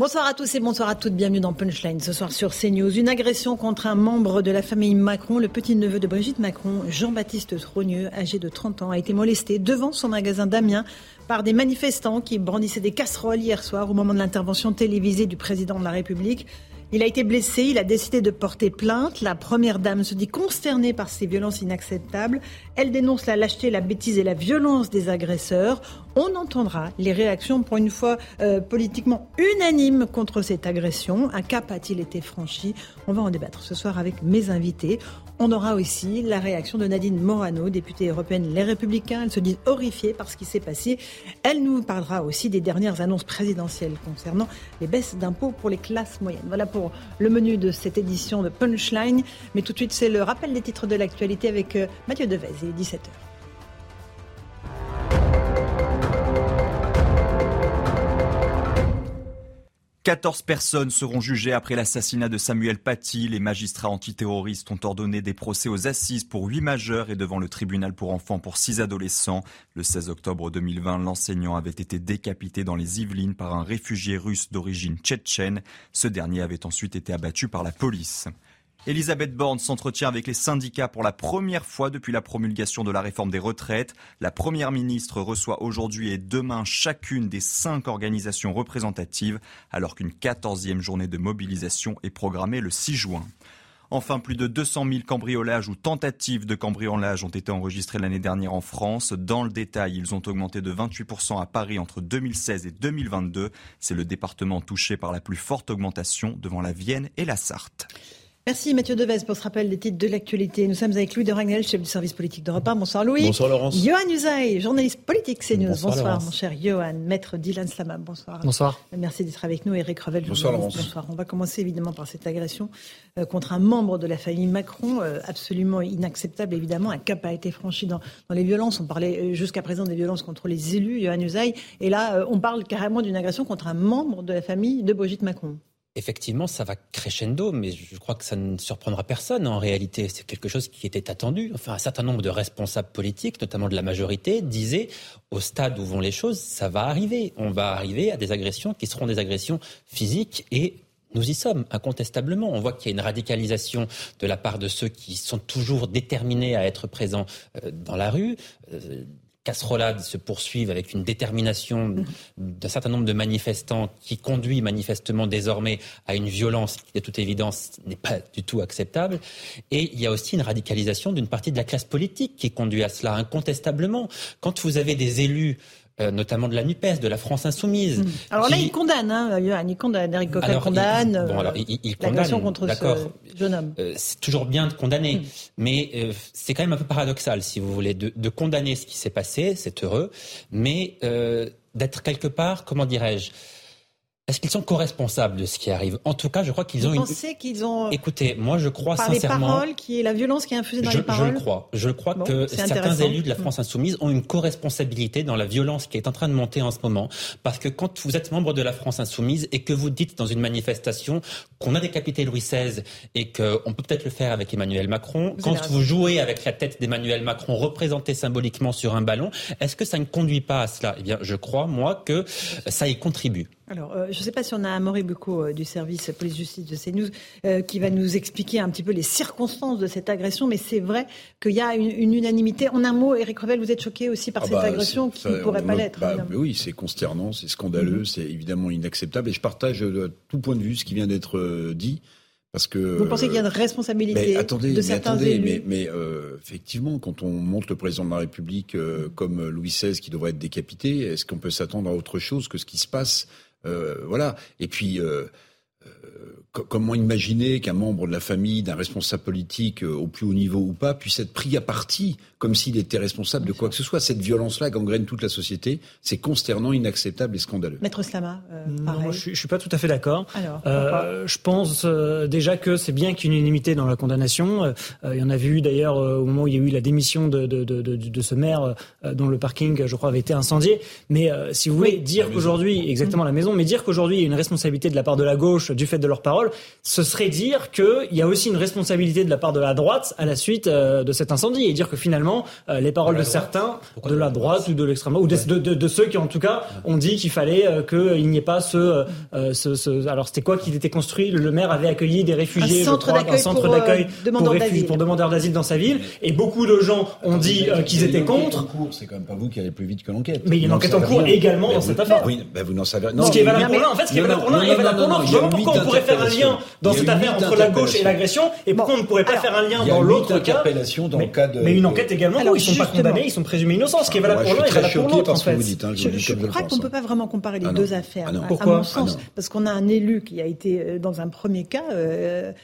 Bonsoir à tous et bonsoir à toutes, bienvenue dans Punchline ce soir sur CNews. Une agression contre un membre de la famille Macron, le petit-neveu de Brigitte Macron, Jean-Baptiste Trogneux, âgé de 30 ans, a été molesté devant son magasin d'Amiens par des manifestants qui brandissaient des casseroles hier soir au moment de l'intervention télévisée du président de la République. Il a été blessé, il a décidé de porter plainte. La première dame se dit consternée par ces violences inacceptables. Elle dénonce la lâcheté, la bêtise et la violence des agresseurs. On entendra les réactions, pour une fois politiquement unanimes, contre cette agression. Un cap a-t-il été franchi ? On va en débattre ce soir avec mes invités. On aura aussi la réaction de Nadine Morano, députée européenne Les Républicains. Elle se dit horrifiée par ce qui s'est passé. Elle nous parlera aussi des dernières annonces présidentielles concernant les baisses d'impôts pour les classes moyennes. Voilà pour le menu de cette édition de Punchline. Mais tout de suite, c'est le rappel des titres de l'actualité avec Mathieu Devès. Il est 17h. « 14 personnes seront jugées après l'assassinat de Samuel Paty. Les magistrats antiterroristes ont ordonné des procès aux assises pour 8 majeurs et devant le tribunal pour enfants pour 6 adolescents. Le 16 octobre 2020, l'enseignant avait été décapité dans les Yvelines par un réfugié russe d'origine tchétchène. Ce dernier avait ensuite été abattu par la police. » Elisabeth Borne s'entretient avec les syndicats pour la première fois depuis la promulgation de la réforme des retraites. La première ministre reçoit aujourd'hui et demain chacune des 5 organisations représentatives, alors qu'une 14e journée de mobilisation est programmée le 6 juin. Enfin, plus de 200 000 cambriolages ou tentatives de cambriolage ont été enregistrés l'année dernière en France. Dans le détail, ils ont augmenté de 28% à Paris entre 2016 et 2022. C'est le département touché par la plus forte augmentation, devant la Vienne et la Sarthe. Merci Mathieu Devès pour ce rappel des titres de l'actualité. Nous sommes avec Louis de Raguel, chef du service politique d'Europe 1. Bonsoir Louis. Bonsoir Laurence. Yoann Usaï, journaliste politique CNews. Bonsoir mon cher Yoann. Maître Dylan Slama, bonsoir. Bonsoir. Merci d'être avec nous. Eric Revel, bonsoir Laurence. Bonsoir. On va commencer évidemment par cette agression contre un membre de la famille Macron, absolument inacceptable évidemment. Un cap a été franchi dans les violences. On parlait jusqu'à présent des violences contre les élus, Yoann Usaï. Et là, on parle carrément d'une agression contre un membre de la famille de Brigitte Macron. Effectivement, ça va crescendo, mais je crois que ça ne surprendra personne en réalité. C'est quelque chose qui était attendu. Enfin, un certain nombre de responsables politiques, notamment de la majorité, disaient au stade où vont les choses, ça va arriver. On va arriver à des agressions qui seront des agressions physiques et nous y sommes, incontestablement. On voit qu'il y a une radicalisation de la part de ceux qui sont toujours déterminés à être présents dans la rue. Casserolades se poursuivent avec une détermination d'un certain nombre de manifestants qui conduit manifestement désormais à une violence qui, de toute évidence, n'est pas du tout acceptable. Et il y a aussi une radicalisation d'une partie de la classe politique qui conduit à cela, incontestablement. Quand vous avez des élus, notamment de la NUPES, de la France Insoumise. Alors qui... là, il condamne, il condamne, Eric Coquerel condamne, l'agression contre ce jeune homme. C'est toujours bien de condamner, mais c'est quand même un peu paradoxal, si vous voulez, de condamner ce qui s'est passé, c'est heureux, mais d'être quelque part, comment dirais-je, est-ce qu'ils sont co-responsables de ce qui arrive ? En tout cas, je crois qu'ils ont Écoutez, moi je crois sincèrement... Par les paroles, qui est la violence qui est infusée dans les paroles ? Je crois que certains élus de la France Insoumise ont une co-responsabilité dans la violence qui est en train de monter en ce moment. Parce que quand vous êtes membre de la France Insoumise et que vous dites dans une manifestation qu'on a décapité Louis XVI et qu'on peut peut-être le faire avec Emmanuel Macron, quand vous jouez avec la tête d'Emmanuel Macron représentée symboliquement sur un ballon, est-ce que ça ne conduit pas à cela ? Eh bien, je crois, moi, que ça y contribue. Alors, je ne sais pas si on a Amaury Bucco du service police-justice de CNews qui va nous expliquer un petit peu les circonstances de cette agression, mais c'est vrai qu'il y a une unanimité. En un mot, Éric Revel, vous êtes choqué aussi par cette agression qui ne pourrait pas l'être. Oui, c'est consternant, c'est scandaleux, c'est évidemment inacceptable. Et je partage de tout point de vue ce qui vient d'être dit. Parce que, vous pensez qu'il y a une responsabilité de certains élus ? Mais effectivement, quand on monte le président de la République comme Louis XVI qui devrait être décapité, est-ce qu'on peut s'attendre à autre chose que ce qui se passe ? Voilà. Et puis, Comment imaginer qu'un membre de la famille, d'un responsable politique au plus haut niveau ou pas, puisse être pris à partie comme s'il était responsable de quoi que ce soit? Cette violence-là gangrène toute la société, c'est consternant, inacceptable et scandaleux. Maître Slama, pareil. Non, je ne suis pas tout à fait d'accord. Alors, je pense déjà que c'est bien qu'il y ait une unanimité dans la condamnation. Il y en avait eu d'ailleurs au moment où il y a eu la démission de ce maire dont le parking, je crois, avait été incendié. Mais si vous voulez dire qu'aujourd'hui, exactement la maison, mais dire qu'aujourd'hui il y a une responsabilité de la part de la gauche du fait de leur parole, ce serait dire qu'il y a aussi une responsabilité de la part de la droite à la suite de cet incendie, et dire que finalement les paroles de certains, de la droite ou de l'extrême droite, ou de ceux qui en tout cas ont dit qu'il fallait qu'il n'y ait pas alors c'était quoi qu'il était construit? Le maire avait accueilli des réfugiés, un centre d'accueil pour demandeurs d'asile dans sa ville, et beaucoup de gens ont dit qu'ils étaient contre. C'est quand même pas vous qui allez plus vite que l'enquête. Mais il y a une enquête en cours également dans cette affaire. Oui, vous n'en savez rien. Ce qui est valable pour l'un, en fait, ce qui est valable pour l'un est valable pour l'autre. Je vois pourquoi on pourrait faire un lien dans cette affaire entre la gauche et l'agression, et pourquoi on ne pourrait pas faire un lien dans l'autre cas. Mais une enquête également où ils ne sont pas condamnés, ils sont présumés innocents. Ce qui est valable pour l'un est valable pour l'autre, en fait. Je crois qu'on ne peut pas vraiment comparer les deux affaires, à mon sens, parce qu'on a un élu qui a été, dans un premier cas,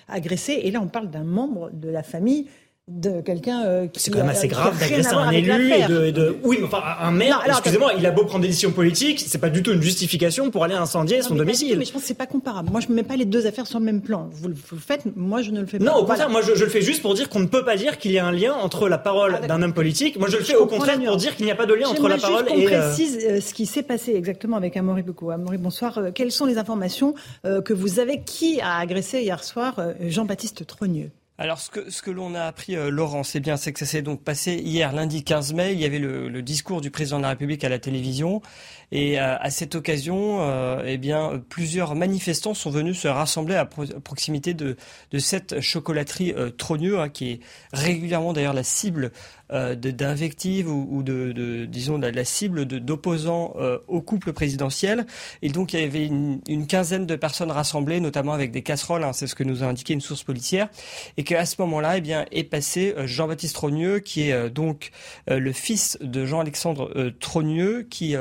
agressé, et là on parle d'un membre de la famille de quelqu'un qui... C'est quand même assez grave d'agresser un élu un maire. Non, excusez-moi, il a beau prendre des décisions politiques, c'est pas du tout une justification pour aller incendier son domicile. Mais je pense que c'est pas comparable. Moi, je mets pas les deux affaires sur le même plan. Vous le faites, moi je ne le fais pas. Non, au contraire, moi je le fais juste pour dire qu'on ne peut pas dire qu'il y a un lien entre la parole d'un homme politique. Moi, je le fais au contraire pour dire qu'il n'y a pas de lien entre la parole et... J'aimerais juste qu'on précise ce qui s'est passé exactement avec Amaury Boucaud. Amaury, bonsoir. Quelles sont les informations que vous avez? Qui a agressé hier soir Jean-Baptiste Trogneux? Alors ce que l'on a appris, Laurent, c'est que ça s'est donc passé hier, lundi 15 mai. Il y avait le discours du président de la République à la télévision, et à cette occasion, plusieurs manifestants sont venus se rassembler à proximité de cette chocolaterie Trogneux, qui est régulièrement d'ailleurs la cible d'invectives ou de la cible d'opposants au couple présidentiel. Et donc il y avait une quinzaine de personnes rassemblées, notamment avec des casseroles. C'est ce que nous a indiqué une source policière. Et qu'à ce moment-là, est passé Jean-Baptiste Trogneux, qui est donc le fils de Jean-Alexandre Trogneux, qui est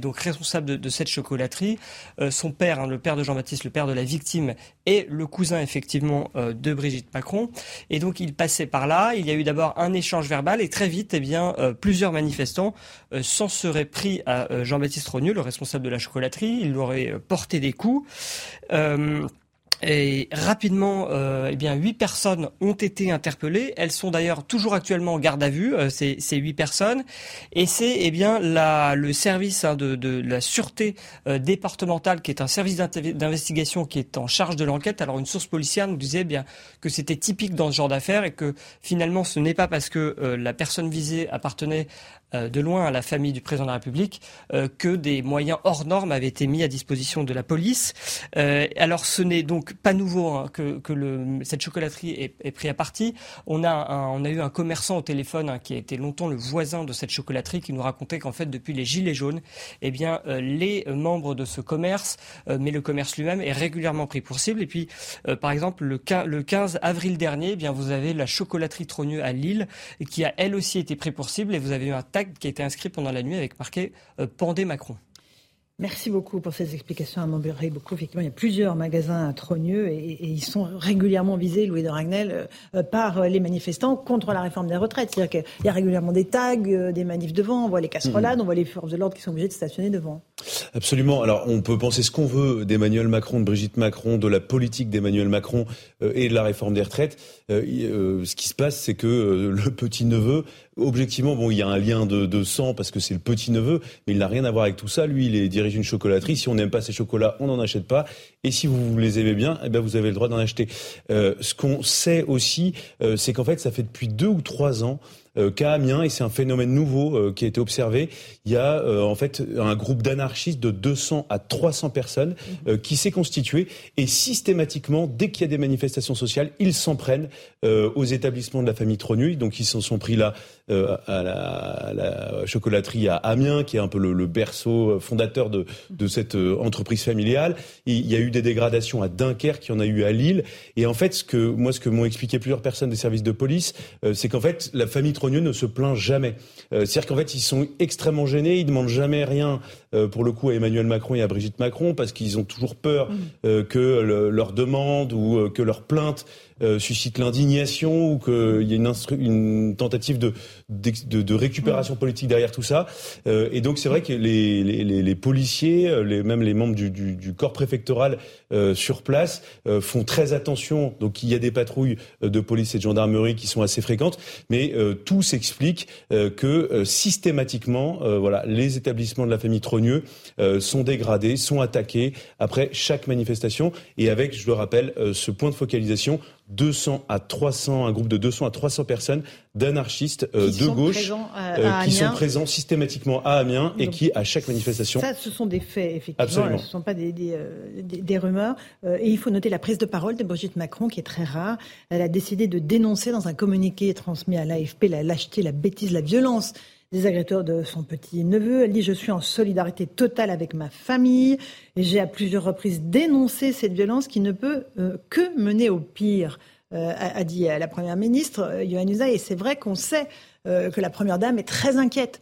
donc responsable de cette chocolaterie. Son père, le père de Jean-Baptiste, le père de la victime, est le cousin effectivement de Brigitte Macron. Et donc il passait par là. Il y a eu d'abord un échange verbal, et très vite, plusieurs manifestants s'en seraient pris à Jean-Baptiste Trogneux, le responsable de la chocolaterie. Il lui aurait porté des coups. Et rapidement, 8 personnes ont été interpellées. Elles sont d'ailleurs toujours actuellement en garde à vue, ces 8 personnes. Et c'est le service de la sûreté départementale, qui est un service d'investigation qui est en charge de l'enquête. Alors une source policière nous disait que c'était typique dans ce genre d'affaires, et que finalement ce n'est pas parce que la personne visée appartenait de loin à la famille du président de la République que des moyens hors normes avaient été mis à disposition de la police. Alors ce n'est donc pas nouveau que cette chocolaterie est prise à partie. On a eu un commerçant au téléphone qui a été longtemps le voisin de cette chocolaterie, qui nous racontait qu'en fait depuis les gilets jaunes, les membres de ce commerce, mais le commerce lui-même, est régulièrement pris pour cible. Et puis par exemple le 15 avril dernier, vous avez la chocolaterie Trogneux à Lille, qui a elle aussi été prise pour cible, et vous avez eu un qui a été inscrit pendant la nuit avec marqué « Pendez Macron ». Merci beaucoup pour ces explications à Montbrial. Effectivement, il y a plusieurs magasins à Trogneux, et ils sont régulièrement visés, Louis de Raguel, par les manifestants contre la réforme des retraites. C'est-à-dire qu'il y a régulièrement des tags, des manifs devant, on voit les casserolades, on voit les forces de l'ordre qui sont obligées de stationner devant. Absolument. Alors, on peut penser ce qu'on veut d'Emmanuel Macron, de Brigitte Macron, de la politique d'Emmanuel Macron et de la réforme des retraites. Ce qui se passe, c'est que le petit-neveu, objectivement, il y a un lien de sang parce que c'est le petit-neveu, mais il n'a rien à voir avec tout ça. Lui, il est dirigé une chocolaterie. Si on n'aime pas ces chocolats, on n'en achète pas. Et si vous les aimez bien, vous avez le droit d'en acheter. Ce qu'on sait aussi, c'est qu'en fait, ça fait depuis 2 ou 3 ans qu'à Amiens, et c'est un phénomène nouveau qui a été observé, il y a en fait un groupe d'anarchistes de 200 à 300 personnes qui s'est constitué, et systématiquement, dès qu'il y a des manifestations sociales, ils s'en prennent aux établissements de la famille Trogneux. Donc ils s'en sont pris là à la chocolaterie à Amiens, qui est un peu le berceau fondateur de cette entreprise familiale. Et il y a eu des dégradations à Dunkerque, il y en a eu à Lille. Et en fait, ce que m'ont expliqué plusieurs personnes des services de police, c'est qu'en fait, la famille Trogneux ne se plaint jamais. C'est-à-dire qu'en fait, ils sont extrêmement gênés, ils demandent jamais rien, pour le coup, à Emmanuel Macron et à Brigitte Macron, parce qu'ils ont toujours peur que leur demande ou que leur plainte suscite l'indignation ou qu'il y ait une tentative de récupération politique derrière tout ça. Et donc, c'est vrai que les policiers, même les membres du corps préfectoral sur place font très attention. Donc, il y a des patrouilles de police et de gendarmerie qui sont assez fréquentes, mais tout s'explique que systématiquement, voilà, les établissements de la famille Trogneux sont dégradés, sont attaqués après chaque manifestation et avec, je le rappelle, ce point de focalisation 200 à 300, un groupe de 200 à 300 personnes d'anarchistes de gauche qui sont présents systématiquement à Amiens et donc, qui, à chaque manifestation... Ça, ce sont des faits, effectivement. Absolument. Ce ne sont pas des rumeurs. Et il faut noter la prise de parole de Brigitte Macron, qui est très rare. Elle a décidé de dénoncer dans un communiqué transmis à l'AFP la lâcheté, la bêtise, la violence des agresseurs de son petit-neveu. Elle dit « Je suis en solidarité totale avec ma famille et j'ai à plusieurs reprises dénoncé cette violence qui ne peut que mener au pire », a dit la Première ministre, Yoann Usaï. Et c'est vrai qu'on sait que la Première Dame est très inquiète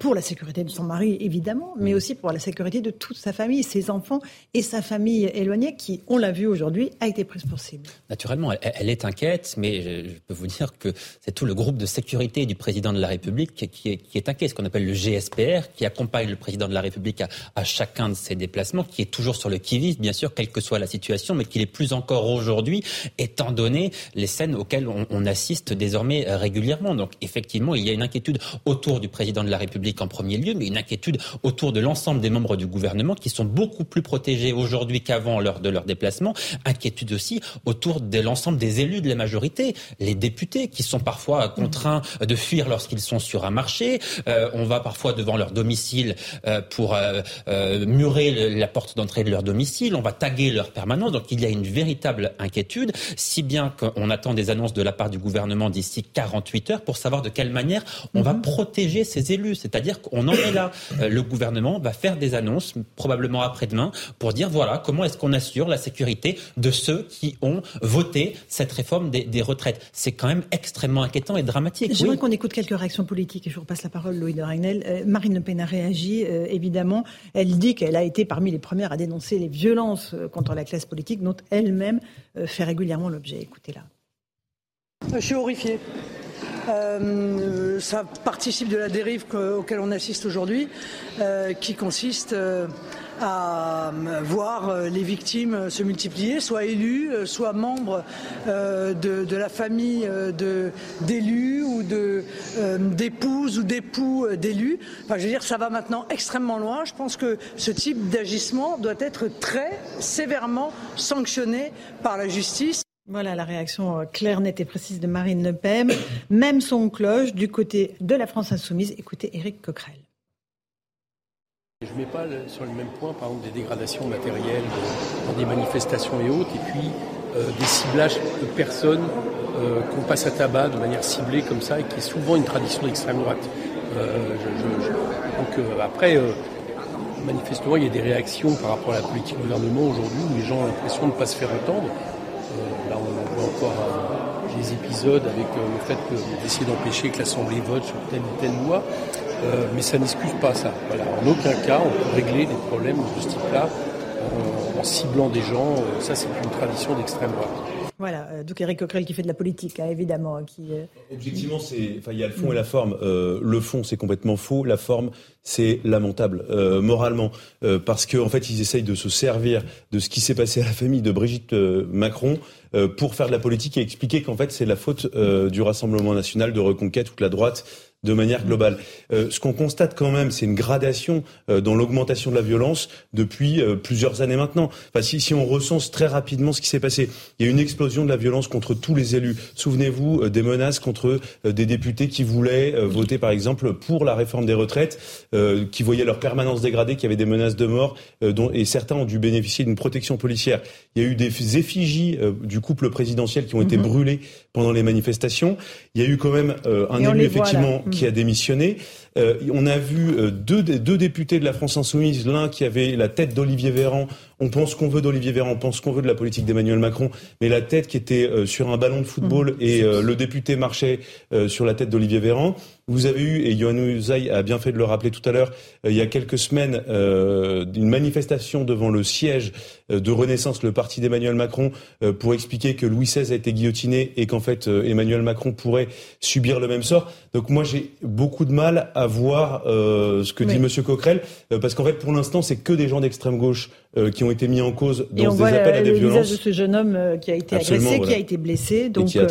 pour la sécurité de son mari, évidemment, mais aussi pour la sécurité de toute sa famille, ses enfants et sa famille éloignée qui, on l'a vu aujourd'hui, a été prise pour cible. Naturellement, elle est inquiète, mais je peux vous dire que c'est tout le groupe de sécurité du président de la République qui est inquiet, ce qu'on appelle le GSPR, qui accompagne le président de la République à chacun de ses déplacements, qui est toujours sur le qui-vive, bien sûr, quelle que soit la situation, mais qui l'est plus encore aujourd'hui, étant donné les scènes auxquelles on assiste désormais régulièrement. Donc, effectivement, il y a une inquiétude autour du président de la République en premier lieu, mais une inquiétude autour de l'ensemble des membres du gouvernement qui sont beaucoup plus protégés aujourd'hui qu'avant lors de leur déplacement. Inquiétude aussi autour de l'ensemble des élus de la majorité, les députés qui sont parfois contraints de fuir lorsqu'ils sont sur un marché. On va parfois devant leur domicile pour murer la porte d'entrée de leur domicile. On va taguer leur permanence. Donc il y a une véritable inquiétude, si bien qu'on attend des annonces de la part du gouvernement d'ici 48 heures pour savoir de quelle manière on va protéger ces élus. C'est-à-dire qu'on en est là. Le gouvernement va faire des annonces, probablement après-demain, pour dire voilà, comment est-ce qu'on assure la sécurité de ceux qui ont voté cette réforme des retraites. C'est quand même extrêmement inquiétant et dramatique. J'aimerais qu'on écoute quelques réactions politiques et je vous repasse la parole, Louis de Raguel. Marine Le Pen a réagi, évidemment. Elle dit qu'elle a été parmi les premières à dénoncer les violences contre la classe politique, dont elle-même fait régulièrement l'objet. Écoutez-la. Je suis horrifiée. Ça participe de la dérive auquel on assiste aujourd'hui, qui consiste à voir les victimes se multiplier, soit élues, soit membres de la famille d'élus ou d'épouses ou d'époux d'élus. Enfin, je veux dire, ça va maintenant extrêmement loin. Je pense que ce type d'agissement doit être très sévèrement sanctionné par la justice. Voilà la réaction claire, nette et précise de Marine Le Pen. Même son cloche du côté de la France Insoumise. Écoutez Eric Coquerel. Je ne mets pas sur le même point, par exemple, des dégradations matérielles dans des manifestations et autres, et puis des ciblages de personnes qu'on passe à tabac de manière ciblée comme ça, et qui est souvent une tradition d'extrême droite. Donc après, manifestement, il y a des réactions par rapport à la politique du gouvernement aujourd'hui, où les gens ont l'impression de ne pas se faire entendre. Là, on voit encore des épisodes avec le fait d'essayer d'empêcher que l'Assemblée vote sur telle ou telle loi, mais ça n'excuse pas ça. Voilà. En aucun cas, on peut régler des problèmes de ce type-là en ciblant des gens. Ça, c'est une tradition d'extrême droite. Voilà, donc Eric Coquerel qui fait de la politique, hein, évidemment. Objectivement, il y a le fond et la forme. Le fond, c'est complètement faux. La forme, c'est lamentable, moralement. Parce qu'en fait, ils essayent de se servir de ce qui s'est passé à la famille de Brigitte Macron pour faire de la politique et expliquer qu'en fait, c'est la faute du Rassemblement National, de Reconquête ou de la droite, de manière globale. Ce qu'on constate quand même, c'est une gradation dans l'augmentation de la violence depuis plusieurs années maintenant. Enfin, si on recense très rapidement ce qui s'est passé, il y a une explosion de la violence contre tous les élus. Souvenez-vous des menaces contre des députés qui voulaient voter, par exemple, pour la réforme des retraites, qui voyaient leur permanence dégradée, qui avaient des menaces de mort, et certains ont dû bénéficier d'une protection policière. Il y a eu des effigies du couple présidentiel qui ont été brûlées pendant les manifestations. Il y a eu quand même un élu, effectivement, qui a démissionné. On a vu deux députés de la France Insoumise, l'un qui avait la tête d'Olivier Véran. On pense qu'on veut d'Olivier Véran, on pense qu'on veut de la politique d'Emmanuel Macron, mais la tête qui était sur un ballon de football et le député marchait sur la tête d'Olivier Véran. Vous avez eu, et Yoann Usaï a bien fait de le rappeler tout à l'heure, il y a quelques semaines, une manifestation devant le siège de Renaissance, le parti d'Emmanuel Macron, pour expliquer que Louis XVI a été guillotiné et qu'en fait Emmanuel Macron pourrait subir le même sort. Donc moi j'ai beaucoup de mal à voir ce que dit Monsieur Coquerel, parce qu'en fait pour l'instant c'est que des gens d'extrême gauche qui ont été mis en cause dans des appels à des violences. Et on voit le visage de ce jeune homme qui a été agressé, voilà, qui a été blessé, donc, et qui a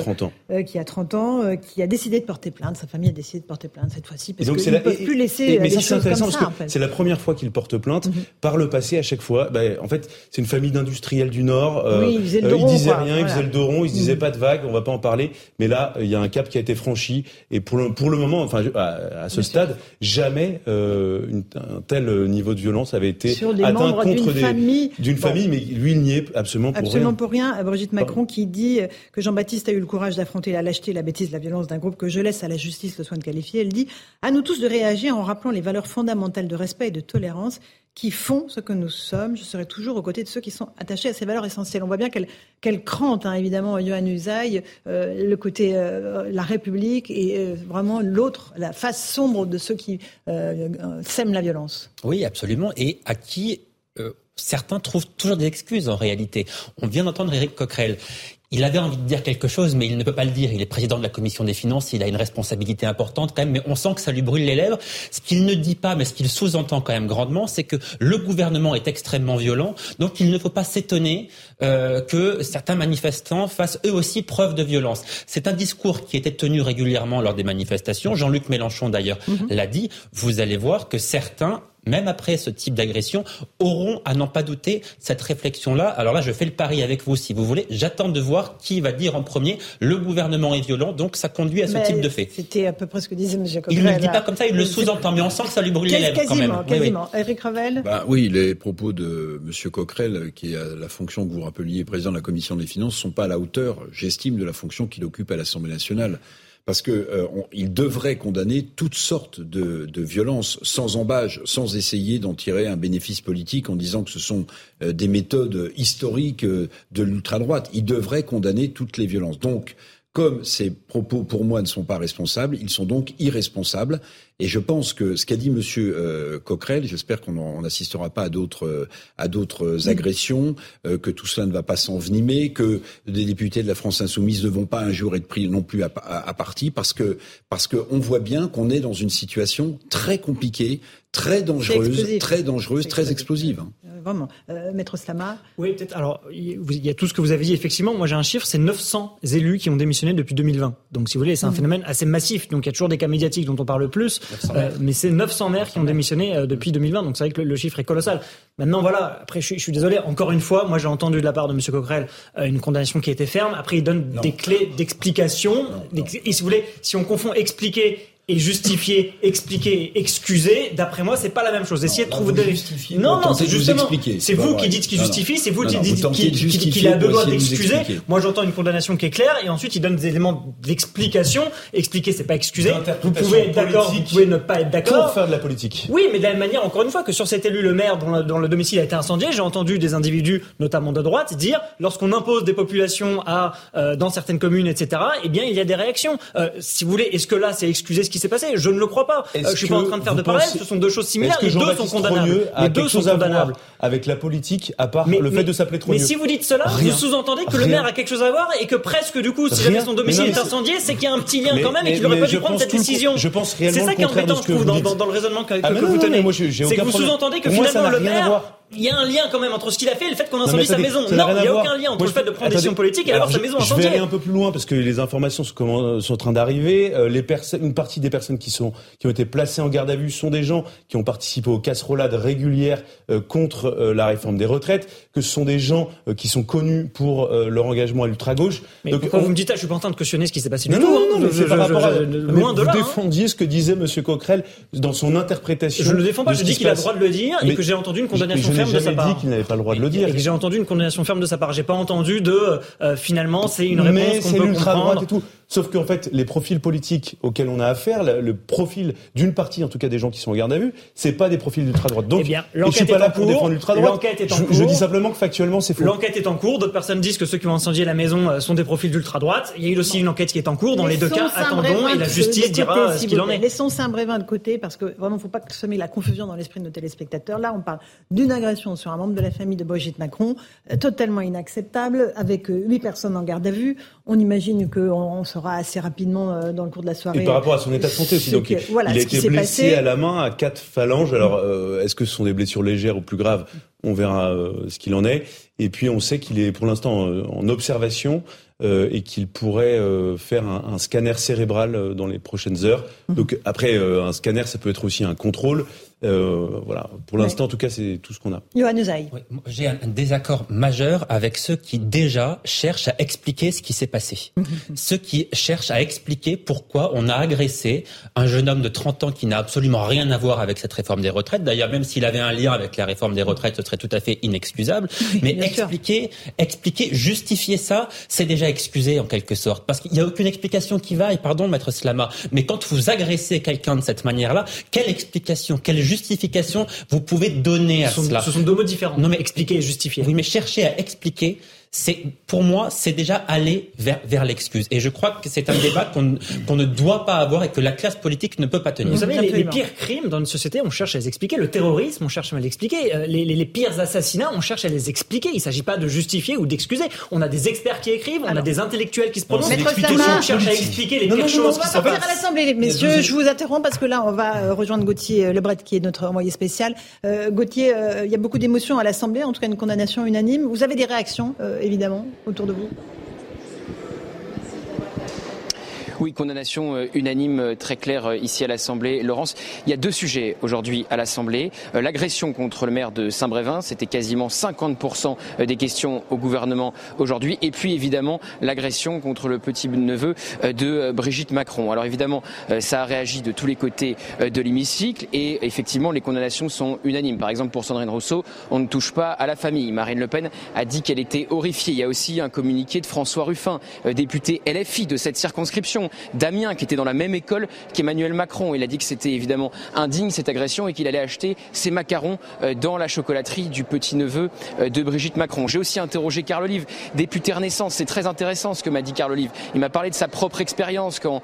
30 ans, qui a décidé de porter plainte. Sa famille a décidé de porter plainte cette fois-ci parce qu'ils ne peuvent plus laisser des choses comme ça. Mais c'est intéressant parce que c'est la première fois qu'il porte plainte. Par le passé, à chaque fois, en fait, c'est une famille d'industriels du Nord. Oui, ils disaient le doron. Ils disaient rien, voilà. Ils faisaient le doron, ils se disaient pas de vague, on va pas en parler. Mais là, il y a un cap qui a été franchi. Et pour le moment, enfin, à ce stade, jamais un tel niveau de violence avait été atteint contre des d'une famille, mais lui, il n'y est absolument pour rien. Absolument pour rien. Brigitte Macron qui dit que Jean-Baptiste a eu le courage d'affronter la lâcheté, la bêtise, la violence d'un groupe que je laisse à la justice le soin de qualifier. Elle dit « À nous tous de réagir en rappelant les valeurs fondamentales de respect et de tolérance qui font ce que nous sommes. Je serai toujours aux côtés de ceux qui sont attachés à ces valeurs essentielles. » On voit bien qu'elle crante, évidemment, Yoann Usaï, le côté la République et vraiment l'autre, la face sombre de ceux qui sèment la violence. Oui, absolument. Et à qui certains trouvent toujours des excuses en réalité. On vient d'entendre Eric Coquerel. Il avait envie de dire quelque chose, mais il ne peut pas le dire. Il est président de la commission des finances, il a une responsabilité importante quand même, mais on sent que ça lui brûle les lèvres. Ce qu'il ne dit pas, mais ce qu'il sous-entend quand même grandement, c'est que le gouvernement est extrêmement violent, donc il ne faut pas s'étonner que certains manifestants fassent eux aussi preuve de violence. C'est un discours qui était tenu régulièrement lors des manifestations. Jean-Luc Mélenchon, d'ailleurs, l'a dit. Vous allez voir que certains, même après ce type d'agression, auront, à n'en pas douter, cette réflexion-là. Alors là, je fais le pari avec vous, si vous voulez. J'attends de voir qui va dire en premier « Le gouvernement est violent », donc ça conduit à ce type de fait. C'était à peu près ce que disait M. Coquerel. Il ne le dit pas comme ça, il le sous-entend, mais on sent que ça lui brûle les lèvres quand même. Quasiment. Oui. Eric Revel ? Oui, les propos de M. Coquerel, qui a la fonction que vous rappeliez, président de la Commission des Finances, ne sont pas à la hauteur, j'estime, de la fonction qu'il occupe à l'Assemblée nationale. Parce qu'il devrait condamner toutes sortes de violences sans embâge, sans essayer d'en tirer un bénéfice politique en disant que ce sont des méthodes historiques de l'ultra-droite. Il devrait condamner toutes les violences. Donc, comme ces propos, pour moi, ne sont pas responsables, ils sont donc irresponsables. Et je pense que ce qu'a dit Monsieur Coquerel, j'espère qu'on n'assistera pas à d'autres agressions, que tout cela ne va pas s'envenimer, que des députés de la France Insoumise ne vont pas un jour être pris non plus à partie, parce que on voit bien qu'on est dans une situation très compliquée, très explosive. Vraiment. Maître Slama ? Oui, peut-être. Alors, il y a tout ce que vous avez dit. Effectivement, moi j'ai un chiffre, c'est 900 élus qui ont démissionné depuis 2020. Donc si vous voulez, c'est un phénomène assez massif. Donc il y a toujours des cas médiatiques dont on parle plus. Mais c'est 900 maires qui ont démissionné depuis 2020, donc c'est vrai que le chiffre est colossal. Maintenant, voilà, après je suis désolé, encore une fois, moi j'ai entendu de la part de M. Coquerel une condamnation qui était ferme. Après, il donne des clés d'explication. Et si vous voulez, si on confond expliquer et justifier, expliquer, excuser, d'après moi, c'est pas la même chose. Essayez de trouver des... Non, c'est justement... C'est vous qui dites qu'il justifie, c'est vous qui dites qu'il a besoin d'excuser. Moi, j'entends une condamnation qui est claire, et ensuite, il donne des éléments d'explication. Expliquer, c'est pas excuser. Vous pouvez être d'accord, vous pouvez ne pas être d'accord. Pour faire de la politique. Oui, mais de la même manière, encore une fois, que sur cet élu, le maire, dont le domicile a été incendié, j'ai entendu des individus, notamment de droite, dire, lorsqu'on impose des populations dans certaines communes, etc., eh bien, il y a des réactions. Si vous voulez, est-ce que là, c'est excuser ce qui s'est passé? Je ne le crois pas. Je ne suis pas en train de faire de parallèle. Ce sont deux choses similaires. Les deux sont condamnables. Les deux sont condamnables. Avec la politique, à part le fait de s'appeler Trogneux. Mais si vous dites cela, vous sous-entendez que le maire a quelque chose à voir et que presque, du coup, si jamais son domicile est incendié, c'est qu'il y a un petit lien quand même et qu'il n'aurait pas dû prendre cette décision. Je pense réellement. C'est ça qui est embêtant, je trouve, dans le raisonnement que vous tenez. C'est que vous sous-entendez que finalement, le maire... Il y a un lien quand même entre ce qu'il a fait et le fait qu'on incendie sa maison. Non, il n'y a aucun lien entre le fait de prendre des décisions politiques et d'avoir sa maison incendiée. Je vais aller un peu plus loin parce que les informations sont en train d'arriver. Une partie des personnes qui ont été placées en garde à vue sont des gens qui ont participé aux casserolades régulières contre la réforme des retraites, que ce sont des gens qui sont connus pour leur engagement à l'ultra-gauche. Mais donc, pourquoi vous me dites ça? Je suis pas en train de cautionner ce qui s'est passé du tout. Non, c'est par rapport à... Loin de là. Vous défendiez ce que disait M. Coquerel dans son interprétation. Je ne le défends pas, je dis qu'il a le droit de le dire et que j'ai entendu une condamnation. J'ai jamais dit qu'il n'avait pas le droit de le dire. J'ai entendu une condamnation ferme de sa part. J'ai pas entendu de finalement c'est une réponse qu'on peut comprendre. Sauf qu'en fait, les profils politiques auxquels on a affaire, le profil d'une partie, en tout cas des gens qui sont en garde à vue, c'est pas des profils d'ultra-droite. Donc, eh bien, je suis pas là pour défendre l'ultra-droite. Je dis simplement que factuellement, c'est faux. L'enquête est en cours. D'autres personnes disent que ceux qui ont incendié la maison sont des profils d'ultra-droite. Il y a eu aussi une enquête qui est en cours. Dans les deux cas, attendons et la justice dira ce qu'il en est. Laissons Saint-Brévin de côté parce que vraiment, faut pas semer la confusion dans l'esprit de nos téléspectateurs. Là, on parle d'une agression sur un membre de la famille de Brigitte Macron, totalement inacceptable, avec 8 personnes en garde à vue. On imagine qu'on saura assez rapidement dans le cours de la soirée. Et par rapport à son état de santé aussi. Donc, voilà, il a été blessé à la main à 4 phalanges. Alors, est-ce que ce sont des blessures légères ou plus graves ? On verra ce qu'il en est. Et puis, on sait qu'il est pour l'instant en observation et qu'il pourrait faire un scanner cérébral dans les prochaines heures. Donc, après, un scanner, ça peut être aussi un contrôle. Voilà. Pour l'instant, en tout cas, c'est tout ce qu'on a. Yoann Usaï. Oui, j'ai un désaccord majeur avec ceux qui, déjà, cherchent à expliquer ce qui s'est passé. Ceux qui cherchent à expliquer pourquoi on a agressé un jeune homme de 30 ans qui n'a absolument rien à voir avec cette réforme des retraites. D'ailleurs, même s'il avait un lien avec la réforme des retraites, ce serait tout à fait inexcusable. Oui, mais expliquer, justifier ça, c'est déjà excusé, en quelque sorte. Parce qu'il n'y a aucune explication qui vaille, pardon, maître Slama. Mais quand vous agressez quelqu'un de cette manière-là, quelle explication, quelle justification vous pouvez donner à cela. Ce sont deux mots différents. Non mais expliquer et justifier. Oui mais chercher à expliquer, c'est pour moi c'est déjà aller vers l'excuse. Et je crois que c'est un débat qu'on ne doit pas avoir et que la classe politique ne peut pas tenir. Vous savez les pires crimes dans une société, on cherche à les expliquer. Le terrorisme, on cherche à les expliquer. Les pires assassinats, on cherche à les expliquer. Il ne s'agit pas de justifier ou d'excuser. On a des experts qui écrivent, on a des intellectuels qui se prononcent. On cherche à expliquer les pires choses. On va partir à l'Assemblée, messieurs. Je vous interromps parce que là on va rejoindre Gauthier Le Bret qui est notre envoyé spécial. Gauthier, il y a beaucoup d'émotions à l'Assemblée, en tout cas une condamnation unanime. Vous avez des réactions évidemment, autour de vous ? Oui, condamnation unanime très claire ici à l'Assemblée. Laurence, il y a deux sujets aujourd'hui à l'Assemblée. L'agression contre le maire de Saint-Brévin, c'était quasiment 50% des questions au gouvernement aujourd'hui. Et puis évidemment, l'agression contre le petit-neveu de Brigitte Macron. Alors évidemment, ça a réagi de tous les côtés de l'hémicycle et effectivement, les condamnations sont unanimes. Par exemple, pour Sandrine Rousseau, on ne touche pas à la famille. Marine Le Pen a dit qu'elle était horrifiée. Il y a aussi un communiqué de François Ruffin, député LFI de cette circonscription d'Amiens, qui était dans la même école qu'Emmanuel Macron. Il a dit que c'était évidemment indigne cette agression et qu'il allait acheter ses macarons dans la chocolaterie du petit-neveu de Brigitte Macron. J'ai aussi interrogé Karl Olive, député Renaissance. C'est très intéressant ce que m'a dit Karl Olive. Il m'a parlé de sa propre expérience quand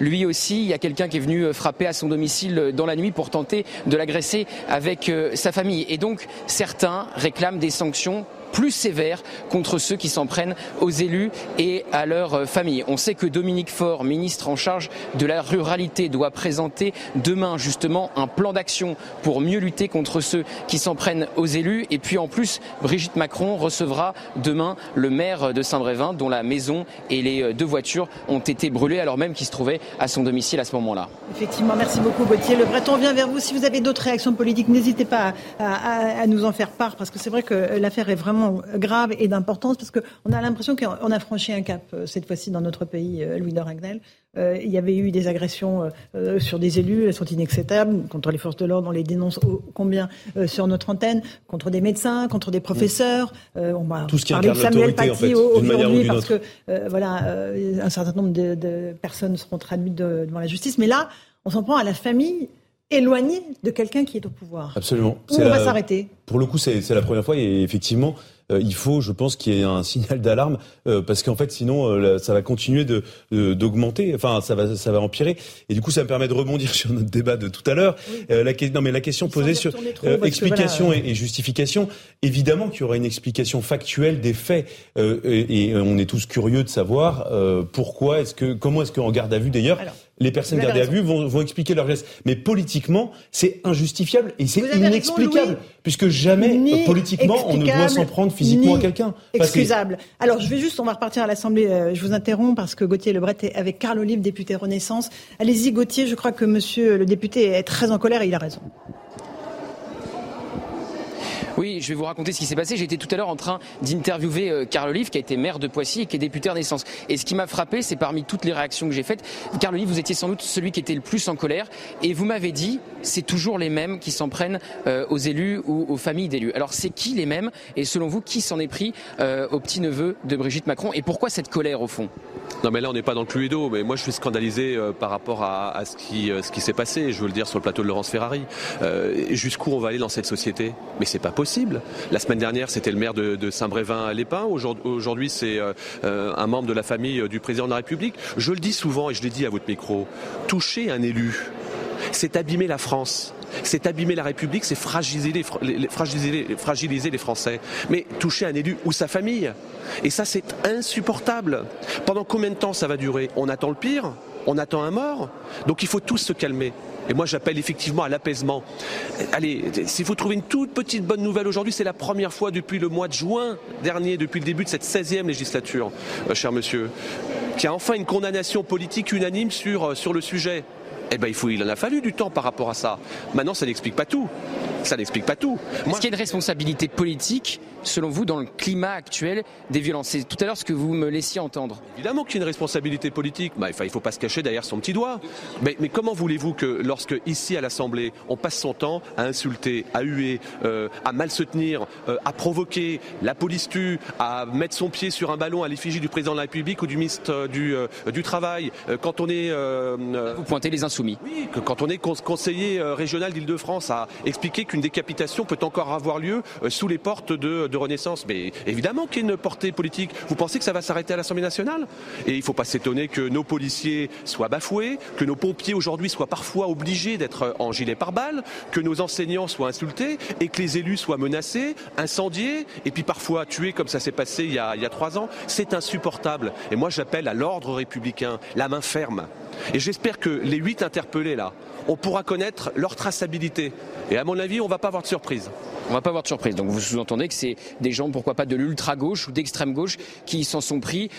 lui aussi, il y a quelqu'un qui est venu frapper à son domicile dans la nuit pour tenter de l'agresser avec sa famille. Et donc, certains réclament des sanctions plus sévère contre ceux qui s'en prennent aux élus et à leurs familles. On sait que Dominique Faure, ministre en charge de la ruralité, doit présenter demain justement un plan d'action pour mieux lutter contre ceux qui s'en prennent aux élus. Et puis en plus, Brigitte Macron recevra demain le maire de Saint-Brévin, dont la maison et les 2 voitures ont été brûlées, alors même qu'il se trouvait à son domicile à ce moment-là. Effectivement, merci beaucoup Gauthier. Le Breton vient vers vous. Si vous avez d'autres réactions politiques, n'hésitez pas à nous en faire part, parce que c'est vrai que l'affaire est vraiment grave et d'importance, parce qu'on a l'impression qu'on a franchi un cap cette fois-ci dans notre pays, Louis de Raguel. Il y avait eu des agressions sur des élus, elles sont inacceptables, contre les forces de l'ordre, on les dénonce combien sur notre antenne, contre des médecins, contre des professeurs. On va parler de Samuel Paty en fait, aujourd'hui, parce que un certain nombre de personnes seront traduites devant la justice, mais là, on s'en prend à la famille éloignée de quelqu'un qui est au pouvoir. Absolument. On va s'arrêter. Pour le coup, c'est la première fois et effectivement, il faut, je pense, qu'il y ait un signal d'alarme parce qu'en fait, sinon, ça va continuer d'augmenter. Enfin, ça va empirer. Et du coup, ça me permet de rebondir sur notre débat de tout à l'heure. Oui. La question posée sur explication et justification. Évidemment qu'il y aura une explication factuelle des faits et on est tous curieux de savoir pourquoi comment est-ce qu'en garde à vue d'ailleurs. Alors, les personnes gardées à vue vont expliquer leurs gestes. Mais politiquement, c'est injustifiable et c'est inexplicable, puisque jamais, politiquement, on ne doit s'en prendre physiquement à quelqu'un. Excusable. Alors, on va repartir à l'Assemblée. Je vous interromps parce que Gauthier Le Bret est avec Karl Olive, député Renaissance. Allez-y, Gauthier. Je crois que monsieur le député est très en colère et il a raison. Oui, je vais vous raconter ce qui s'est passé. J'étais tout à l'heure en train d'interviewer Karl Olive, qui a été maire de Poissy et qui est député Renaissance. Et ce qui m'a frappé, c'est parmi toutes les réactions que j'ai faites, Karl Olive, vous étiez sans doute celui qui était le plus en colère. Et vous m'avez dit, c'est toujours les mêmes qui s'en prennent aux élus ou aux familles d'élus. Alors c'est qui les mêmes ? Et selon vous, qui s'en est pris au petit-neveu de Brigitte Macron ? Et pourquoi cette colère au fond ? Non mais là on n'est pas dans le cluedo, mais moi je suis scandalisé par rapport à ce qui s'est passé, je veux le dire, sur le plateau de Laurence Ferrari. Jusqu'où on va aller dans cette société? Mais c'est pas possible. La semaine dernière c'était le maire de Saint-Brévin-les-Pins, aujourd'hui c'est un membre de la famille du président de la République. Je le dis souvent et je l'ai dit à votre micro, toucher un élu, c'est abîmer la France. C'est abîmer la République, c'est fragiliser les Français. Mais toucher un élu ou sa famille, et ça c'est insupportable. Pendant combien de temps ça va durer? On attend le pire, on attend un mort, donc il faut tous se calmer. Et moi j'appelle effectivement à l'apaisement. Allez, s'il faut trouver une toute petite bonne nouvelle aujourd'hui, c'est la première fois depuis le mois de juin dernier, depuis le début de cette 16e législature, cher monsieur, qu'il y a enfin une condamnation politique unanime sur le sujet. Eh ben, il en a fallu du temps par rapport à ça. Maintenant, ça n'explique pas tout. Ça n'explique pas tout. Est-ce qu'il y a une responsabilité politique, selon vous, dans le climat actuel des violences? C'est tout à l'heure ce que vous me laissiez entendre. Évidemment qu'il y a une responsabilité politique. Bah, il ne faut pas se cacher derrière son petit doigt. Mais comment voulez-vous que lorsque, ici à l'Assemblée, on passe son temps à insulter, à huer, à mal se tenir, à provoquer, la police tue, à mettre son pied sur un ballon à l'effigie du président de la République ou du ministre du Travail, quand on est... Vous pointez les insoumis. Oui, que quand on est conseiller régional d'Île-de-France à expliquer qu'une décapitation peut encore avoir lieu sous les portes de Renaissance. Mais évidemment qu'il y a une portée politique. Vous pensez que ça va s'arrêter à l'Assemblée nationale? Et il ne faut pas s'étonner que nos policiers soient bafoués, que nos pompiers aujourd'hui soient parfois obligés d'être en gilet pare-balles, que nos enseignants soient insultés et que les élus soient menacés, incendiés et puis parfois tués comme ça s'est passé il y a 3 ans. C'est insupportable. Et moi j'appelle à l'ordre républicain, la main ferme. Et j'espère que les 8 interpellés là, on pourra connaître leur traçabilité. Et à mon avis, on ne va pas avoir de surprise. On ne va pas avoir de surprise. Donc vous sous-entendez que c'est des gens, pourquoi pas de l'ultra-gauche ou d'extrême-gauche, qui s'en sont pris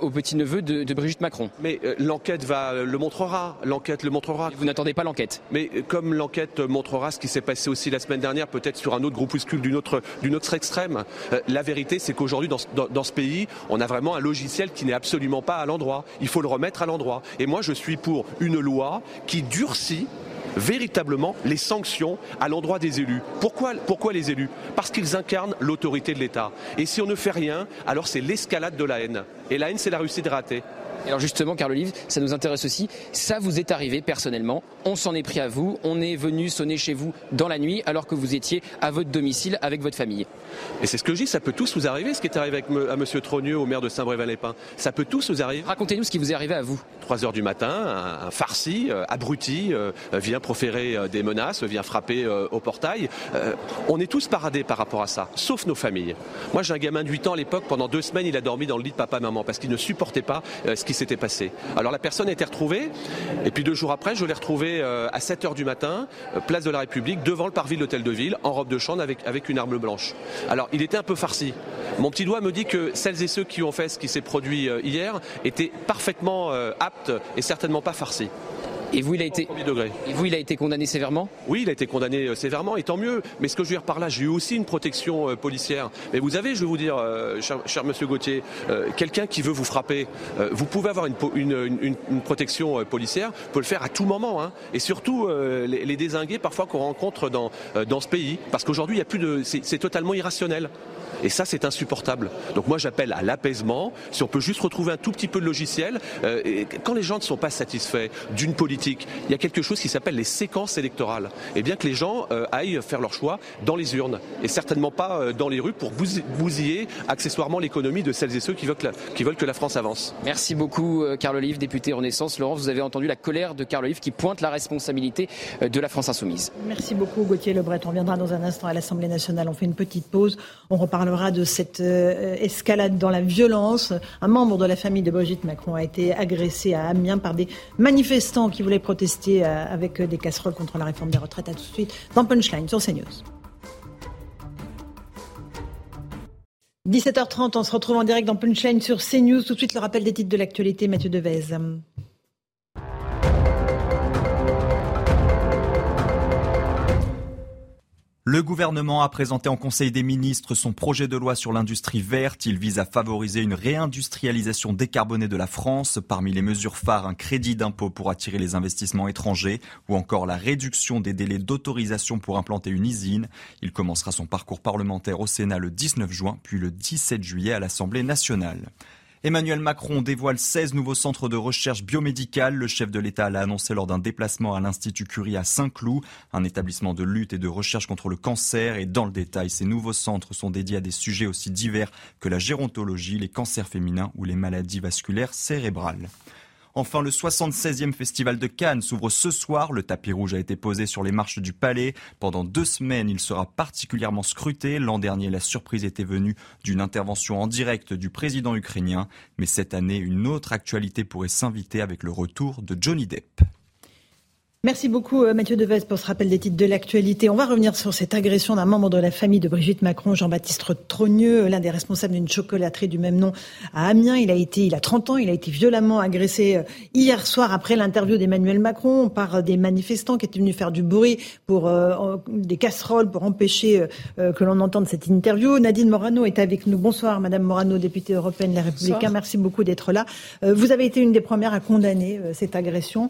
au petit-neveu de Brigitte Macron. Mais l'enquête le montrera. L'enquête le montrera. Et vous n'attendez pas l'enquête? Mais comme l'enquête montrera ce qui s'est passé aussi la semaine dernière, peut-être sur un autre groupuscule d'une autre extrême, la vérité c'est qu'aujourd'hui dans ce pays, on a vraiment un logiciel qui n'est absolument pas à l'endroit. Il faut le remettre à l'endroit. Et moi je suis pour une loi qui durcit véritablement les sanctions à l'endroit des élus. Pourquoi les élus? Parce qu'ils incarnent l'autorité de l'État. Et si on ne fait rien, alors c'est l'escalade de la haine. Et la haine, c'est la réussite ratée. Alors justement, Karl Olive, ça nous intéresse aussi. Ça vous est arrivé personnellement. On s'en est pris à vous. On est venu sonner chez vous dans la nuit alors que vous étiez à votre domicile avec votre famille. Et c'est ce que je dis, ça peut tous vous arriver, ce qui est arrivé à M. Trogneux, au maire de Saint-Brévin-les-Pins. Ça peut tous vous arriver. Racontez-nous ce qui vous est arrivé à vous. 3h du matin, un farci, abruti, vient proférer des menaces, vient frapper au portail. On est tous paradés par rapport à ça, sauf nos familles. Moi j'ai un gamin de 8 ans à l'époque, pendant 2 semaines il a dormi dans le lit de papa-maman parce qu'il ne supportait pas ce qui s'était passé. Alors la personne a été retrouvée et puis 2 jours après je l'ai retrouvée à 7h du matin, place de la République, devant le parvis de l'hôtel de ville, en robe de chambre avec une arme blanche. Alors il était un peu farci. Mon petit doigt me dit que celles et ceux qui ont fait ce qui s'est produit hier étaient parfaitement aptes et certainement pas farcis. Et vous, il a été condamné sévèrement? Oui, il a été condamné sévèrement, et tant mieux. Mais ce que je veux dire par là, j'ai eu aussi une protection policière. Mais vous avez, je vais vous dire, cher monsieur Gauthier, quelqu'un qui veut vous frapper, vous pouvez avoir une protection policière, vous pouvez le faire à tout moment. Hein. Et surtout, les dézingués parfois qu'on rencontre dans ce pays. Parce qu'aujourd'hui, il y a plus de... C'est totalement irrationnel. Et ça, c'est insupportable. Donc moi, j'appelle à l'apaisement. Si on peut juste retrouver un tout petit peu de logiciel, quand les gens ne sont pas satisfaits d'une politique, il y a quelque chose qui s'appelle les séquences électorales. Et bien que les gens aillent faire leur choix dans les urnes, et certainement pas dans les rues pour bousiller accessoirement l'économie de celles et ceux qui veulent que la France avance. Merci beaucoup, Karl Olive, député Renaissance. Laurence, vous avez entendu la colère de Karl Olive qui pointe la responsabilité de la France insoumise. Merci beaucoup, Gauthier Le Bret. On reviendra dans un instant à l'Assemblée nationale. On fait une petite pause. On reparle de cette escalade dans la violence. Un membre de la famille de Brigitte Macron a été agressé à Amiens par des manifestants qui voulaient protester avec des casseroles contre la réforme des retraites. À tout de suite dans Punchline sur CNews. 17h30, on se retrouve en direct dans Punchline sur CNews. Tout de suite le rappel des titres de l'actualité. Mathieu Devès. Le gouvernement a présenté en Conseil des ministres son projet de loi sur l'industrie verte. Il vise à favoriser une réindustrialisation décarbonée de la France. Parmi les mesures phares, un crédit d'impôt pour attirer les investissements étrangers ou encore la réduction des délais d'autorisation pour implanter une usine. Il commencera son parcours parlementaire au Sénat le 19 juin, puis le 17 juillet à l'Assemblée nationale. Emmanuel Macron dévoile 16 nouveaux centres de recherche biomédicale. Le chef de l'État l'a annoncé lors d'un déplacement à l'Institut Curie à Saint-Cloud, un établissement de lutte et de recherche contre le cancer. Et dans le détail, ces nouveaux centres sont dédiés à des sujets aussi divers que la gérontologie, les cancers féminins ou les maladies vasculaires cérébrales. Enfin, le 76e Festival de Cannes s'ouvre ce soir. Le tapis rouge a été posé sur les marches du Palais. Pendant 2 semaines, il sera particulièrement scruté. L'an dernier, la surprise était venue d'une intervention en direct du président ukrainien. Mais cette année, une autre actualité pourrait s'inviter avec le retour de Johnny Depp. Merci beaucoup Mathieu Devès pour ce rappel des titres de l'actualité. On va revenir sur cette agression d'un membre de la famille de Brigitte Macron, Jean-Baptiste Trogneux, l'un des responsables d'une chocolaterie du même nom à Amiens. Il a 30 ans, il a été violemment agressé hier soir après l'interview d'Emmanuel Macron par des manifestants qui étaient venus faire du bruit pour des casseroles pour empêcher que l'on entende cette interview. Nadine Morano est avec nous. Bonsoir Madame Morano, députée européenne Les Républicains. Merci beaucoup d'être là. Vous avez été une des premières à condamner cette agression.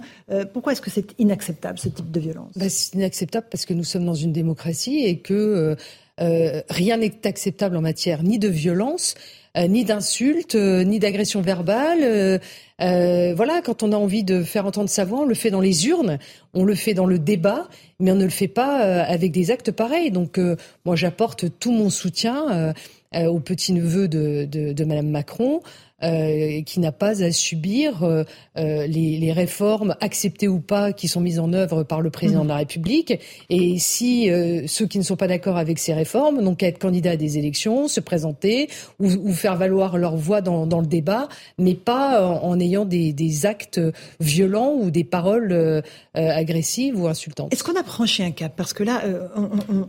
Pourquoi est-ce que c'est inacceptable ce type de violence? C'est inacceptable parce que nous sommes dans une démocratie et que rien n'est acceptable en matière ni de violence, ni d'insultes, ni d'agression verbale. Voilà, quand on a envie de faire entendre sa voix, on le fait dans les urnes, on le fait dans le débat, mais on ne le fait pas avec des actes pareils. Donc moi, j'apporte tout mon soutien au petit-neveu de Madame Macron, qui n'a pas à subir les réformes acceptées ou pas qui sont mises en œuvre par le président de la République. Et si ceux qui ne sont pas d'accord avec ces réformes n'ont qu'à être candidats à des élections, se présenter ou faire valoir leur voix dans le débat, mais pas en ayant des actes violents ou des paroles agressives ou insultantes. Est-ce qu'on a franchi un cap? Parce que là,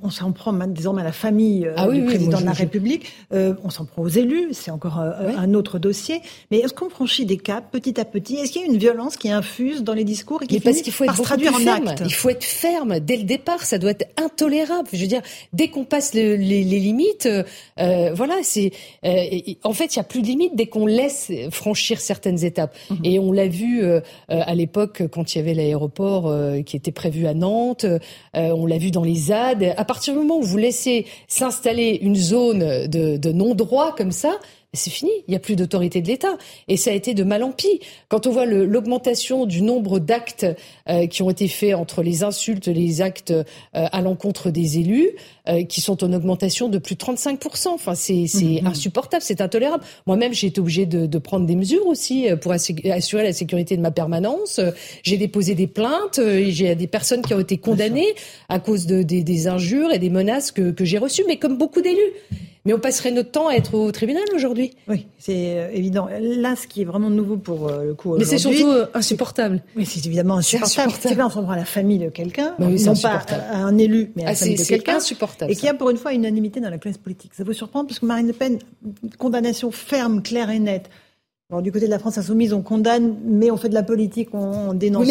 on s'en prend désormais à la famille du président de la République. On s'en prend aux élus. C'est encore un autre dossier. Mais est-ce qu'on franchit des caps petit à petit? Est-ce qu'il y a une violence qui infuse dans les discours et qui finit par se traduire en actes? Il faut être ferme dès le départ, ça doit être intolérable. Je veux dire, dès qu'on passe les limites, en fait, il n'y a plus de limites dès qu'on laisse franchir certaines étapes. Et on l'a vu à l'époque quand il y avait l'aéroport qui était prévu à Nantes, on l'a vu dans les ZAD. À partir du moment où vous laissez s'installer une zone de non-droit comme ça, c'est fini, il n'y a plus d'autorité de l'État. Et ça a été de mal en pis. Quand on voit l'augmentation du nombre d'actes qui ont été faits entre les insultes, les actes à l'encontre des élus, qui sont en augmentation de plus de 35%. Enfin, c'est insupportable, c'est intolérable. Moi-même, j'ai été obligée de prendre des mesures aussi pour assurer la sécurité de ma permanence. J'ai déposé des plaintes, j'ai des personnes qui ont été condamnées à cause des injures et des menaces que j'ai reçues, mais comme beaucoup d'élus. Mais on passerait notre temps à être au tribunal aujourd'hui. Oui, c'est évident. Là, ce qui est vraiment nouveau pour le coup aujourd'hui... Mais c'est surtout insupportable. Oui, c'est évidemment insupportable. C'est bien, on s'en prend à la famille de quelqu'un, non pas à un élu, mais à la famille de quelqu'un. C'est insupportable. Et qu'il y a pour une fois une unanimité dans la classe politique. Ça vous surprend, parce que Marine Le Pen, condamnation ferme, claire et nette. Alors, du côté de la France Insoumise, on condamne, mais on fait de la politique, on dénonce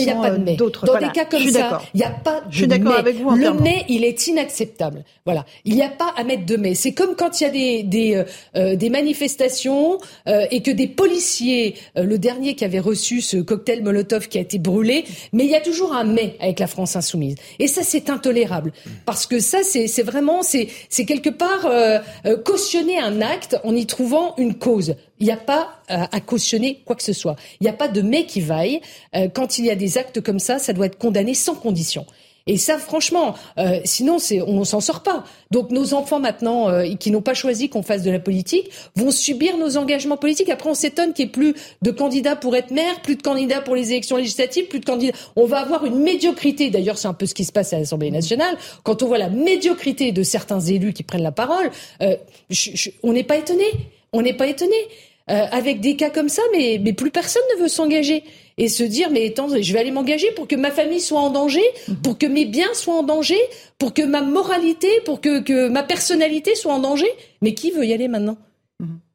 d'autres. Dans des cas comme ça, il n'y a pas de mais. Je suis d'accord avec vous. Le mais, il est inacceptable. Voilà. Il n'y a pas à mettre de mais. C'est comme quand il y a des manifestations et que des policiers, le dernier qui avait reçu ce cocktail Molotov qui a été brûlé, mais il y a toujours un mais avec la France Insoumise. Et ça, c'est intolérable. Parce que ça, c'est vraiment, c'est quelque part cautionner un acte en y trouvant une cause. Il n'y a pas à cautionner quoi que ce soit. Il n'y a pas de mais qui vaille. Quand il y a des actes comme ça doit être condamné sans condition. Et ça, franchement, sinon, on ne s'en sort pas. Donc nos enfants maintenant, qui n'ont pas choisi qu'on fasse de la politique, vont subir nos engagements politiques. Après, on s'étonne qu'il n'y ait plus de candidats pour être maire, plus de candidats pour les élections législatives, plus de candidats... On va avoir une médiocrité. D'ailleurs, c'est un peu ce qui se passe à l'Assemblée nationale. Quand on voit la médiocrité de certains élus qui prennent la parole, on n'est pas étonné. On n'est pas étonné. Avec des cas comme ça, mais plus personne ne veut s'engager et se dire je vais aller m'engager pour que ma famille soit en danger, pour que mes biens soient en danger, pour que ma moralité, pour que ma personnalité soit en danger. Mais qui veut y aller maintenant ?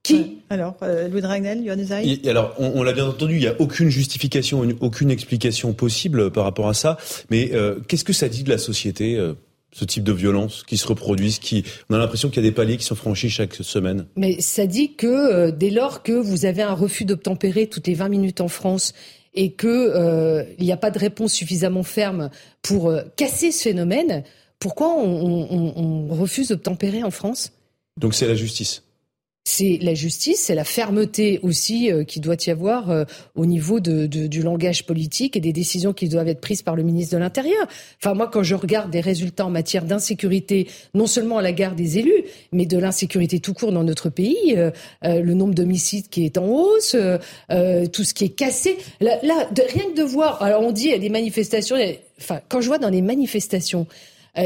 Qui ? Alors, Louis de Raguel, Yoann Usaï. Alors, on l'a bien entendu, il n'y a aucune justification, aucune explication possible par rapport à ça. Mais qu'est-ce que ça dit de la société ? Ce type de violence qui se reproduisent, on a l'impression qu'il y a des paliers qui sont franchis chaque semaine. Mais ça dit que dès lors que vous avez un refus d'obtempérer toutes les 20 minutes en France et que il n'y a pas de réponse suffisamment ferme pour casser ce phénomène, pourquoi on refuse d'obtempérer en France ? Donc c'est la justice. c'est la justice, c'est la fermeté aussi qui doit y avoir au niveau du langage politique et des décisions qui doivent être prises par le ministre de l'Intérieur. Enfin, moi, quand je regarde des résultats en matière d'insécurité, non seulement à la gare des élus, mais de l'insécurité tout court dans notre pays, le nombre d'homicides qui est en hausse, tout ce qui est cassé. Là, rien que de voir... Alors, on dit, il y a des manifestations... Enfin, quand je vois dans les manifestations...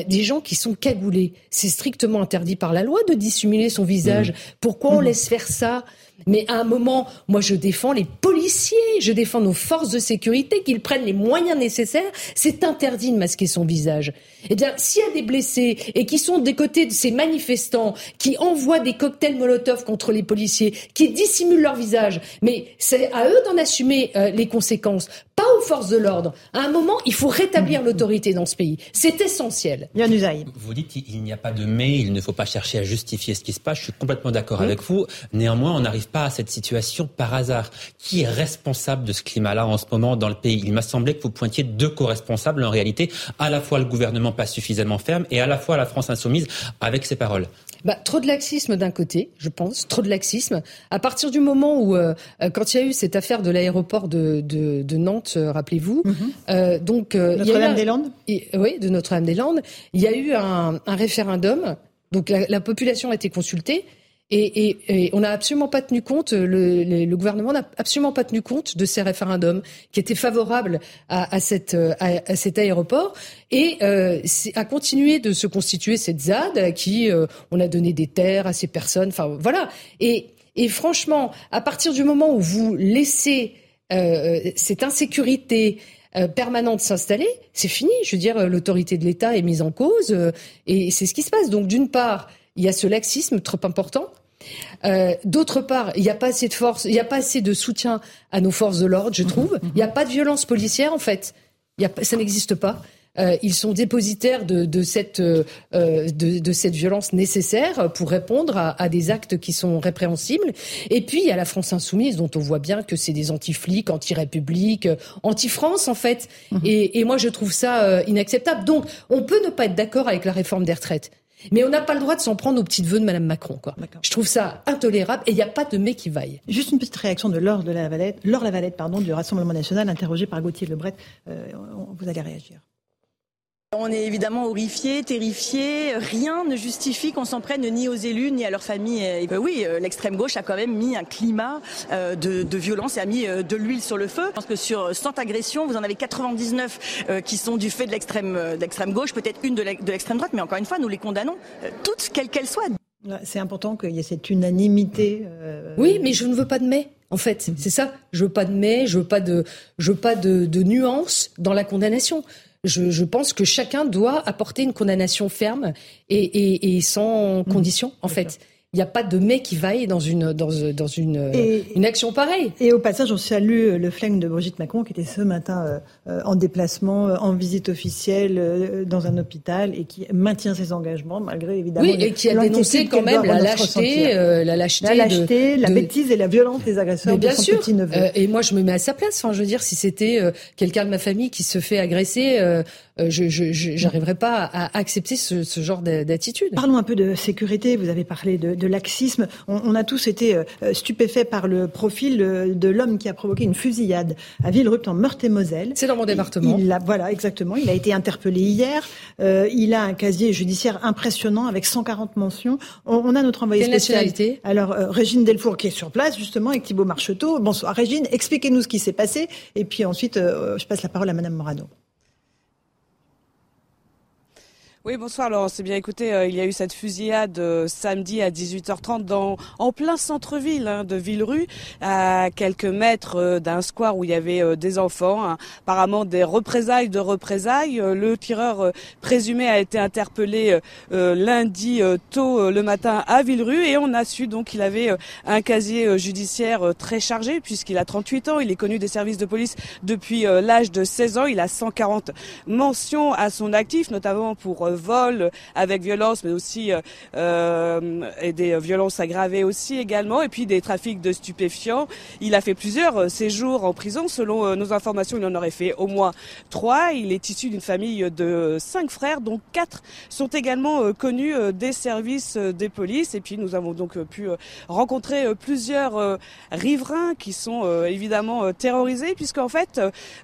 des gens qui sont cagoulés. C'est strictement interdit par la loi de dissimuler son visage. Pourquoi on laisse faire ça ? Mais à un moment, moi je défends les policiers, je défends nos forces de sécurité, qu'ils prennent les moyens nécessaires. C'est interdit de masquer son visage. Eh bien, s'il y a des blessés et qui sont des côtés de ces manifestants qui envoient des cocktails Molotov contre les policiers, qui dissimulent leur visage, mais c'est à eux d'en assumer les conséquences, pas aux forces de l'ordre. À un moment, il faut rétablir l'autorité dans ce pays. C'est essentiel. Yoann Usaï. Vous dites qu'il n'y a pas de mais, il ne faut pas chercher à justifier ce qui se passe. Je suis complètement d'accord avec vous. Néanmoins, on n'arrive pas à cette situation par hasard. Qui est responsable de ce climat-là en ce moment dans le pays ? Il m'a semblé que vous pointiez deux co-responsables en réalité, à la fois le gouvernement pas suffisamment ferme et à la fois la France insoumise avec ses paroles. Trop de laxisme d'un côté, je pense, trop de laxisme. À partir du moment où, quand il y a eu cette affaire de l'aéroport de Nantes, rappelez-vous, Notre-Dame-des-Landes ? Oui, de Notre-Dame-des-Landes. Il y a eu un référendum, donc la population a été consultée. Et on n'a absolument pas tenu compte, le gouvernement n'a absolument pas tenu compte de ces référendums qui étaient favorables à cet aéroport et a continué de se constituer cette ZAD à qui on a donné des terres à ces personnes. Enfin voilà. Et franchement, à partir du moment où vous laissez cette insécurité permanente s'installer, c'est fini. Je veux dire, l'autorité de l'État est mise en cause et c'est ce qui se passe. Donc d'une part, il y a ce laxisme trop important. D'autre part, il n'y a pas assez de force, il n'y a pas assez de soutien à nos forces de l'ordre, je trouve. Il n'y a pas de violence policière, en fait. Ça n'existe pas. Ils sont dépositaires de cette violence nécessaire pour répondre à des actes qui sont répréhensibles. Et puis, il y a la France insoumise, dont on voit bien que c'est des anti-flics, anti-républiques, anti-France, en fait. Et moi, je trouve ça inacceptable. Donc, on peut ne pas être d'accord avec la réforme des retraites. Mais on n'a pas le droit de s'en prendre aux petites vœux de Mme Macron, quoi. D'accord. Je trouve ça intolérable et il n'y a pas de mais qui vaille. Juste une petite réaction de Laure Lavalette, du Rassemblement National, interrogée par Gauthier Le Bret. Vous allez réagir. On est évidemment horrifiés, terrifiés. Rien ne justifie qu'on s'en prenne ni aux élus ni à leurs familles. Et ben oui, l'extrême gauche a quand même mis un climat de violence et a mis de l'huile sur le feu. Je pense que sur 100 agressions, vous en avez 99 qui sont du fait de l'extrême gauche, peut-être une de l'extrême droite. Mais encore une fois, nous les condamnons toutes, quelles qu'elles soient. C'est important qu'il y ait cette unanimité. Oui, mais je ne veux pas de mais. En fait, c'est ça. Je veux pas de mais, je veux pas de nuances dans la condamnation. Je pense que chacun doit apporter une condamnation ferme et sans condition, en fait. Sûr. Il n'y a pas de mais qui vaille dans une action pareille. Et au passage, on salue le flegme de Brigitte Macron qui était ce matin en déplacement, en visite officielle dans un hôpital et qui maintient ses engagements malgré évidemment... Oui, et qui a dénoncé quand même la lâcheté, la bêtise et la violence des agresseurs de son petit-neveu. Et moi, je me mets à sa place. Enfin, je veux dire, si c'était quelqu'un de ma famille qui se fait agresser... Je n'arriverai pas à accepter ce genre d'attitude. Parlons un peu de sécurité. Vous avez parlé de laxisme. On a tous été stupéfaits par le profil de l'homme qui a provoqué une fusillade à Villerupt en Meurthe-et-Moselle. C'est dans mon département. Voilà, exactement. Il a été interpellé hier. Il a un casier judiciaire impressionnant avec 140 mentions. On a notre envoyé spécial. Quelle nationalité ? Alors, Régine Delfour qui est sur place, justement, avec Thibaut Marcheteau. Bonsoir Régine, expliquez-nous ce qui s'est passé. Et puis ensuite, je passe la parole à Madame Morano. Oui, bonsoir Laurence. Eh bien, écoutez, il y a eu cette fusillade samedi à 18h30 en plein centre-ville de Villerupt, à quelques mètres d'un square où il y avait des enfants, apparemment des représailles. Le tireur présumé a été interpellé lundi tôt le matin à Villerupt et on a su donc qu'il avait un casier judiciaire très chargé puisqu'il a 38 ans, il est connu des services de police depuis l'âge de 16 ans, il a 140 mentions à son actif, notamment pour vol avec violence, mais aussi et des violences aggravées aussi également, et puis des trafics de stupéfiants. Il a fait plusieurs séjours en prison. Selon nos informations, il en aurait fait au moins 3. Il est issu d'une famille de 5 frères, dont 4 sont également connus des services des polices. Et puis nous avons donc pu rencontrer plusieurs riverains qui sont évidemment terrorisés, puisqu'en fait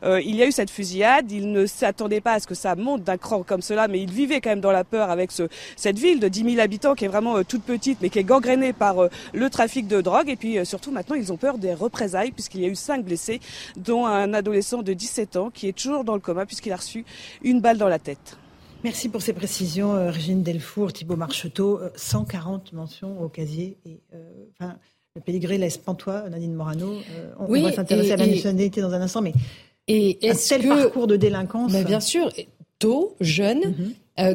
il y a eu cette fusillade. Ils ne s'attendaient pas à ce que ça monte d'un cran comme cela, mais ils vivaient quand même dans la peur avec cette ville de 10 000 habitants qui est vraiment toute petite, mais qui est gangrénée par le trafic de drogue. Et puis surtout maintenant ils ont peur des représailles, puisqu'il y a eu 5 blessés, dont un adolescent de 17 ans qui est toujours dans le coma puisqu'il a reçu une balle dans la tête. Merci pour ces précisions, Régine Delfour, Thibaut Marcheteau. 140 mentions au casier. Et, enfin, le Pédigré laisse pantois, Nadine Morano. Oui, on va s'intéresser à la nationalité dans un instant, mais un tel parcours de délinquance. Bah bien sûr, tôt, jeune,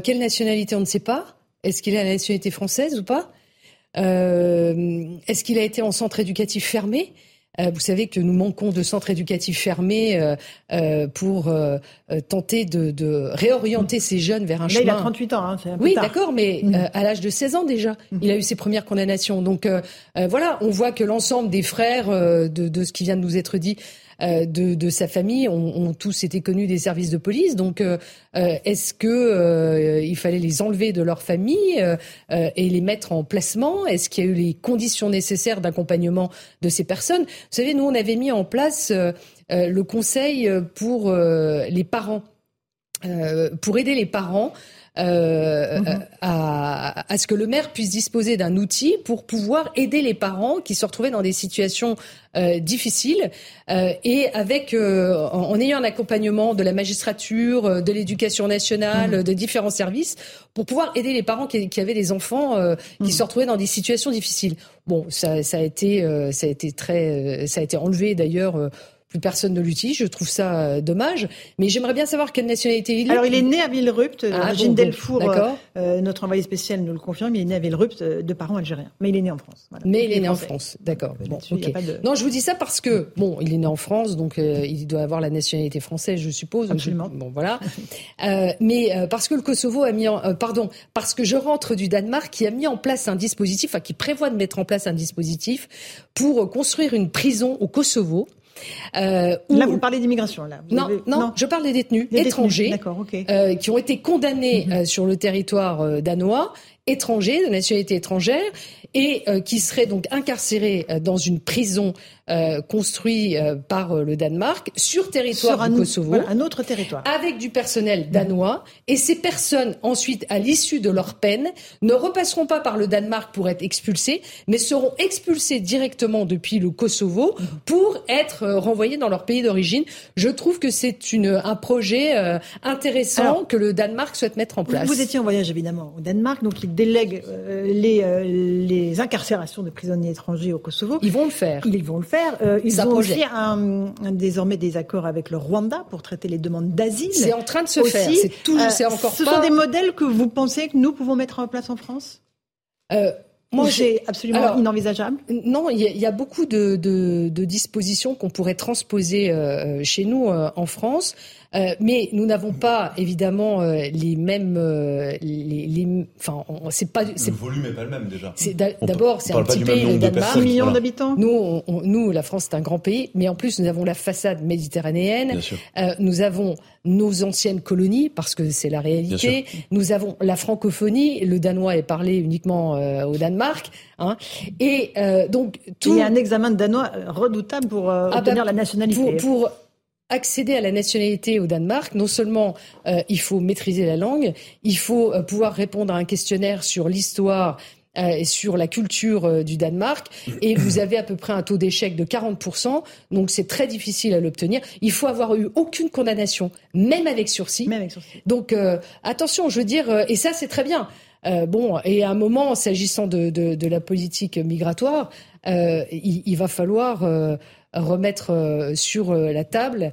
quelle nationalité on ne sait pas. Est-ce qu'il a la nationalité française ou pas? Est-ce qu'il a été en centre éducatif fermé? Vous savez que nous manquons de centres éducatifs fermés pour tenter de réorienter ces jeunes vers un chemin. Là, il a 38 ans, hein, c'est un peu tard. Oui, d'accord, mais à l'âge de 16 ans déjà, il a eu ses premières condamnations. Donc voilà, on voit que l'ensemble des frères de ce qui vient de nous être dit de sa famille ont tous été connus des services de police. Donc est-ce que il fallait les enlever de leur famille et les mettre en placement? Est-ce qu'il y a eu les conditions nécessaires d'accompagnement de ces personnes? Vous savez, nous on avait mis en place le conseil pour les parents, pour aider les parents à ce que le maire puisse disposer d'un outil pour pouvoir aider les parents qui se retrouvaient dans des situations difficiles, et avec en ayant un accompagnement de la magistrature, de l'éducation nationale, de différents services pour pouvoir aider les parents qui avaient des enfants qui se retrouvaient dans des situations difficiles. Bon, ça a été enlevé d'ailleurs. Plus personne ne l'utilise, je trouve ça dommage. Mais j'aimerais bien savoir quelle nationalité il est. Alors, il est né à Villerupt. Régine Delfour, notre envoyée spéciale, nous le confirme. Il est né à Villerupt de parents algériens. Mais il est né en France. Voilà. Mais il est né en France, d'accord. Bon, okay. Non, je vous dis ça parce que, bon, il est né en France, donc il doit avoir la nationalité française, je suppose. Absolument. Donc, bon, voilà. Mais parce que le Kosovo a mis en... parce que je rentre du Danemark, qui a mis en place un dispositif, enfin, qui prévoit de mettre en place un dispositif pour construire une prison au Kosovo. Là, vous parlez d'immigration, là. Non, je parle des détenus étrangers, okay, qui ont été condamnés sur le territoire danois, étrangers, de nationalité étrangère, et qui seraient donc incarcérés dans une prison construite par le Danemark sur territoire du Kosovo, voilà, un autre territoire, avec du personnel danois. Et ces personnes, ensuite, à l'issue de leur peine, ne repasseront pas par le Danemark pour être expulsées, mais seront expulsées directement depuis le Kosovo pour être renvoyées dans leur pays d'origine. Je trouve que c'est un projet intéressant que le Danemark souhaite mettre en place. Vous étiez en voyage, évidemment, au Danemark, donc il délègue les incarcérations de prisonniers étrangers au Kosovo. Ils vont le faire. Ils ont aussi désormais des accords avec le Rwanda pour traiter les demandes d'asile. C'est en train de se faire. Ce sont des modèles que vous pensez que nous pouvons mettre en place en France? Moi, c'est absolument inenvisageable. Non, il y a beaucoup de dispositions qu'on pourrait transposer chez nous en France, mais nous n'avons pas évidemment les mêmes. Le volume n'est pas le même déjà. D'abord, c'est un petit pays, le Danemark, 6 millions d'habitants. Nous, la France est un grand pays, mais en plus, nous avons la façade méditerranéenne. Nous avons nos anciennes colonies, parce que c'est la réalité. Nous avons la francophonie. Le danois est parlé uniquement au Danemark. Hein. Et donc tout. Il y a un examen de danois redoutable pour obtenir la nationalité. Pour accéder à la nationalité au Danemark, non seulement il faut maîtriser la langue, il faut pouvoir répondre à un questionnaire sur l'histoire et sur la culture du Danemark, et vous avez à peu près un taux d'échec de 40%, donc c'est très difficile à l'obtenir. Il faut avoir eu aucune condamnation, même avec sursis. Donc attention, je veux dire, et ça c'est très bien. Et à un moment, s'agissant de la politique migratoire, il va falloir remettre sur la table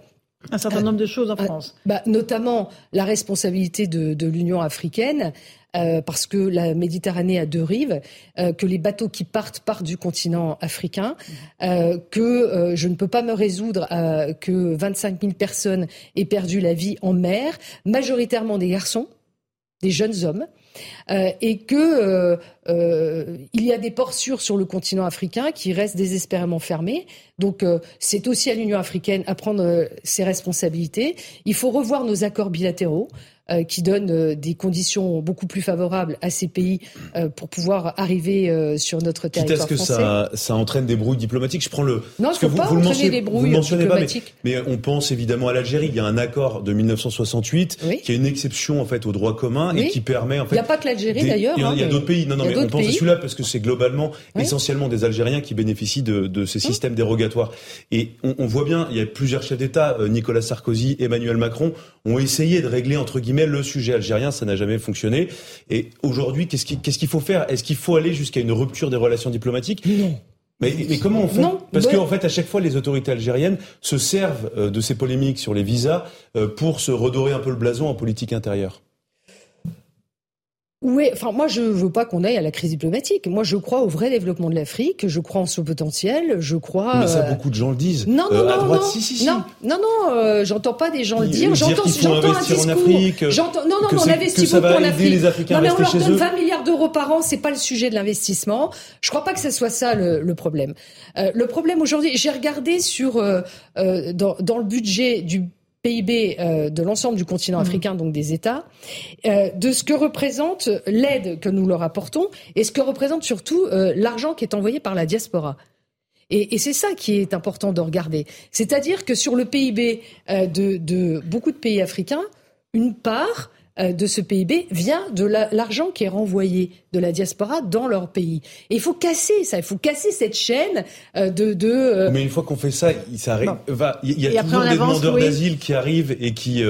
un certain nombre de choses en France. Notamment la responsabilité de l'Union africaine, parce que la Méditerranée a deux rives, que les bateaux qui partent du continent africain, que je ne peux pas me résoudre à que 25 000 personnes aient perdu la vie en mer, majoritairement des garçons. des jeunes hommes, et qu'il y a des ports sûrs sur le continent africain qui restent désespérément fermés. Donc c'est aussi à l'Union africaine à prendre ses responsabilités. Il faut revoir nos accords bilatéraux qui donnent des conditions beaucoup plus favorables à ces pays pour pouvoir arriver sur notre territoire français. Quitte à ce que ça entraîne des brouilles diplomatiques. Je prends le... Non, il ne faut pas entraîner des brouilles diplomatiques. Pas, mais on pense évidemment à l'Algérie. Il y a un accord de 1968 oui. qui est une exception en fait, au droit commun oui. et qui permet... En fait, il n'y a pas que l'Algérie d'ailleurs. Il y a d'autres pays. Non, mais on pense à celui-là parce que c'est globalement oui. essentiellement des Algériens qui bénéficient de ces oui. systèmes dérogatoires. Et on voit bien, il y a plusieurs chefs d'État, Nicolas Sarkozy, Emmanuel Macron, ont essayé de régler entre guillemets mais le sujet algérien, ça n'a jamais fonctionné. Et aujourd'hui, qu'est-ce qu'il faut faire ? Est-ce qu'il faut aller jusqu'à une rupture des relations diplomatiques ? Non. Mais comment on fait ? Non. Parce qu'en fait, à chaque fois, les autorités algériennes se servent de ces polémiques sur les visas pour se redorer un peu le blason en politique intérieure. Oui, enfin moi je veux pas qu'on aille à la crise diplomatique. Moi je crois au vrai développement de l'Afrique, je crois en son potentiel, je crois. Mais ça beaucoup de gens le disent. Non, j'entends pas des gens le dire. J'entends un discours. En Afrique, non, on investit beaucoup en Afrique. Non mais on leur donne 20 milliards d'euros par an, c'est pas le sujet de l'investissement. Je crois pas que ça soit ça le problème. Le problème aujourd'hui, j'ai regardé sur dans le budget du PIB de l'ensemble du continent africain, donc des États, de ce que représente l'aide que nous leur apportons et ce que représente surtout l'argent qui est envoyé par la diaspora. Et c'est ça qui est important de regarder. C'est-à-dire que sur le PIB de beaucoup de pays africains, une part de ce PIB vient de l'argent qui est renvoyé de la diaspora dans leur pays. Et il faut casser ça, il faut casser cette chaîne de... Mais une fois qu'on fait ça, ça arrive, il y a toujours des demandeurs oui. d'asile qui arrivent et qui...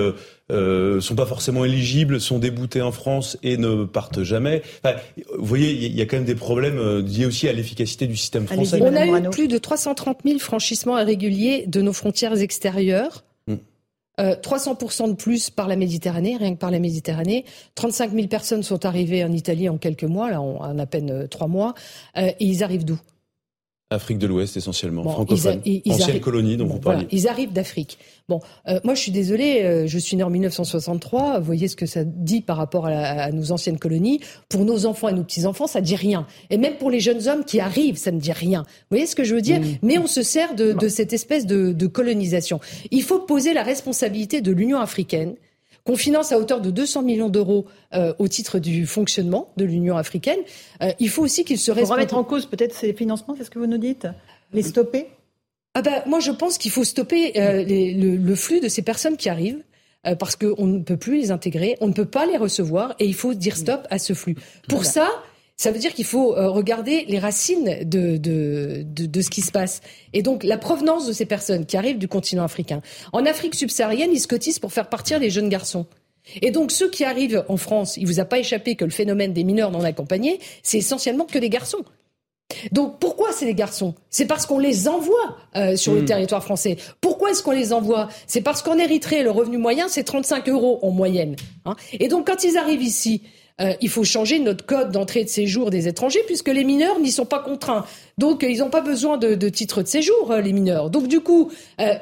sont pas forcément éligibles, sont déboutés en France et ne partent jamais. Enfin, vous voyez, il y a quand même des problèmes liés aussi à l'efficacité du système français. On a eu plus de 330 000 franchissements irréguliers de nos frontières extérieures. 300% de plus par la Méditerranée, rien que par la Méditerranée. 35 000 personnes sont arrivées en Italie en quelques mois, là, en à peine 3 mois. Et ils arrivent d'où ? Afrique de l'Ouest essentiellement, francophone, ancienne colonie dont vous parliez. Voilà, ils arrivent d'Afrique. Bon, moi je suis désolée, je suis née en 1963, vous voyez ce que ça dit par rapport à nos anciennes colonies. Pour nos enfants et nos petits-enfants, ça dit rien. Et même pour les jeunes hommes qui arrivent, ça ne dit rien. Vous voyez ce que je veux dire ? Mais on se sert de cette espèce de colonisation. Il faut poser la responsabilité de l'Union africaine, qu'on finance à hauteur de 200 millions d'euros au titre du fonctionnement de l'Union africaine. Il faut aussi qu'il se reste... Pour remettre en cause peut-être ces financements, c'est ce que vous nous dites ? Les stopper ? Moi, je pense qu'il faut stopper le flux de ces personnes qui arrivent parce qu'on ne peut plus les intégrer, on ne peut pas les recevoir et il faut dire stop à ce flux. Pour ça veut dire qu'il faut regarder les racines de ce qui se passe. Et donc, la provenance de ces personnes qui arrivent du continent africain. En Afrique subsaharienne, ils se cotisent pour faire partir les jeunes garçons. Et donc, ceux qui arrivent en France, il vous a pas échappé que le phénomène des mineurs non accompagnés, c'est essentiellement que des garçons. Donc, pourquoi c'est des garçons ? C'est parce qu'on les envoie sur le territoire français. Pourquoi est-ce qu'on les envoie ? C'est parce qu'en Érythrée, le revenu moyen, c'est 35 € en moyenne. Hein. Et donc, quand ils arrivent ici... il faut changer notre code d'entrée et de séjour des étrangers puisque les mineurs n'y sont pas contraints. Donc, ils n'ont pas besoin de titre de séjour, les mineurs. Donc, du coup,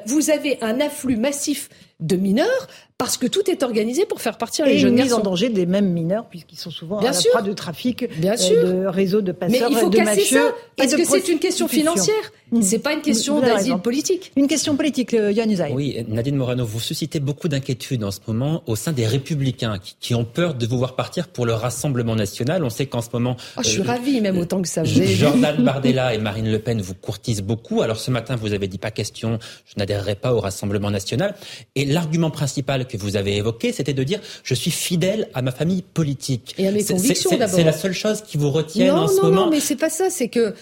vous avez un afflux massif de mineurs parce que tout est organisé pour faire partir les jeunes garçons. Et mise en danger des mêmes mineurs puisqu'ils sont souvent à la proie de trafic, de réseaux de passeurs, de mafieux. Mais il faut casser ça. Est-ce que c'est une question financière ? C'est pas une question d'asile politique. Une question politique, Yoann Usaï. Oui, Nadine Morano, vous suscitez beaucoup d'inquiétudes en ce moment au sein des Républicains qui ont peur de vous voir partir pour le Rassemblement National. On sait qu'en ce moment... je suis ravie, même autant que ça. Jordan Bardella et Marine Le Pen vous courtisent beaucoup. Alors ce matin, vous avez dit pas question, je n'adhérerai pas au Rassemblement National. Et l'argument principal que vous avez évoqué, c'était de dire je suis fidèle à ma famille politique. Et à mes convictions d'abord. C'est la seule chose qui vous retient en ce moment. Non, mais c'est pas ça, c'est que...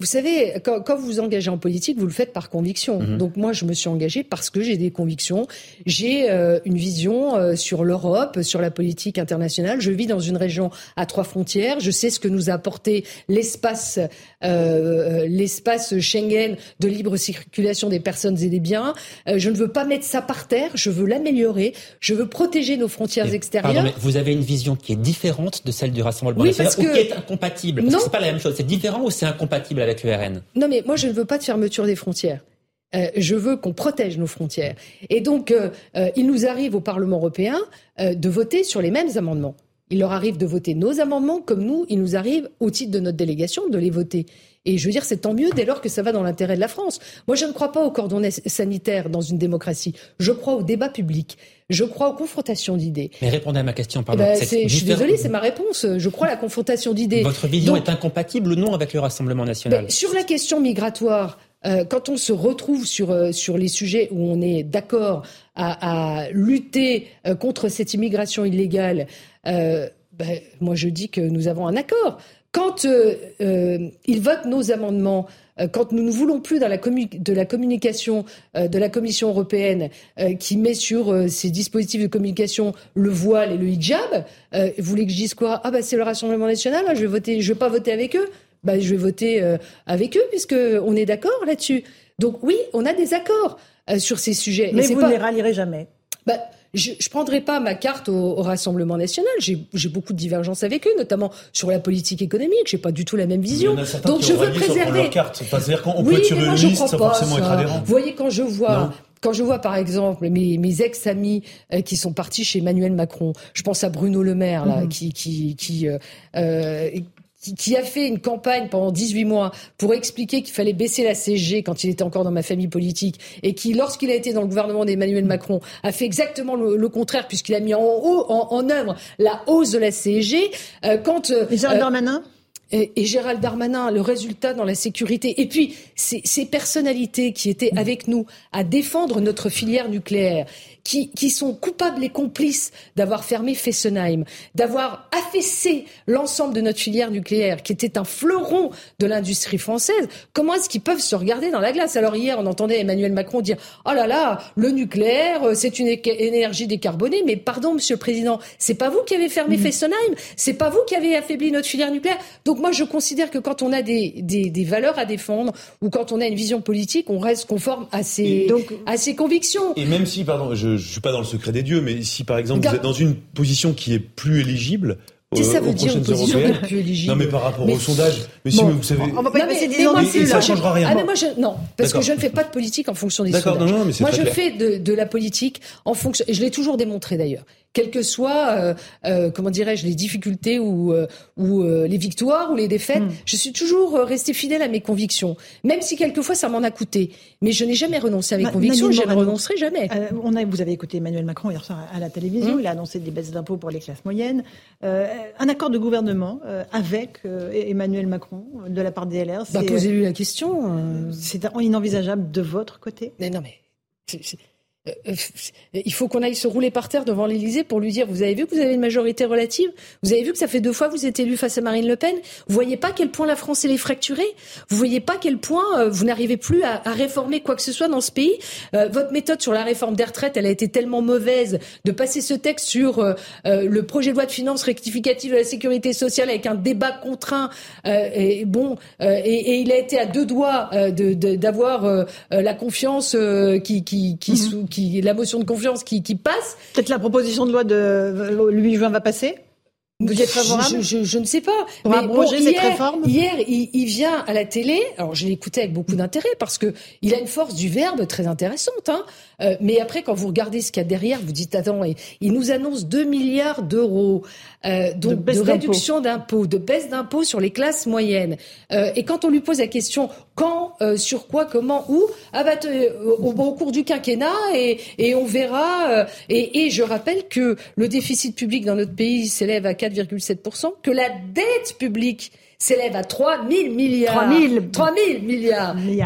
vous savez, quand vous vous engagez en politique, vous le faites par conviction. Donc moi, je me suis engagée parce que j'ai des convictions. J'ai une vision sur l'Europe, sur la politique internationale. Je vis dans une région à 3 frontières. Je sais ce que nous a apporté l'espace Schengen de libre circulation des personnes et des biens. Je ne veux pas mettre ça par terre. Je veux l'améliorer. Je veux protéger nos frontières extérieures. Pardon, mais vous avez une vision qui est différente de celle du Rassemblement national ou qui est incompatible. Parce que c'est pas la même chose. C'est différent ou c'est incompatible avec le RN. Non, mais moi, je ne veux pas de fermeture des frontières. Je veux qu'on protège nos frontières. Et donc, il nous arrive au Parlement européen de voter sur les mêmes amendements. Il leur arrive de voter nos amendements, comme nous, il nous arrive, au titre de notre délégation, de les voter. Et je veux dire, c'est tant mieux dès lors que ça va dans l'intérêt de la France. Moi, je ne crois pas au cordon sanitaire dans une démocratie. Je crois au débat public. Je crois aux confrontations d'idées. Mais répondez à ma question, pardon. Je suis désolée, c'est ma réponse. Je crois à la confrontation d'idées. Votre vision est incompatible, non, avec le Rassemblement National. Sur la question migratoire, quand on se retrouve sur les sujets où on est d'accord à lutter contre cette immigration illégale, moi, je dis que nous avons un accord. Quand ils votent nos amendements, quand nous ne voulons plus de la communication de la Commission européenne qui met sur ces dispositifs de communication le voile et le hijab, vous voulez que je dise quoi ? Ah bah c'est le Rassemblement National, hein, je vais pas voter avec eux. Bah je vais voter avec eux puisque on est d'accord là-dessus. Donc oui, on a des accords sur ces sujets. Mais vous ne les rallierez jamais. Bah, je prendrai pas ma carte au Rassemblement National. J'ai beaucoup de divergences avec eux, notamment sur la politique économique. J'ai pas du tout la même vision. Donc je veux préserver. C'est-à-dire qu'on peut tirer une liste sans forcément être adhérent. Vous voyez, quand je vois par exemple mes ex-amis qui sont partis chez Emmanuel Macron, je pense à Bruno Le Maire là, qui a fait une campagne pendant 18 mois pour expliquer qu'il fallait baisser la CSG quand il était encore dans ma famille politique et qui, lorsqu'il a été dans le gouvernement d'Emmanuel Macron, a fait exactement le contraire puisqu'il a mis en œuvre la hausse de la CSG. Et Gérald Darmanin, le résultat dans la sécurité. Et puis, ces personnalités qui étaient avec nous à défendre notre filière nucléaire, qui sont coupables et complices d'avoir fermé Fessenheim, d'avoir affaissé l'ensemble de notre filière nucléaire, qui était un fleuron de l'industrie française, comment est-ce qu'ils peuvent se regarder dans la glace ? Alors hier, on entendait Emmanuel Macron dire « Oh là là, le nucléaire, c'est une énergie décarbonée. » Mais pardon, Monsieur le Président, c'est pas vous qui avez fermé Fessenheim, c'est pas vous qui avez affaibli notre filière nucléaire. Donc moi, je considère que quand on a des valeurs à défendre ou quand on a une vision politique, on reste conforme à ses convictions. Et même si, pardon, je ne suis pas dans le secret des dieux, mais si par exemple vous êtes dans une position qui est plus éligible... Qu'est-ce que ça veut dire une position plus éligible ? Non, mais par rapport au sondage, vous savez... On va pas passer des ans dessus, ça ne changera rien. Ah, mais moi, non, parce que je ne fais pas de politique en fonction des sondages. Non, mais c'est très clair. Moi, je fais de la politique en fonction... Et je l'ai toujours démontré, d'ailleurs. Quelles que soient, comment dirais-je, les difficultés ou les victoires ou les défaites, je suis toujours restée fidèle à mes convictions. Même si quelquefois, ça m'en a coûté. Mais je n'ai jamais renoncé à mes convictions, je ne renoncerai jamais. Vous avez écouté Emmanuel Macron hier soir à la télévision, il a annoncé des baisses d'impôts pour les classes moyennes. Un accord de gouvernement avec Emmanuel Macron de la part des LR. Posez-lui la question. C'est inenvisageable de votre côté. Il faut qu'on aille se rouler par terre devant l'Élysée pour lui dire « Vous avez vu que vous avez une majorité relative ? Vous avez vu que ça fait 2 fois que vous êtes élu face à Marine Le Pen ? Vous voyez pas à quel point la France est fracturée ? Vous voyez pas à quel point vous n'arrivez plus à réformer quoi que ce soit dans ce pays ? Votre méthode sur la réforme des retraites, elle a été tellement mauvaise de passer ce texte sur le projet de loi de finances rectificative de la sécurité sociale avec un débat contraint. Et il a été à 2 doigts d'avoir la confiance la motion de confiance qui passe. Peut-être la proposition de loi de 8 juin va passer ? Vous y êtes favorable ? Je ne sais pas. Pour abroger cette réforme ? Hier, il vient à la télé. Alors, je l'ai écouté avec beaucoup d'intérêt parce que il a une force du verbe très intéressante. Mais après, quand vous regardez ce qu'il y a derrière, vous dites, attends, il nous annonce 2 milliards d'euros donc de réduction d'impôts, de baisse d'impôts sur les classes moyennes. Et quand on lui pose la question, quand, sur quoi, comment, où, au cours du quinquennat, et on verra. Et je rappelle que le déficit public dans notre pays s'élève à 4,7%, que la dette publique s'élève à 3 000 milliards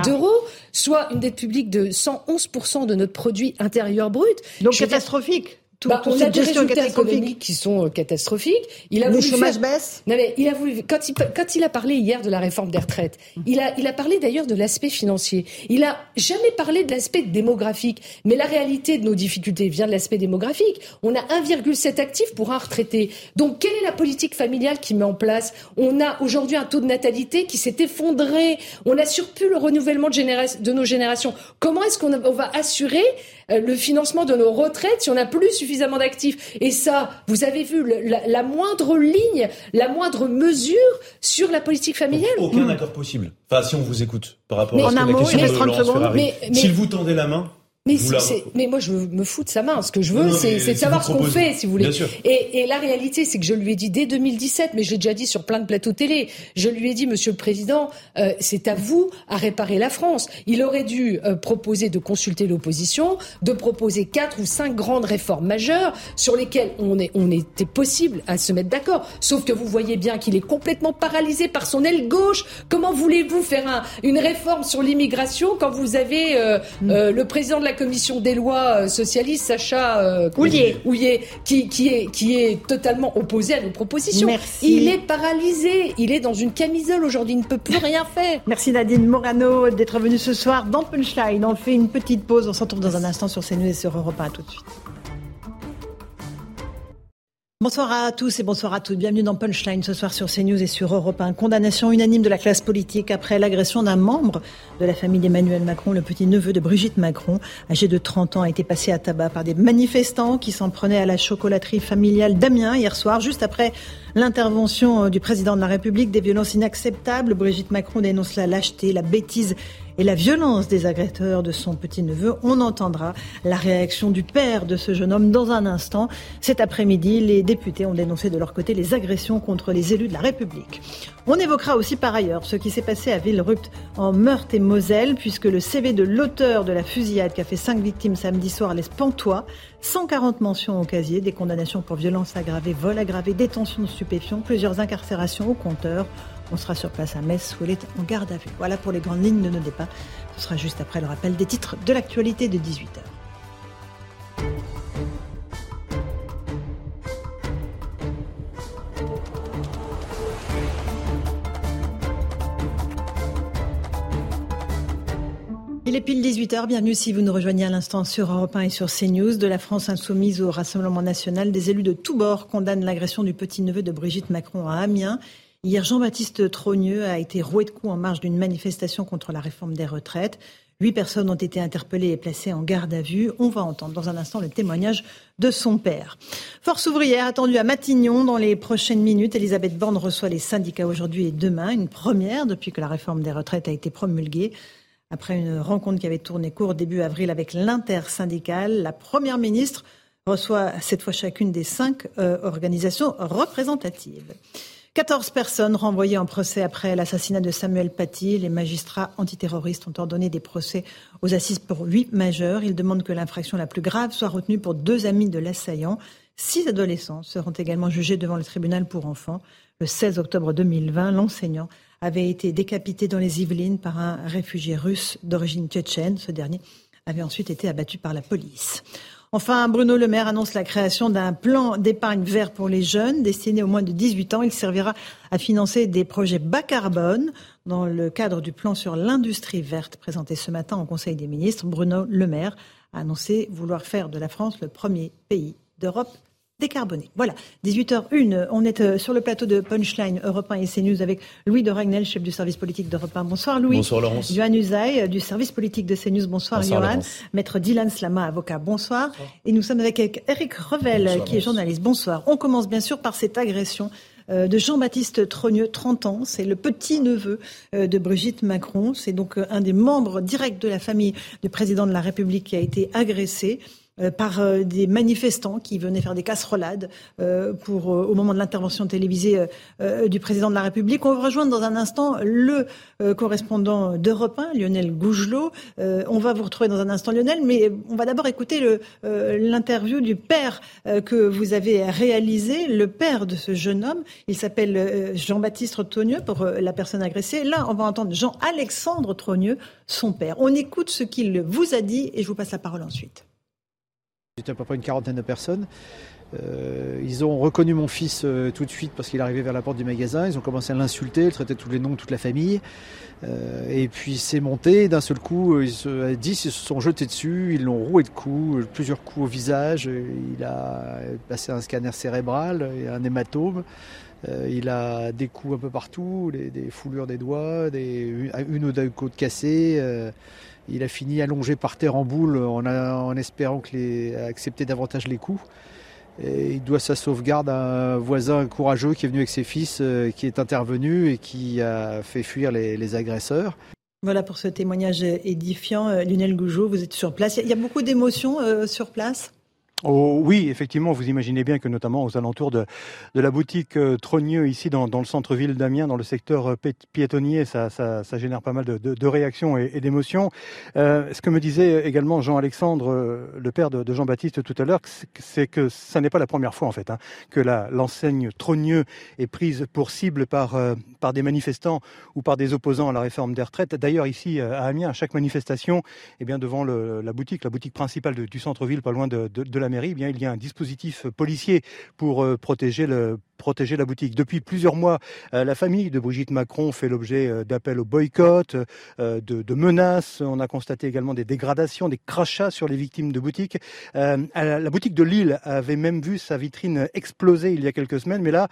d'euros, soit une dette publique de 111% de notre produit intérieur brut. Donc catastrophique. On a des résultats économiques qui sont catastrophiques. Le chômage baisse. Non mais il a voulu, quand il a parlé hier de la réforme des retraites, il a parlé d'ailleurs de l'aspect financier. Il a jamais parlé de l'aspect démographique. Mais la réalité de nos difficultés vient de l'aspect démographique. On a 1,7 actifs pour un retraité. Donc quelle est la politique familiale qu'il met en place ? On a aujourd'hui un taux de natalité qui s'est effondré. On n'assure plus le renouvellement de nos générations. Comment est-ce qu'on va assurer le financement de nos retraites si on n'a plus suffisamment d'actifs? Et ça, vous avez vu la moindre ligne, la moindre mesure sur la politique familiale. Aucun accord possible. Enfin, si on vous écoute par rapport à la question de Laurence Ferrari. Si vous tendez la main, Mais moi, je me fous de sa main. Ce que je veux, c'est savoir ce qu'on fait, si vous voulez. Et la réalité, c'est que je lui ai dit dès 2017, mais j'ai déjà dit sur plein de plateaux télé, je lui ai dit, Monsieur le Président, c'est à vous à réparer la France. Il aurait dû proposer de consulter l'opposition, de proposer 4 ou 5 grandes réformes majeures sur lesquelles on était possible à se mettre d'accord. Sauf que vous voyez bien qu'il est complètement paralysé par son aile gauche. Comment voulez-vous faire une réforme sur l'immigration quand vous avez le président de la Commission des lois socialistes, Sacha Houlié, qui est totalement opposé à nos propositions. Merci. Il est paralysé, il est dans une camisole aujourd'hui, il ne peut plus rien faire. Merci Nadine Morano d'être venue ce soir dans Punchline. On fait une petite pause, on se retrouve dans un instant sur CNews et sur Europe 1. À tout de suite. Bonsoir à tous et bonsoir à toutes. Bienvenue dans Punchline ce soir sur CNews et sur Europe 1. Condamnation unanime de la classe politique après l'agression d'un membre de la famille d'Emmanuel Macron, le petit-neveu de Brigitte Macron, âgé de 30 ans, a été passé à tabac par des manifestants qui s'en prenaient à la chocolaterie familiale d'Amiens hier soir, juste après l'intervention du président de la République. Des violences inacceptables. Brigitte Macron dénonce la lâcheté, la bêtise et la violence des agresseurs de son petit-neveu. On entendra la réaction du père de ce jeune homme dans un instant. Cet après-midi, les députés ont dénoncé de leur côté les agressions contre les élus de la République. On évoquera aussi par ailleurs ce qui s'est passé à Villerupt en Meurthe-et-Moselle, puisque le CV de l'auteur de la fusillade qui a fait 5 victimes samedi soir laisse pantois. 140 mentions au casier, des condamnations pour violences aggravées, vol aggravé, détention de stupéfiants, plusieurs incarcérations au compteur. On sera sur place à Metz où elle est en garde à vue. Voilà pour les grandes lignes de nos débats. Ce sera juste après le rappel des titres de l'actualité de 18h. Il est pile 18h, bienvenue si vous nous rejoignez à l'instant sur Europe 1 et sur CNews. De la France Insoumise au Rassemblement National, des élus de tous bords condamnent l'agression du petit-neveu de Brigitte Macron à Amiens. Hier, Jean-Baptiste Trogneux a été roué de coups en marge d'une manifestation contre la réforme des retraites. 8 personnes ont été interpellées et placées en garde à vue. On va entendre dans un instant le témoignage de son père. Force ouvrière attendue à Matignon dans les prochaines minutes. Elisabeth Borne reçoit les syndicats aujourd'hui et demain. Une première depuis que la réforme des retraites a été promulguée. Après une rencontre qui avait tourné court début avril avec l'intersyndicale, la première ministre reçoit cette fois chacune des 5 organisations représentatives. 14 personnes renvoyées en procès après l'assassinat de Samuel Paty. Les magistrats antiterroristes ont ordonné des procès aux assises pour 8 majeurs. Ils demandent que l'infraction la plus grave soit retenue pour 2 amis de l'assaillant. 6 adolescents seront également jugés devant le tribunal pour enfants. Le 16 octobre 2020, l'enseignant avait été décapité dans les Yvelines par un réfugié russe d'origine tchétchène. Ce dernier avait ensuite été abattu par la police. Enfin, Bruno Le Maire annonce la création d'un plan d'épargne vert pour les jeunes destiné aux moins de 18 ans. Il servira à financer des projets bas carbone dans le cadre du plan sur l'industrie verte présenté ce matin au Conseil des ministres. Bruno Le Maire a annoncé vouloir faire de la France le premier pays d'Europe décarboné. Voilà, 18h01, on est sur le plateau de Punchline Europe 1 et CNews avec Louis de Raguel, chef du service politique d'Europe 1. Bonsoir Louis. Bonsoir Laurence. Yoann Usaï, du service politique de CNews. Bonsoir, bonsoir Yoann. Laurence. Maître Dylan Slama, avocat. Bonsoir. Bonsoir. Et nous sommes avec Eric Revel, bonsoir, qui est journaliste. Bonsoir. On commence bien sûr par cette agression de Jean-Baptiste Trogneux, 30 ans. C'est le petit-neveu de Brigitte Macron. C'est donc un des membres directs de la famille du président de la République qui a été agressé par des manifestants qui venaient faire des casserolades au moment de l'intervention télévisée du président de la République. On va rejoindre dans un instant le correspondant d'Europe 1, Lionel Gougelot. On va vous retrouver dans un instant, Lionel, mais on va d'abord écouter l'interview du père que vous avez réalisé, le père de ce jeune homme. Il s'appelle Jean-Baptiste Trogneux pour la personne agressée. Là, on va entendre Jean-Alexandre Trogneux, son père. On écoute ce qu'il vous a dit et je vous passe la parole ensuite. C'était à peu près une quarantaine de personnes. Ils ont reconnu mon fils tout de suite parce qu'il arrivait vers la porte du magasin. Ils ont commencé à l'insulter, ils traitaient tous les noms de toute la famille. Et puis c'est monté. D'un seul coup, à 10, ils se sont jetés dessus. Ils l'ont roué de coups, plusieurs coups au visage. Il a passé un scanner cérébral et un hématome. Il a des coups un peu partout, des foulures des doigts, une ou deux côtes cassées. Il a fini allongé par terre en boule en espérant accepter davantage les coups. Et il doit sa sauvegarde à un voisin courageux qui est venu avec ses fils, qui est intervenu et qui a fait fuir les agresseurs. Voilà pour ce témoignage édifiant. Lionel Gougelot, vous êtes sur place. Il y a beaucoup d'émotions sur place ? Oh, oui, effectivement, vous imaginez bien que notamment aux alentours de la boutique Trogneux, ici dans le centre-ville d'Amiens, dans le secteur piétonnier, ça génère pas mal de réactions et d'émotions. Ce que me disait également Jean-Alexandre, le père de Jean-Baptiste tout à l'heure, c'est que ça n'est pas la première fois en fait que l'enseigne Trogneux est prise pour cible par des manifestants ou par des opposants à la réforme des retraites. D'ailleurs, ici à Amiens, à chaque manifestation, devant la boutique principale du centre-ville, pas loin de la mairie, il y a un dispositif policier pour protéger la boutique. Depuis plusieurs mois, la famille de Brigitte Macron fait l'objet d'appels au boycott, de menaces. On a constaté également des dégradations, des crachats sur les victimes de boutiques. La boutique de Lille avait même vu sa vitrine exploser il y a quelques semaines. Mais là,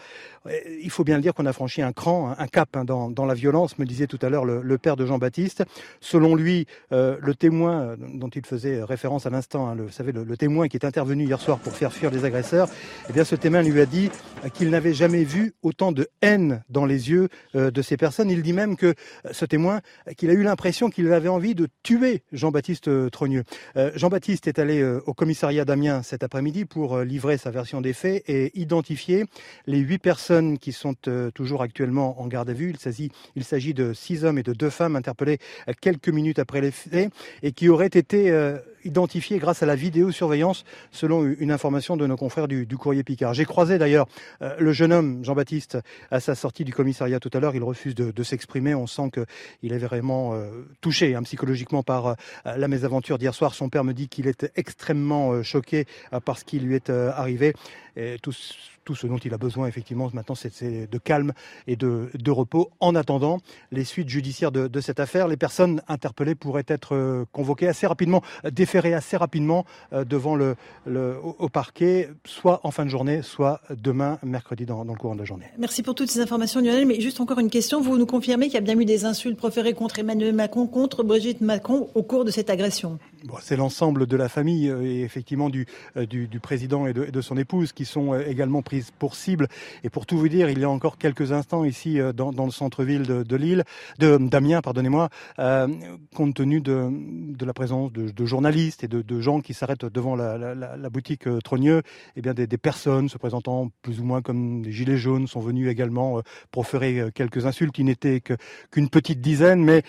il faut bien le dire qu'on a franchi un cran, un cap dans la violence, me disait tout à l'heure le père de Jean-Baptiste. Selon lui, le témoin dont il faisait référence à l'instant, vous savez, le témoin qui est intervenu hier soir pour faire fuir les agresseurs, ce témoin lui a dit qu'il n'avait jamais vu autant de haine dans les yeux de ces personnes. Il dit même que ce témoin, qu'il a eu l'impression qu'il avait envie de tuer Jean-Baptiste Trogneux. Jean-Baptiste est allé au commissariat d'Amiens cet après-midi pour livrer sa version des faits et identifier les 8 personnes qui sont toujours actuellement en garde à vue. Il s'agit de 6 hommes et de 2 femmes interpellés quelques minutes après les faits et qui auraient été identifiés grâce à la vidéosurveillance, selon une information de nos confrères du Courrier Picard. J'ai croisé d'ailleurs le jeune homme, Jean-Baptiste, à sa sortie du commissariat tout à l'heure. Il refuse de s'exprimer. On sent qu'il est vraiment touché psychologiquement par la mésaventure d'hier soir. Son père me dit qu'il est extrêmement choqué par ce qui lui est arrivé. Et tout ce dont il a besoin, effectivement, maintenant, c'est de calme et de repos. En attendant les suites judiciaires de cette affaire, les personnes interpellées pourraient être convoquées assez rapidement, déférées assez rapidement devant au parquet, soit en fin de journée, soit demain, mercredi, dans le courant de la journée. Merci pour toutes ces informations, Lionel. Mais juste encore une question. Vous nous confirmez qu'il y a bien eu des insultes proférées contre Emmanuel Macron, contre Brigitte Macron, au cours de cette agression ? Bon, c'est l'ensemble de la famille et effectivement du président et de son épouse qui sont également prises pour cible. Et pour tout vous dire, il y a encore quelques instants ici dans le centre-ville d'Amiens, pardonnez-moi, compte tenu de la présence de journalistes et de gens qui s'arrêtent devant la boutique Trogneux, des personnes se présentant plus ou moins comme des gilets jaunes sont venues également proférer quelques insultes. Il n'était qu'une petite dizaine, mais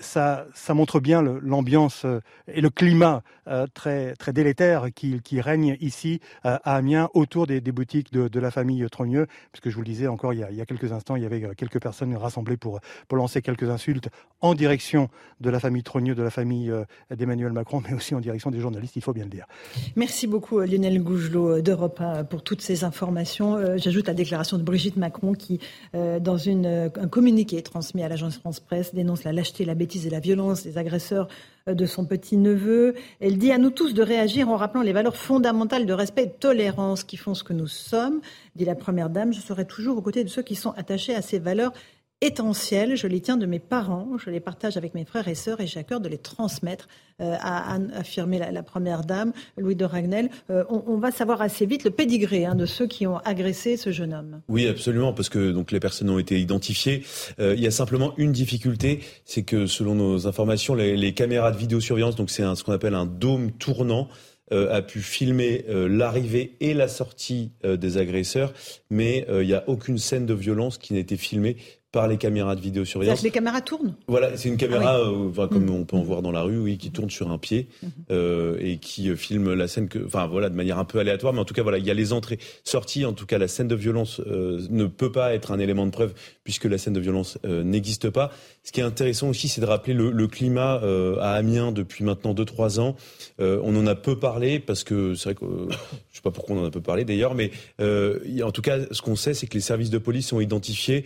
ça montre bien l'ambiance et le climat très, très délétère qui règne ici à Amiens autour des boutiques de la famille Trogneux, puisque je vous le disais encore il y a quelques instants, il y avait quelques personnes rassemblées pour lancer quelques insultes en direction de la famille Trogneux, de la famille d'Emmanuel Macron, mais aussi en direction des journalistes, il faut bien le dire. Merci beaucoup Lionel Gougelot d'Europe 1 pour toutes ces informations. J'ajoute la déclaration de Brigitte Macron qui, dans un communiqué transmis à l'agence France Presse, dénonce la lâcheté, la bêtise et la violence des agresseurs de son petit-neveu. Elle dit à nous tous de réagir en rappelant les valeurs fondamentales de respect et de tolérance qui font ce que nous sommes. Dit la première dame, je serai toujours aux côtés de ceux qui sont attachés à ces valeurs essentielles. Je les tiens de mes parents, je les partage avec mes frères et sœurs et j'ai à cœur de les transmettre, a affirmé la première dame, Louis de Raguel. On va savoir assez vite le pédigré de ceux qui ont agressé ce jeune homme. Oui, absolument, parce que donc les personnes ont été identifiées. Il y a simplement une difficulté, c'est que selon nos informations, les caméras de vidéosurveillance, donc c'est ce qu'on appelle un dôme tournant, a pu filmer l'arrivée et la sortie des agresseurs, mais il n'y a aucune scène de violence qui n'a été filmée par les caméras de vidéosurveillance. C'est-à-dire que les caméras tournent ? Voilà, c'est une caméra, comme on peut en voir dans la rue, qui tourne sur un pied et qui filme la scène, de manière un peu aléatoire, mais en tout cas, il y a les entrées, sorties. En tout cas, la scène de violence ne peut pas être un élément de preuve puisque la scène de violence n'existe pas. Ce qui est intéressant aussi, c'est de rappeler le climat à Amiens depuis maintenant 2-3 ans. On en a peu parlé parce que c'est vrai que je sais pas pourquoi on en a peu parlé d'ailleurs, mais en tout cas, ce qu'on sait, c'est que les services de police ont identifié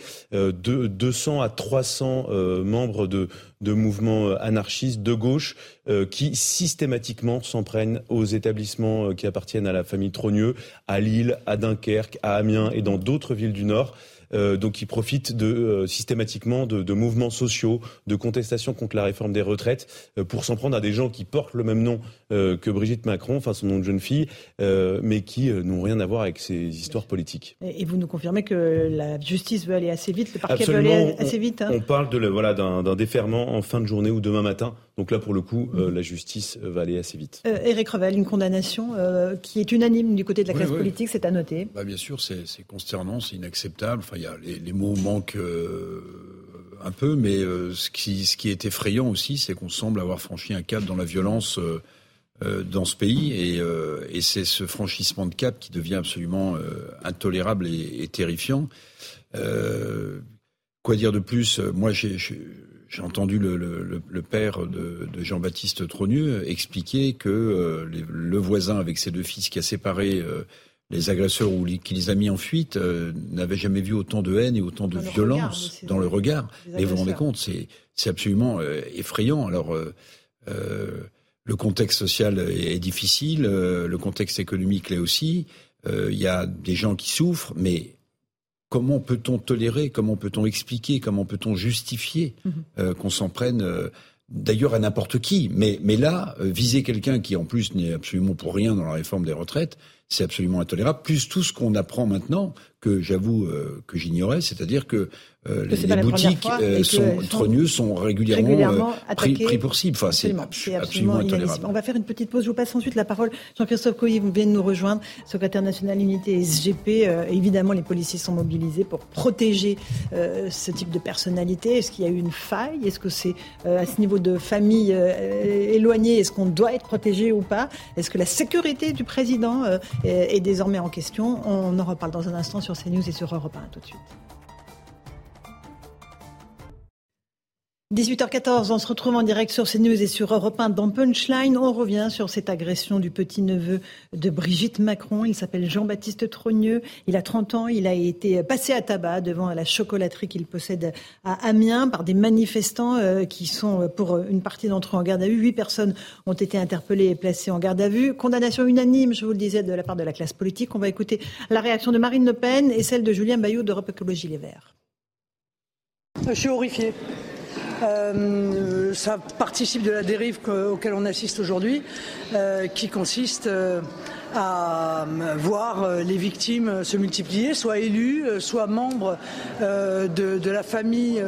200 à 300 membres de mouvements anarchistes de gauche qui systématiquement s'en prennent aux établissements qui appartiennent à la famille Trogneux, à Lille, à Dunkerque, à Amiens et dans d'autres villes du Nord. donc qui profitent systématiquement de mouvements sociaux, de contestations contre la réforme des retraites, pour s'en prendre à des gens qui portent le même nom que Brigitte Macron, enfin son nom de jeune fille, mais qui n'ont rien à voir avec ces histoires politiques. Et vous nous confirmez que la justice veut aller assez vite, le parquet veut aller assez vite, hein. On parle d'un déferlement en fin de journée ou demain matin. Donc là, pour le coup, la justice va aller assez vite. Eric Revel, une condamnation qui est unanime du côté de la classe politique, c'est à noter. Bah, bien sûr, c'est consternant, c'est inacceptable. Enfin, les mots manquent un peu, mais ce qui est effrayant aussi, c'est qu'on semble avoir franchi un cap dans la violence dans ce pays. Et c'est ce franchissement de cap qui devient absolument intolérable et terrifiant. Quoi dire de plus ? Moi, j'ai entendu le père de Jean-Baptiste Trogneux expliquer que le voisin avec ses deux fils qui a séparé les agresseurs ou qui les a mis en fuite n'avait jamais vu autant de haine et autant de violence dans le regard. Et vous vous rendez compte, c'est absolument effrayant. Alors, le contexte social est difficile, le contexte économique l'est aussi. Il y a des gens qui souffrent, mais... Comment peut-on tolérer, comment peut-on expliquer, comment peut-on justifier qu'on s'en prenne, d'ailleurs à n'importe qui. Mais là, viser quelqu'un qui en plus n'est absolument pour rien dans la réforme des retraites, c'est absolument intolérable. Plus tout ce qu'on apprend maintenant, que j'avoue que j'ignorais, c'est-à-dire que les boutiques Trogneux sont régulièrement pris pour cible. Enfin, c'est absolument intolérable. On va faire une petite pause. Je vous passe ensuite la parole. Jean-Christophe Coyer, vous venez de nous rejoindre, secrétaire national unité SGP. Évidemment, les policiers sont mobilisés pour protéger ce type de personnalité. Est-ce qu'il y a eu une faille ? Est-ce que c'est à ce niveau de famille éloignée ? Est-ce qu'on doit être protégé ou pas ? Est-ce que la sécurité du président est désormais en question ? On en reparle dans un instant sur CNews et sur Europe 1. Tout de suite. 18h14, on se retrouve en direct sur CNews et sur Europe 1 dans Punchline. On revient sur cette agression du petit-neveu de Brigitte Macron. Il s'appelle Jean-Baptiste Trogneux. Il a 30 ans. Il a été passé à tabac devant la chocolaterie qu'il possède à Amiens par des manifestants qui sont, pour une partie d'entre eux, en garde à vue. 8 personnes ont été interpellées et placées en garde à vue. Condamnation unanime, je vous le disais, de la part de la classe politique. On va écouter la réaction de Marine Le Pen et celle de Julien Bayou d'Europe Écologie Les Verts. Je suis horrifiée. Ça participe de la dérive auquel on assiste aujourd'hui, qui consiste à voir les victimes se multiplier, soit élues, soit membres de la famille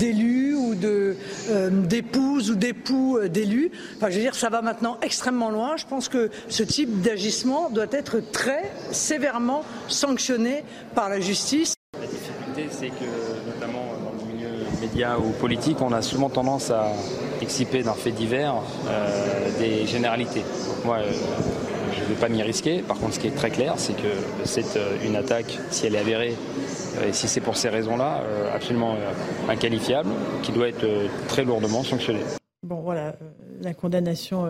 d'élus ou d'épouses ou d'époux d'élus. Enfin, je veux dire, ça va maintenant extrêmement loin. Je pense que ce type d'agissement doit être très sévèrement sanctionné par la justice. La difficulté, c'est que, notamment dans le milieu médias ou politiques, on a souvent tendance à exciper d'un fait divers des généralités. Donc moi, je ne vais pas m'y risquer. Par contre, ce qui est très clair, c'est que c'est une attaque, si elle est avérée, et si c'est pour ces raisons-là, absolument inqualifiable, qui doit être très lourdement sanctionnée. Bon, voilà, la condamnation...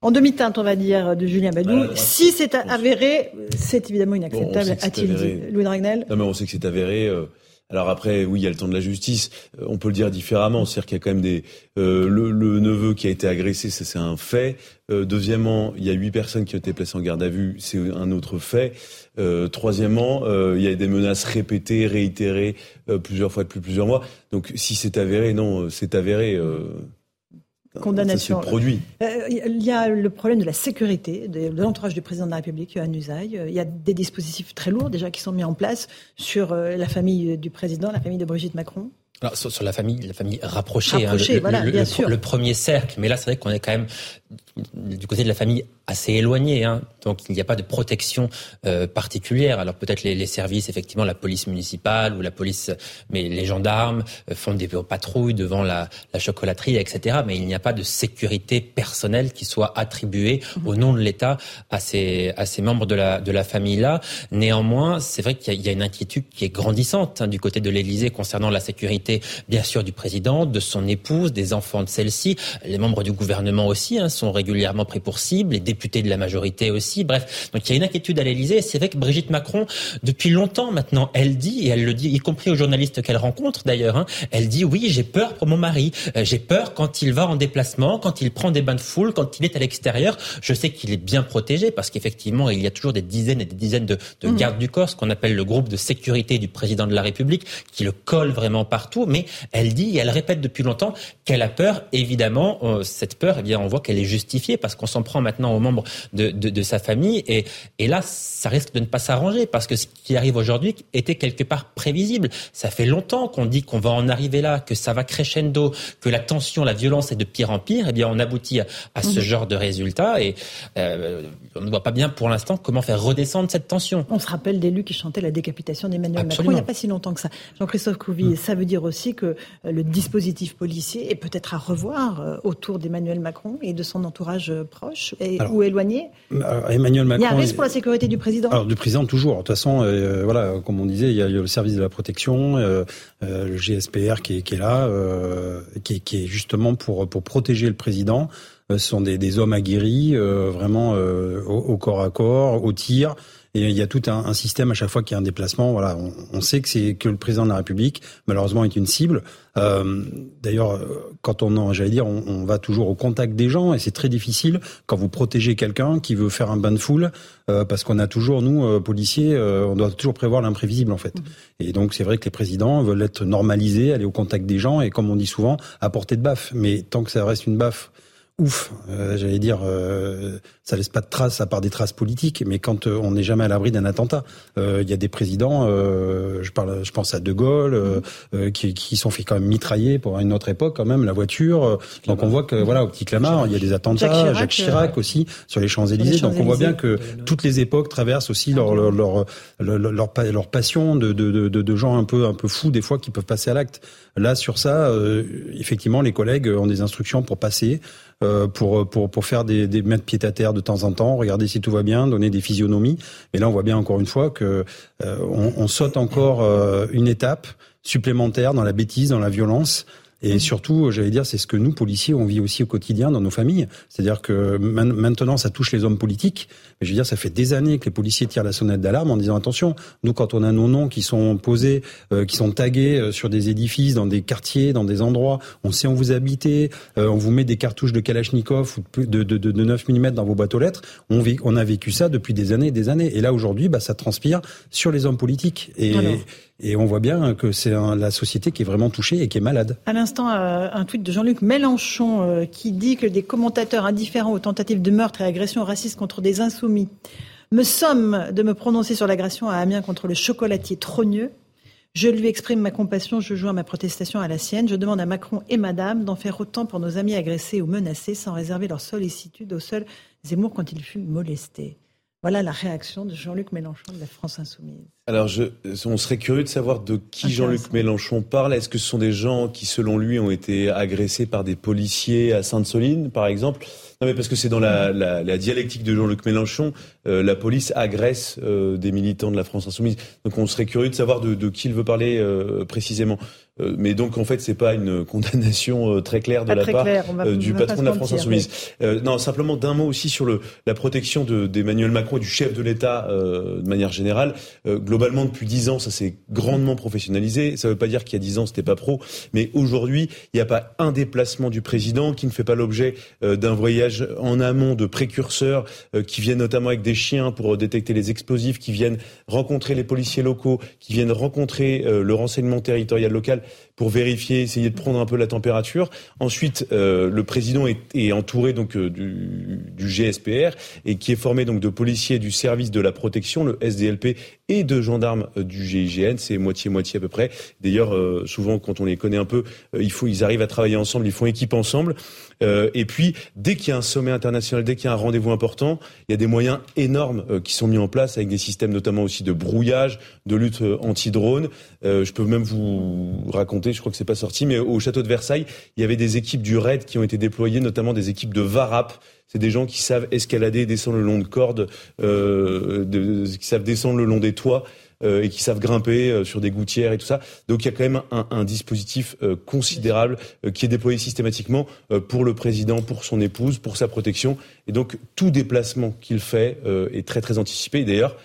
En demi-teinte, on va dire, de Julien Bayou. Si c'est avéré, c'est évidemment inacceptable, a-t-il dit. Louis de Raguel ? Non, mais on sait que c'est avéré... Alors après, oui, il y a le temps de la justice. On peut le dire différemment, c'est-à-dire qu'il y a quand même le neveu qui a été agressé, ça c'est un fait. Deuxièmement, il y a 8 personnes qui ont été placées en garde à vue, c'est un autre fait. Troisièmement, il y a des menaces répétées, réitérées, plusieurs fois depuis plusieurs mois. Donc si c'est avéré, non, c'est avéré... Condamnation. Il y a le problème de la sécurité de l'entourage du président de la République, Yoann Usaï. Il y a des dispositifs très lourds déjà qui sont mis en place sur la famille du président, la famille de Brigitte Macron. Alors, sur la famille rapprochée, hein, voilà, le premier cercle. Mais là, c'est vrai qu'on est quand même du côté de la famille assez éloignée, hein. Donc, il n'y a pas de protection particulière. Alors, peut-être les services, effectivement, la police municipale ou la police, mais les gendarmes font des patrouilles devant la chocolaterie, etc. Mais il n'y a pas de sécurité personnelle qui soit attribuée au nom de l'État à ces membres de la famille-là. Néanmoins, c'est vrai qu'il y a une inquiétude qui est grandissante, hein, du côté de l'Élysée concernant la sécurité, bien sûr, du président, de son épouse, des enfants de celle-ci. Les membres du gouvernement aussi, hein, sont régulièrement pris pour cible, les députés de la majorité aussi. Bref, donc il y a une inquiétude à l'Élysée. C'est vrai que Brigitte Macron, depuis longtemps maintenant, elle dit, et elle le dit, y compris aux journalistes qu'elle rencontre d'ailleurs, hein, elle dit oui, j'ai peur pour mon mari, j'ai peur quand il va en déplacement déplacements, quand il prend des bains de foule, quand il est à l'extérieur, je sais qu'il est bien protégé parce qu'effectivement, il y a toujours des dizaines et des dizaines de gardes du corps, ce qu'on appelle le groupe de sécurité du président de la République, qui le colle vraiment partout. Mais elle dit, et elle répète depuis longtemps, qu'elle a peur. Évidemment, cette peur, eh bien, on voit qu'elle est justifiée parce qu'on s'en prend maintenant aux membres de sa famille. Et là, ça risque de ne pas s'arranger parce que ce qui arrive aujourd'hui était quelque part prévisible. Ça fait longtemps qu'on dit qu'on va en arriver là, que ça va crescendo, que la tension, la violence est de pire en pire. Eh bien, on aboutit à ce genre de résultat et on ne voit pas bien pour l'instant comment faire redescendre cette tension. On se rappelle d'élus qui chantaient la décapitation d'Emmanuel Macron il n'y a pas si longtemps que ça. Jean-Christophe Couvi, ça veut dire aussi que le dispositif policier est peut-être à revoir autour d'Emmanuel Macron et de son entourage proche ou éloigné. Emmanuel Macron, il y a un risque pour la sécurité du président. Alors, du président, toujours. De toute façon, voilà, comme on disait, il y a le service de la protection, le GSPR qui est là, qui est justement pour protéger le président. Ce sont des hommes aguerris, vraiment au corps à corps, au tir. Et il y a tout un système à chaque fois qu'il y a un déplacement. Voilà, on sait que c'est que le président de la République, malheureusement, est une cible. D'ailleurs, quand on va toujours au contact des gens et c'est très difficile quand vous protégez quelqu'un qui veut faire un bain de foule parce qu'on a toujours, nous, policiers, on doit toujours prévoir l'imprévisible, en fait. Et donc, c'est vrai que les présidents veulent être normalisés, aller au contact des gens et, comme on dit souvent, à portée de baffe. Mais tant que ça reste une baffe, ça laisse pas de traces à part des traces politiques, mais quand on n'est jamais à l'abri d'un attentat, il y a des présidents, je pense à De Gaulle, qui sont fait quand même mitrailler pour une autre époque quand même, la voiture. Donc on voit que voilà, au petit Clamart, il y a des attentats, Jacques Chirac aussi sur les Champs-Élysées. Donc on voit bien que toutes les époques traversent aussi leur passion de gens un peu fous des fois qui peuvent passer à l'acte. Là sur ça, effectivement, les collègues ont des instructions pour passer. Pour faire des mettre pied à terre de temps en temps, regarder si tout va bien, donner des physionomies. Mais là, on voit bien encore une fois que on saute encore une étape supplémentaire dans la bêtise, dans la violence. Et surtout, c'est ce que nous, policiers, on vit aussi au quotidien dans nos familles. C'est-à-dire que maintenant, ça touche les hommes politiques. Mais ça fait des années que les policiers tirent la sonnette d'alarme en disant attention, nous, quand on a nos noms qui sont posés, qui sont tagués sur des édifices, dans des quartiers, dans des endroits, on sait où vous habitez, on vous met des cartouches de Kalachnikov ou de 9 mm dans vos boîtes aux lettres. On a vécu ça depuis des années et des années. Et là, aujourd'hui, ça transpire sur les hommes politiques. Et on voit bien que c'est la société qui est vraiment touchée et qui est malade. À l'instant, un tweet de Jean-Luc Mélenchon qui dit que des commentateurs indifférents aux tentatives de meurtre et agressions racistes contre des insoumis me somment de me prononcer sur l'agression à Amiens contre le chocolatier Trogneux. Je lui exprime ma compassion, je joins ma protestation à la sienne. Je demande à Macron et Madame d'en faire autant pour nos amis agressés ou menacés sans réserver leur sollicitude au seul Zemmour quand il fut molesté. Voilà la réaction de Jean-Luc Mélenchon de la France Insoumise. Alors, on serait curieux de savoir de qui Jean-Luc Mélenchon parle. Est-ce que ce sont des gens qui, selon lui, ont été agressés par des policiers à Sainte-Soline, par exemple ? Non, mais parce que c'est dans la dialectique de Jean-Luc Mélenchon, la police agresse des militants de la France Insoumise. Donc, on serait curieux de savoir de qui il veut parler précisément. Mais donc, en fait, c'est pas une condamnation très claire de la part du patron de la France Insoumise. Non, simplement d'un mot aussi sur la protection d'Emmanuel Macron et du chef de l'État de manière générale. Globalement, depuis 10 ans, ça s'est grandement professionnalisé. Ça veut pas dire qu'il y a 10 ans, c'était pas pro. Mais aujourd'hui, il n'y a pas un déplacement du président qui ne fait pas l'objet d'un voyage en amont de précurseurs qui viennent notamment avec des chiens pour détecter les explosifs, qui viennent rencontrer les policiers locaux, qui viennent rencontrer le renseignement territorial local pour vérifier, essayer de prendre un peu la température. Ensuite, le président est entouré donc du GSPR et qui est formé donc de policiers du service de la protection, le SDLP, et de gendarmes du GIGN. C'est moitié-moitié à peu près. D'ailleurs, souvent, quand on les connaît un peu, ils arrivent à travailler ensemble, ils font équipe ensemble. Et puis, dès qu'il y a un sommet international, dès qu'il y a un rendez-vous important, il y a des moyens énormes qui sont mis en place avec des systèmes notamment aussi de brouillage, de lutte anti-drone. Je peux même vous raconter, je crois que c'est pas sorti, mais au château de Versailles, il y avait des équipes du RAID qui ont été déployées, notamment des équipes de VARAP. C'est des gens qui savent escalader, descendre le long de cordes, qui savent descendre le long des toits. Et qui savent grimper sur des gouttières et tout ça. Donc il y a quand même un dispositif considérable qui est déployé systématiquement pour le président, pour son épouse, pour sa protection. Et donc tout déplacement qu'il fait est très très anticipé. Et d'ailleurs,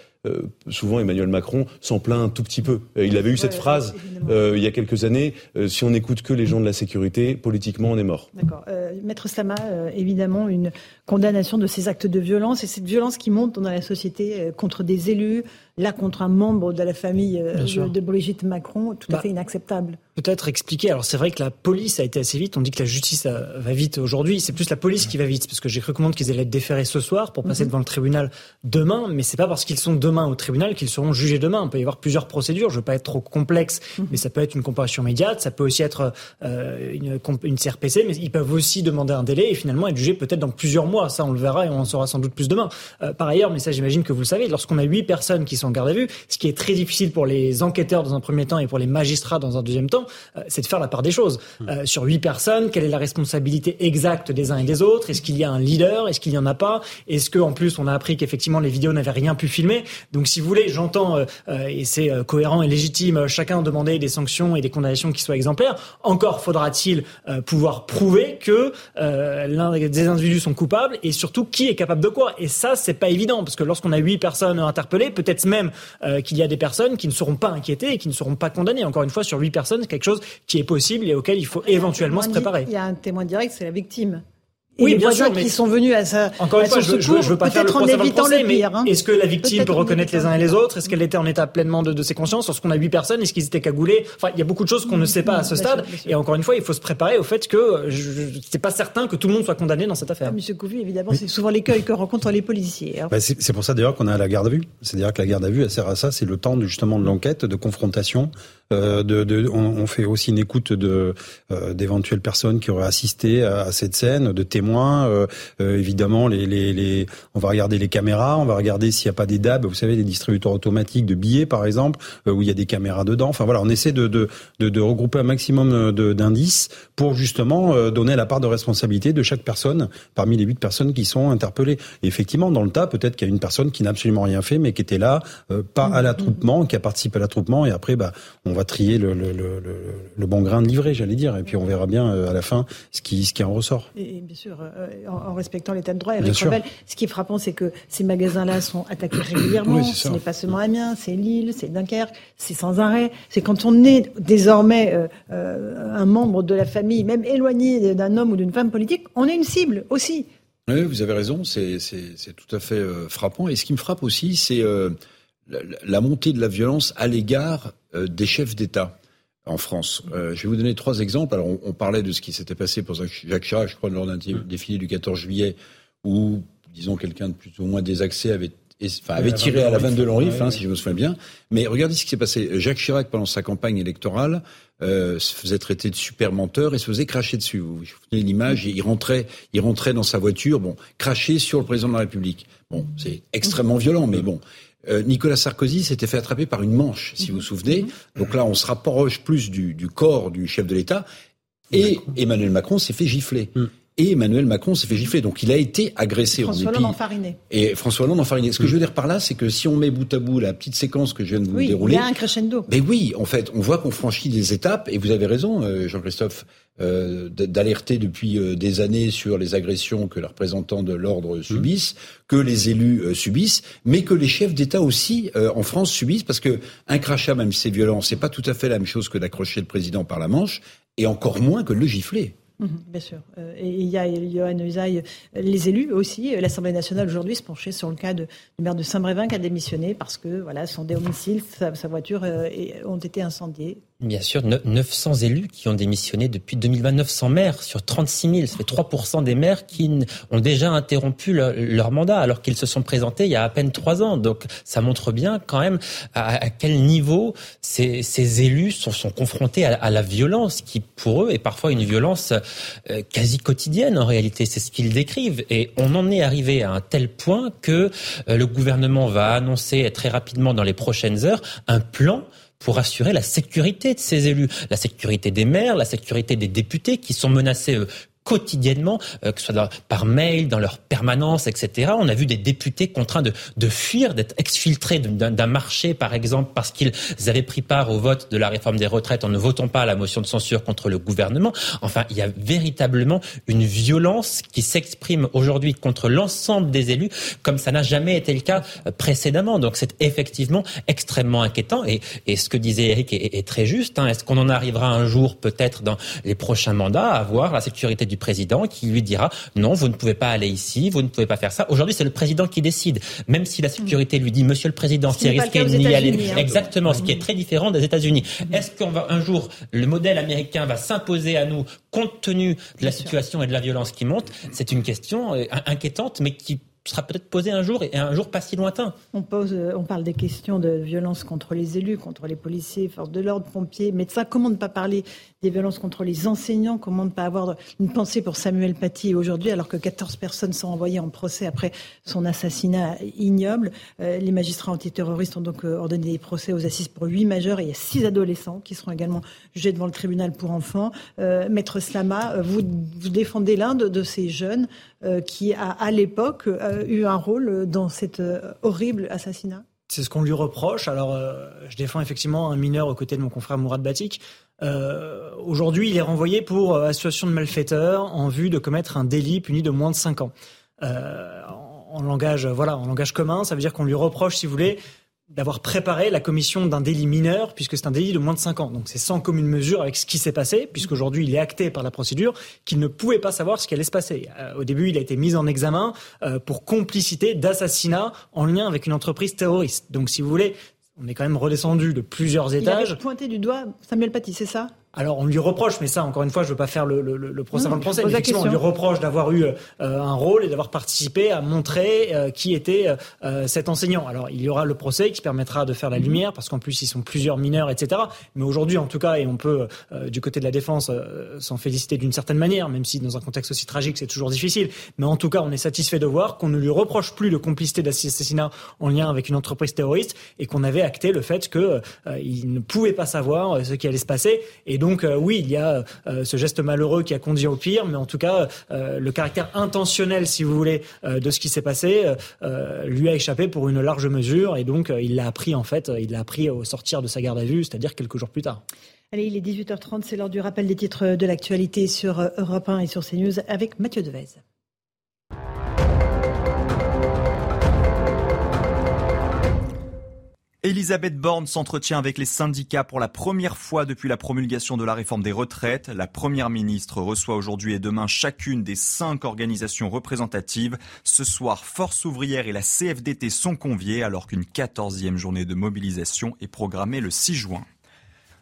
souvent Emmanuel Macron s'en plaint un tout petit peu. Il avait eu cette phrase il y a quelques années, si on n'écoute que les gens de la sécurité, politiquement on est mort. D'accord. Maître Slama, évidemment une condamnation de ces actes de violence et cette violence qui monte dans la société contre des élus, là contre un membre de la famille de Brigitte Macron, tout à fait inacceptable. Peut-être expliquer, alors c'est vrai que la police a été assez vite, on dit que la justice va vite aujourd'hui, c'est plus la police qui va vite, parce que j'ai cru comprendre qu'ils allaient être déférés ce soir pour passer devant le tribunal demain, mais c'est pas parce qu'ils sont demain au tribunal qu'ils seront jugés demain. On peut y avoir plusieurs procédures, je veux pas être trop complexe, mais ça peut être une comparution immédiate, ça peut aussi être une CRPC, mais ils peuvent aussi demander un délai et finalement être jugés peut-être dans plusieurs mois, ça on le verra et on en saura sans doute plus demain. Par ailleurs, mais ça j'imagine que vous le savez, lorsqu'on a 8 personnes qui sont en garde à vue, ce qui est très difficile pour les enquêteurs dans un premier temps et pour les magistrats dans un deuxième temps, c'est de faire la part des choses. Sur 8 personnes, quelle est la responsabilité exacte des uns et des autres ? Est-ce qu'il y a un leader ? Est-ce qu'il n'y en a pas ? Est-ce qu'en plus, on a appris qu'effectivement, les vidéos n'avaient rien pu filmer ? Donc, si vous voulez, j'entends, et c'est cohérent et légitime, chacun demander des sanctions et des condamnations qui soient exemplaires. Encore faudra-t-il pouvoir prouver que des individus sont coupables et surtout, qui est capable de quoi ? Et ça, c'est pas évident, parce que lorsqu'on a 8 personnes interpellées, peut-être même qu'il y a des personnes qui ne seront pas inquiétées et qui ne seront pas condamnées. Encore une fois, sur 8 personnes, c'est quelque chose qui est possible et auquel il faut éventuellement se préparer. Il y a un témoin direct, c'est la victime. Et oui, bien sûr, mais qui sont venus à ça. Encore une fois, je veux pas faire le procès avant le procès, mais est-ce que la victime peut reconnaître les uns et les autres ? Est-ce qu'elle était en état pleinement de ses consciences ? Est-ce qu'on a 8 personnes ? Est-ce qu'ils étaient cagoulés ? Enfin, il y a beaucoup de choses qu'on ne sait pas à ce stade. Et encore une fois, il faut se préparer au fait que c'est pas certain que tout le monde soit condamné dans cette affaire. Monsieur Couvi, évidemment, c'est souvent l'écueil que rencontrent les policiers. Hein. Bah, c'est pour ça d'ailleurs qu'on a la garde à vue. C'est-à-dire que la garde à vue, elle sert à ça, c'est le temps justement de l'enquête, de confrontation. On fait aussi une écoute d'éventuelles personnes qui auraient assisté à cette scène, de témoins. Évidemment, on va regarder les caméras, on va regarder s'il n'y a pas des DAB, vous savez, des distributeurs automatiques de billets, par exemple, où il y a des caméras dedans. Enfin voilà, on essaie de regrouper un maximum d'indices pour justement donner la part de responsabilité de chaque personne parmi les 8 personnes qui sont interpellées. Et effectivement, dans le tas, peut-être qu'il y a une personne qui n'a absolument rien fait, mais qui était là, pas à l'attroupement, qui a participé à l'attroupement, et après, on va trier le bon grain de livret, j'allais dire, et puis on verra bien à la fin ce qui en ressort. Et bien sûr. En respectant l'état de droit, Eric Revel. Ce qui est frappant, c'est que ces magasins-là sont attaqués régulièrement. Oui, ce n'est pas seulement Amiens, c'est Lille, c'est Dunkerque, c'est sans arrêt. C'est quand on est désormais un membre de la famille, même éloigné d'un homme ou d'une femme politique, on est une cible aussi. Oui, vous avez raison, c'est tout à fait frappant. Et ce qui me frappe aussi, c'est la montée de la violence à l'égard des chefs d'État. En France. Je vais vous donner 3 exemples. Alors, on parlait de ce qui s'était passé pour Jacques Chirac, je crois, lors d'un défilé du 14 juillet, où, disons, quelqu'un de plus ou moins désaxé avait tiré à la vanne de l'Henri, si je me souviens bien. Mais regardez ce qui s'est passé. Jacques Chirac, pendant sa campagne électorale, se faisait traiter de super menteur et se faisait cracher dessus. Vous souvenez l'image, il rentrait dans sa voiture, cracher sur le président de la République. Bon, c'est extrêmement violent, mais bon. Nicolas Sarkozy s'était fait attraper par une manche, si vous vous souvenez. Donc là, on se rapproche plus du corps du chef de l'État. Et Emmanuel Macron s'est fait gifler. Donc il a été agressé. François Hollande enfariné. Et François Hollande enfariné. Ce que je veux dire par là, c'est que si on met bout à bout la petite séquence que je viens de vous dérouler... Oui, il y a un crescendo. Mais oui, en fait, on voit qu'on franchit des étapes. Et vous avez raison, Jean-Christophe, d'alerter depuis des années sur les agressions que les représentants de l'ordre subissent, que les élus subissent, mais que les chefs d'État aussi en France subissent, parce que un crachat, même si c'est violent, c'est pas tout à fait la même chose que d'accrocher le président par la manche, et encore moins que de le gifler. Bien sûr. Et il y a Yoann Usaï, les élus aussi. L'Assemblée nationale aujourd'hui se penchait sur le cas du maire de Saint-Brévin qui a démissionné parce que son domicile, sa voiture ont été incendiées. Bien sûr, 900 élus qui ont démissionné depuis 2020, 900 maires sur 36 000. C'est 3% des maires qui ont déjà interrompu leur mandat alors qu'ils se sont présentés il y a à peine 3 ans. Donc ça montre bien quand même à quel niveau ces élus sont confrontés à la violence qui pour eux est parfois une violence quasi quotidienne en réalité. C'est ce qu'ils décrivent et on en est arrivé à un tel point que le gouvernement va annoncer très rapidement dans les prochaines heures un plan pour assurer la sécurité de ces élus, la sécurité des maires, la sécurité des députés qui sont menacés quotidiennement, que ce soit par mail, dans leur permanence, etc. On a vu des députés contraints de fuir, d'être exfiltrés d'un marché, par exemple, parce qu'ils avaient pris part au vote de la réforme des retraites en ne votant pas la motion de censure contre le gouvernement. Enfin, il y a véritablement une violence qui s'exprime aujourd'hui contre l'ensemble des élus, comme ça n'a jamais été le cas précédemment. Donc c'est effectivement extrêmement inquiétant. Et ce que disait Eric est très juste. Hein. Est-ce qu'on en arrivera un jour, peut-être dans les prochains mandats, à avoir la sécurité du président qui lui dira « Non, vous ne pouvez pas aller ici, vous ne pouvez pas faire ça ». Aujourd'hui, c'est le président qui décide. Même si la sécurité lui dit « Monsieur le président, c'est risqué d'y aller ». Exactement, ce qui est très différent des États-Unis. Est-ce qu'on va un jour, le modèle américain va s'imposer à nous compte tenu de la situation et de la violence qui monte? C'est une question inquiétante, mais qui sera peut-être posé un jour, et un jour pas si lointain. On parle des questions de violence contre les élus, contre les policiers, forces de l'ordre, pompiers, médecins. Comment ne pas parler des violences contre les enseignants? Comment ne pas avoir une pensée pour Samuel Paty aujourd'hui, alors que 14 personnes sont envoyées en procès après son assassinat ignoble? Les magistrats antiterroristes ont donc ordonné des procès aux assises pour 8 majeurs, et il y a 6 adolescents qui seront également jugés devant le tribunal pour enfants. Maître Slama, vous défendez l'un de ces jeunes qui a, à l'époque, eu un rôle dans cet horrible assassinat? C'est ce qu'on lui reproche. Alors, je défends effectivement un mineur aux côtés de mon confrère Mourad Batik. Aujourd'hui, il est renvoyé pour association de malfaiteurs en vue de commettre un délit puni de moins de 5 ans. En langage commun, ça veut dire qu'on lui reproche, si vous voulez, d'avoir préparé la commission d'un délit mineur, puisque c'est un délit de moins de 5 ans. Donc c'est sans commune mesure avec ce qui s'est passé, puisqu'aujourd'hui il est acté par la procédure qu'il ne pouvait pas savoir ce qui allait se passer. Au début, il a été mis en examen pour complicité d'assassinat en lien avec une entreprise terroriste. Donc si vous voulez, on est quand même redescendu de plusieurs étages. Il avait pointé du doigt Samuel Paty, c'est ça ? Alors on lui reproche, mais ça encore une fois je ne veux pas faire le procès avant le procès, mais effectivement on lui reproche d'avoir eu un rôle et d'avoir participé à montrer qui était cet enseignant. Alors il y aura le procès qui permettra de faire la lumière, parce qu'en plus ils sont plusieurs mineurs, etc. Mais aujourd'hui en tout cas, et on peut du côté de la défense s'en féliciter d'une certaine manière, même si dans un contexte aussi tragique c'est toujours difficile, mais en tout cas on est satisfait de voir qu'on ne lui reproche plus de complicité d'assassinat en lien avec une entreprise terroriste, et qu'on avait acté le fait qu'il ne pouvait pas savoir ce qui allait se passer. Et donc oui, il y a ce geste malheureux qui a conduit au pire, mais en tout cas, le caractère intentionnel, si vous voulez, de ce qui s'est passé lui a échappé pour une large mesure, et donc il l'a appris au sortir de sa garde à vue, c'est-à-dire quelques jours plus tard. Allez, il est 18h30, c'est l'heure du rappel des titres de l'actualité sur Europe 1 et sur CNews avec Mathieu Devez. Elisabeth Borne s'entretient avec les syndicats pour la première fois depuis la promulgation de la réforme des retraites. La première ministre reçoit aujourd'hui et demain chacune des 5 organisations représentatives. Ce soir, Force ouvrière et la CFDT sont conviées, alors qu'une 14e journée de mobilisation est programmée le 6 juin.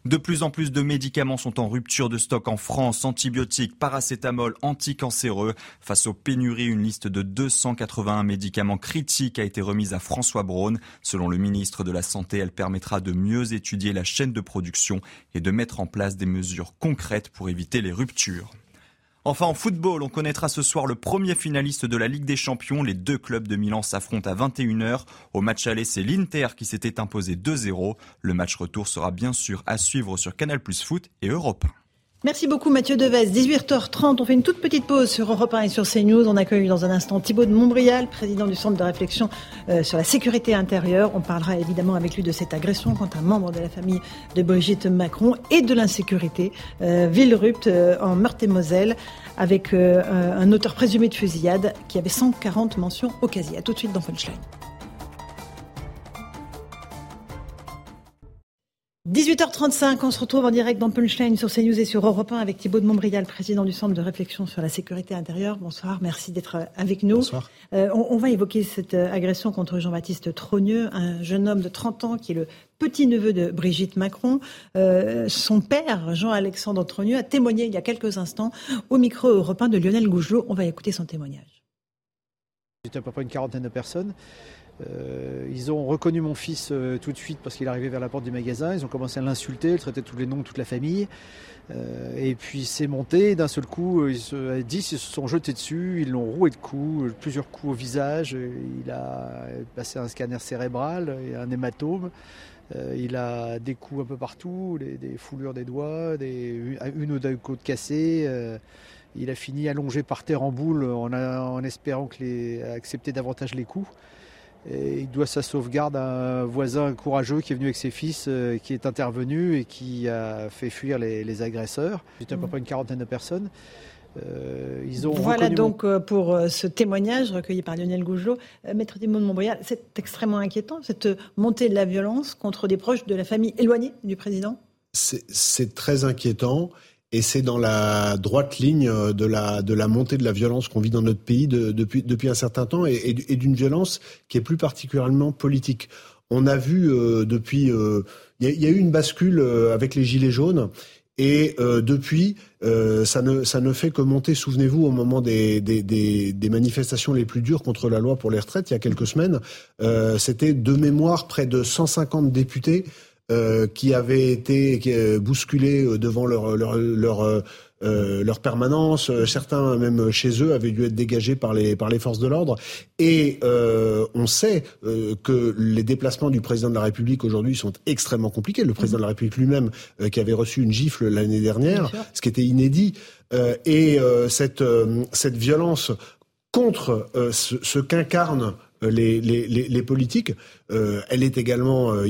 De plus en plus de médicaments sont en rupture de stock en France, antibiotiques, paracétamol, anticancéreux. Face aux pénuries, une liste de 281 médicaments critiques a été remise à François Braun. Selon le ministre de la Santé, elle permettra de mieux étudier la chaîne de production et de mettre en place des mesures concrètes pour éviter les ruptures. Enfin, en football, on connaîtra ce soir le premier finaliste de la Ligue des Champions. Les 2 clubs de Milan s'affrontent à 21h. Au match aller, c'est l'Inter qui s'était imposé 2-0. Le match retour sera bien sûr à suivre sur Canal+ Foot et Europe 1. Merci beaucoup Mathieu Devès. 18h30, on fait une toute petite pause sur Europe 1 et sur CNews. On accueille dans un instant Thibault de Montbrial, président du Centre de réflexion sur la sécurité intérieure. On parlera évidemment avec lui de cette agression contre un membre de la famille de Brigitte Macron et de l'insécurité. Villerupt en Meurthe-et-Moselle, avec un auteur présumé de fusillade qui avait 140 mentions au casier. A tout de suite dans Punchline. 18h35, on se retrouve en direct dans Punchline sur CNews et sur Europe 1 avec Thibault de Montbrial, président du Centre de réflexion sur la sécurité intérieure. Bonsoir, merci d'être avec nous. Bonsoir. On va évoquer cette agression contre Jean-Baptiste Trogneux, un jeune homme de 30 ans qui est le petit-neveu de Brigitte Macron. Son père, Jean-Alexandre Trogneux, a témoigné il y a quelques instants au micro européen de Lionel Gougelot. On va écouter son témoignage. C'était à peu près une quarantaine de personnes. Ils ont reconnu mon fils tout de suite parce qu'il arrivait vers la porte du magasin. Ils ont commencé à l'insulter, le traiter de tous les noms de toute la famille. Et puis c'est monté. D'un seul coup, ils se sont jetés dessus. Ils l'ont roué de coups, plusieurs coups au visage. Il a passé un scanner cérébral et un hématome. Il a des coups un peu partout, des foulures des doigts, une ou deux côtes cassées. Il a fini allongé par terre en boule en espérant accepter davantage les coups. Et il doit sa sauvegarde à un voisin courageux qui est venu avec ses fils, qui est intervenu et qui a fait fuir les agresseurs. C'était à peu près une quarantaine de personnes. Voilà donc pour ce témoignage recueilli par Lionel Gougelot. Maître Thibaut de Montbrial, c'est extrêmement inquiétant, cette montée de la violence contre des proches de la famille éloignée du président. C'est très inquiétant. Et c'est dans la droite ligne de la montée de la violence qu'on vit dans notre pays depuis un certain temps et d'une violence qui est plus particulièrement politique. On a vu il y a eu une bascule avec les Gilets jaunes et depuis ça ne fait que monter. Souvenez-vous, au moment des manifestations les plus dures contre la loi pour les retraites il y a quelques semaines, c'était de mémoire près de 150 députés qui avaient été bousculés devant leur permanence. Certains, même chez eux, avaient dû être dégagés par les forces de l'ordre. Et on sait que les déplacements du président de la République aujourd'hui sont extrêmement compliqués. Le président de la République lui-même, qui avait reçu une gifle l'année dernière, ce qui était inédit, cette violence contre ce qu'incarne les politiques, elle est également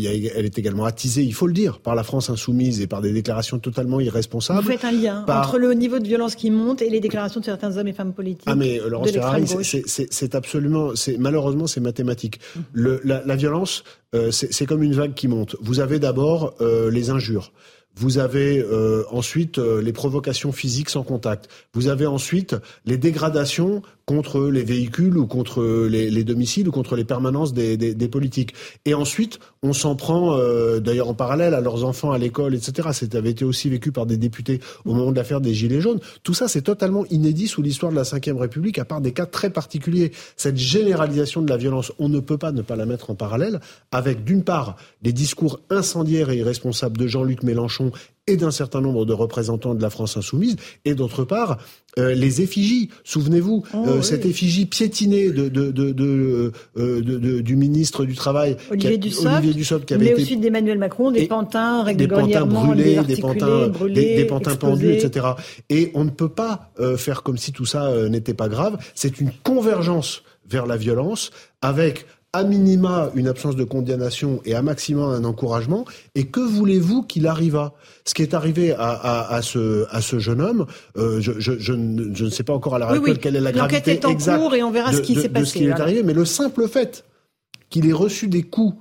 attisée, il faut le dire, par la France Insoumise et par des déclarations totalement irresponsables. Vous faites un lien entre le niveau de violence qui monte et les déclarations de certains hommes et femmes politiques. Ah mais Laurence Ferrari, c'est absolument, malheureusement c'est mathématique. La violence, c'est comme une vague qui monte. Vous avez d'abord les injures. Vous avez ensuite les provocations physiques sans contact. Vous avez ensuite les dégradations contre les véhicules ou contre les domiciles ou contre les permanences des politiques. Et ensuite, on s'en prend, d'ailleurs en parallèle, à leurs enfants, à l'école, etc. Ça avait été aussi vécu par des députés au moment de l'affaire des Gilets jaunes. Tout ça, c'est totalement inédit sous l'histoire de la Ve République, à part des cas très particuliers. Cette généralisation de la violence, on ne peut pas ne pas la mettre en parallèle avec, d'une part, les discours incendiaires et irresponsables de Jean-Luc Mélenchon et d'un certain nombre de représentants de la France Insoumise, et d'autre part, les effigies. Souvenez-vous, cette effigie piétinée du ministre du Travail, Olivier Dussopt, qui avait été... Mais aussi d'Emmanuel Macron, des pantins régulièrement des pantins pendus, etc. Et on ne peut pas faire comme si tout ça n'était pas grave. C'est une convergence vers la violence, avec... à minima une absence de condamnation et à maxima un encouragement. Et que voulez-vous qu'il arriva ? Ce qui est arrivé à ce jeune homme, je ne sais pas encore à l'heure actuelle quelle est la gravité exacte. L'enquête est en cours et on verra ce qui s'est passé. De ce qui est arrivé, mais le simple fait qu'il ait reçu des coups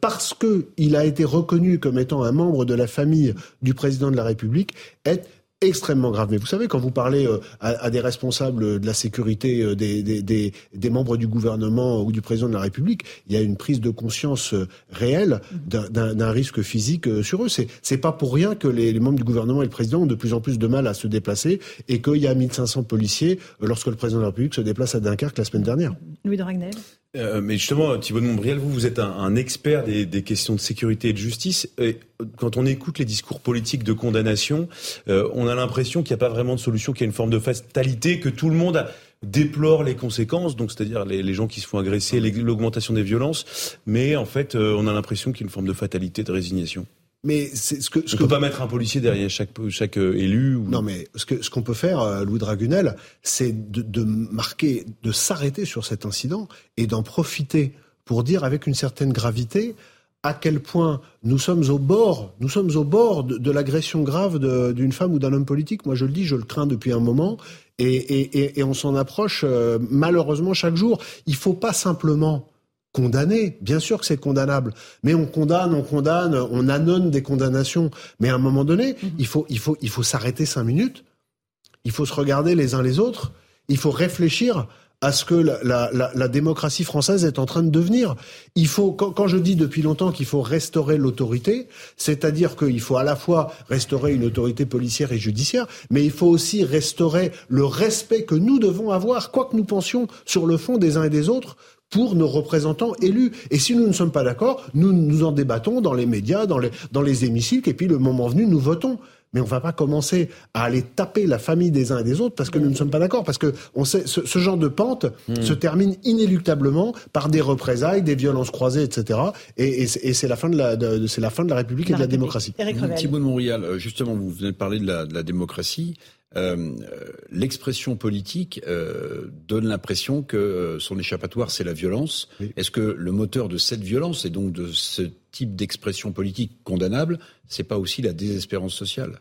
parce qu'il a été reconnu comme étant un membre de la famille du président de la République est extrêmement grave. Mais vous savez, quand vous parlez à des responsables de la sécurité, des membres du gouvernement ou du président de la République, il y a une prise de conscience réelle d'un risque physique sur eux. C'est pas pour rien que les membres du gouvernement et le président ont de plus en plus de mal à se déplacer et qu'il y a 1500 policiers lorsque le président de la République se déplace à Dunkerque la semaine dernière. Louis de Raguel. Mais justement, Thibaut de Montbrial, vous êtes un expert des questions de sécurité et de justice. Et quand on écoute les discours politiques de condamnation, on a l'impression qu'il n'y a pas vraiment de solution, qu'il y a une forme de fatalité, que tout le monde déplore les conséquences, donc c'est-à-dire les gens qui se font agresser, l'augmentation des violences. Mais en fait, on a l'impression qu'il y a une forme de fatalité, de résignation. Mais c'est on ne peut pas mettre un policier derrière chaque élu. Ou... Non, mais ce qu'on peut faire, Louis de Raguel, c'est de marquer, de s'arrêter sur cet incident et d'en profiter pour dire avec une certaine gravité à quel point nous sommes au bord de l'agression grave d'une femme ou d'un homme politique. Moi, je le dis, je le crains depuis un moment. Et on s'en approche malheureusement chaque jour. Il ne faut pas simplement... condamné, bien sûr que c'est condamnable, mais on condamne, on annonce des condamnations, mais à un moment donné, il faut s'arrêter 5 minutes, il faut se regarder les uns les autres, il faut réfléchir à ce que la démocratie française est en train de devenir. Il faut, quand je dis depuis longtemps qu'il faut restaurer l'autorité, c'est-à-dire qu'il faut à la fois restaurer une autorité policière et judiciaire, mais il faut aussi restaurer le respect que nous devons avoir, quoi que nous pensions sur le fond des uns et des autres, pour nos représentants élus. Et si nous ne sommes pas d'accord, nous en débattons dans les médias, dans les hémicycles, et puis le moment venu, nous votons. Mais on ne va pas commencer à aller taper la famille des uns et des autres parce que nous ne sommes pas d'accord. Parce que on sait, ce genre de pente se termine inéluctablement par des représailles, des violences croisées, etc. Et c'est la fin de la République et de la démocratie. Thibaut de Montbrial, justement, vous venez de parler de la démocratie. L'expression politique donne l'impression que son échappatoire, c'est la violence. Oui. Est-ce que le moteur de cette violence et donc de ce type d'expression politique condamnable, c'est pas aussi la désespérance sociale ?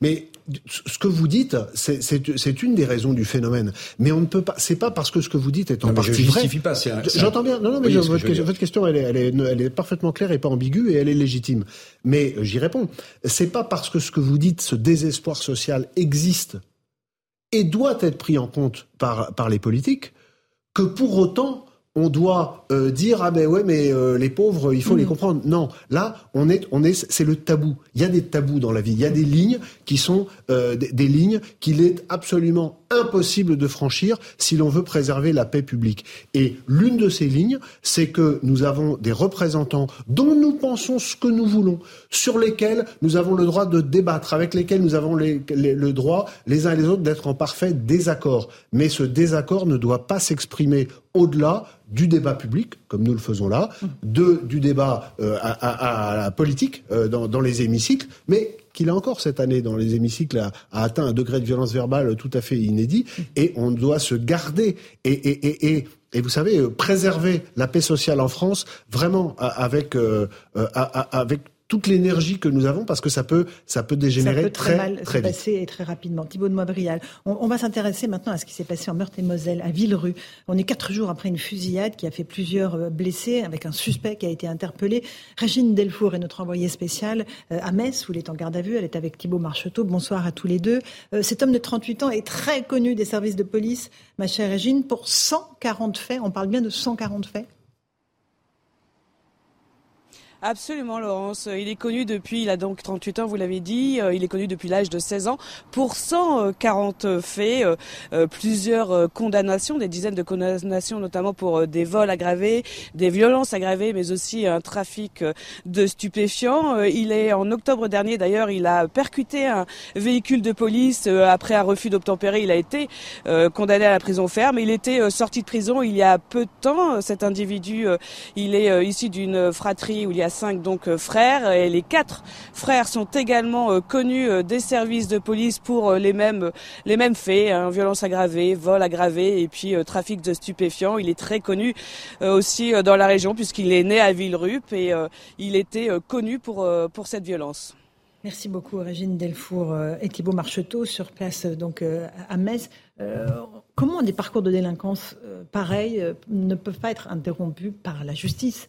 Mais ce que vous dites, c'est une des raisons du phénomène. Mais on ne peut pas. C'est pas parce que ce que vous dites est en partie vrai. Je ne justifie pas. J'entends bien. Non, mais votre question, elle est parfaitement claire et pas ambiguë, et elle est légitime. Mais j'y réponds. C'est pas parce que ce que vous dites, ce désespoir social existe et doit être pris en compte par les politiques, que pour autant on doit dire les pauvres, il faut les comprendre. Non, là c'est le tabou. Il y a des tabous dans la vie. Il y a des lignes qui sont des lignes qu'il est absolument impossible de franchir si l'on veut préserver la paix publique. Et l'une de ces lignes, c'est que nous avons des représentants dont nous pensons ce que nous voulons, sur lesquels nous avons le droit de débattre, avec lesquels nous avons le droit, les uns et les autres, d'être en parfait désaccord. Mais ce désaccord ne doit pas s'exprimer au-delà du débat public, comme nous le faisons là, du débat à la politique dans les hémicycles, mais qu'il a encore cette année dans les hémicycles a atteint un degré de violence verbale tout à fait inédit, et on doit se garder et vous savez, préserver la paix sociale en France, vraiment avec toute l'énergie que nous avons, parce que ça peut dégénérer très vite. Passer et très rapidement. Thibaut de Montbrial, on va s'intéresser maintenant à ce qui s'est passé en Meurthe-et-Moselle, à Villerue. On est 4 jours après une fusillade qui a fait plusieurs blessés, avec un suspect qui a été interpellé. Régine Delfour est notre envoyée spéciale à Metz, où il est en garde à vue. Elle est avec Thibaut Marcheteau. Bonsoir à tous les deux. Cet homme de 38 ans est très connu des services de police, ma chère Régine, pour 140 faits. On parle bien de 140 faits. Absolument, Laurence. Il est connu depuis, il a donc 38 ans, vous l'avez dit, il est connu depuis l'âge de 16 ans pour 140 faits, plusieurs condamnations, des dizaines de condamnations, notamment pour des vols aggravés, des violences aggravées, mais aussi un trafic de stupéfiants. Il est, en octobre dernier d'ailleurs, il a percuté un véhicule de police après un refus d'obtempérer. Il a été condamné à la prison ferme. Il était sorti de prison il y a peu de temps. Cet individu, il est issu d'une fratrie où il y a 5 frères, et les 4 frères sont également connus des services de police pour les mêmes faits, hein, violence aggravée, vol aggravé et puis trafic de stupéfiants. Il est très connu aussi dans la région puisqu'il est né à Villerup et il était connu pour cette violence. Merci beaucoup Régine Delfour et Thibaut Marcheteau sur place donc à Metz. Comment des parcours de délinquance pareils ne peuvent pas être interrompus par la justice ?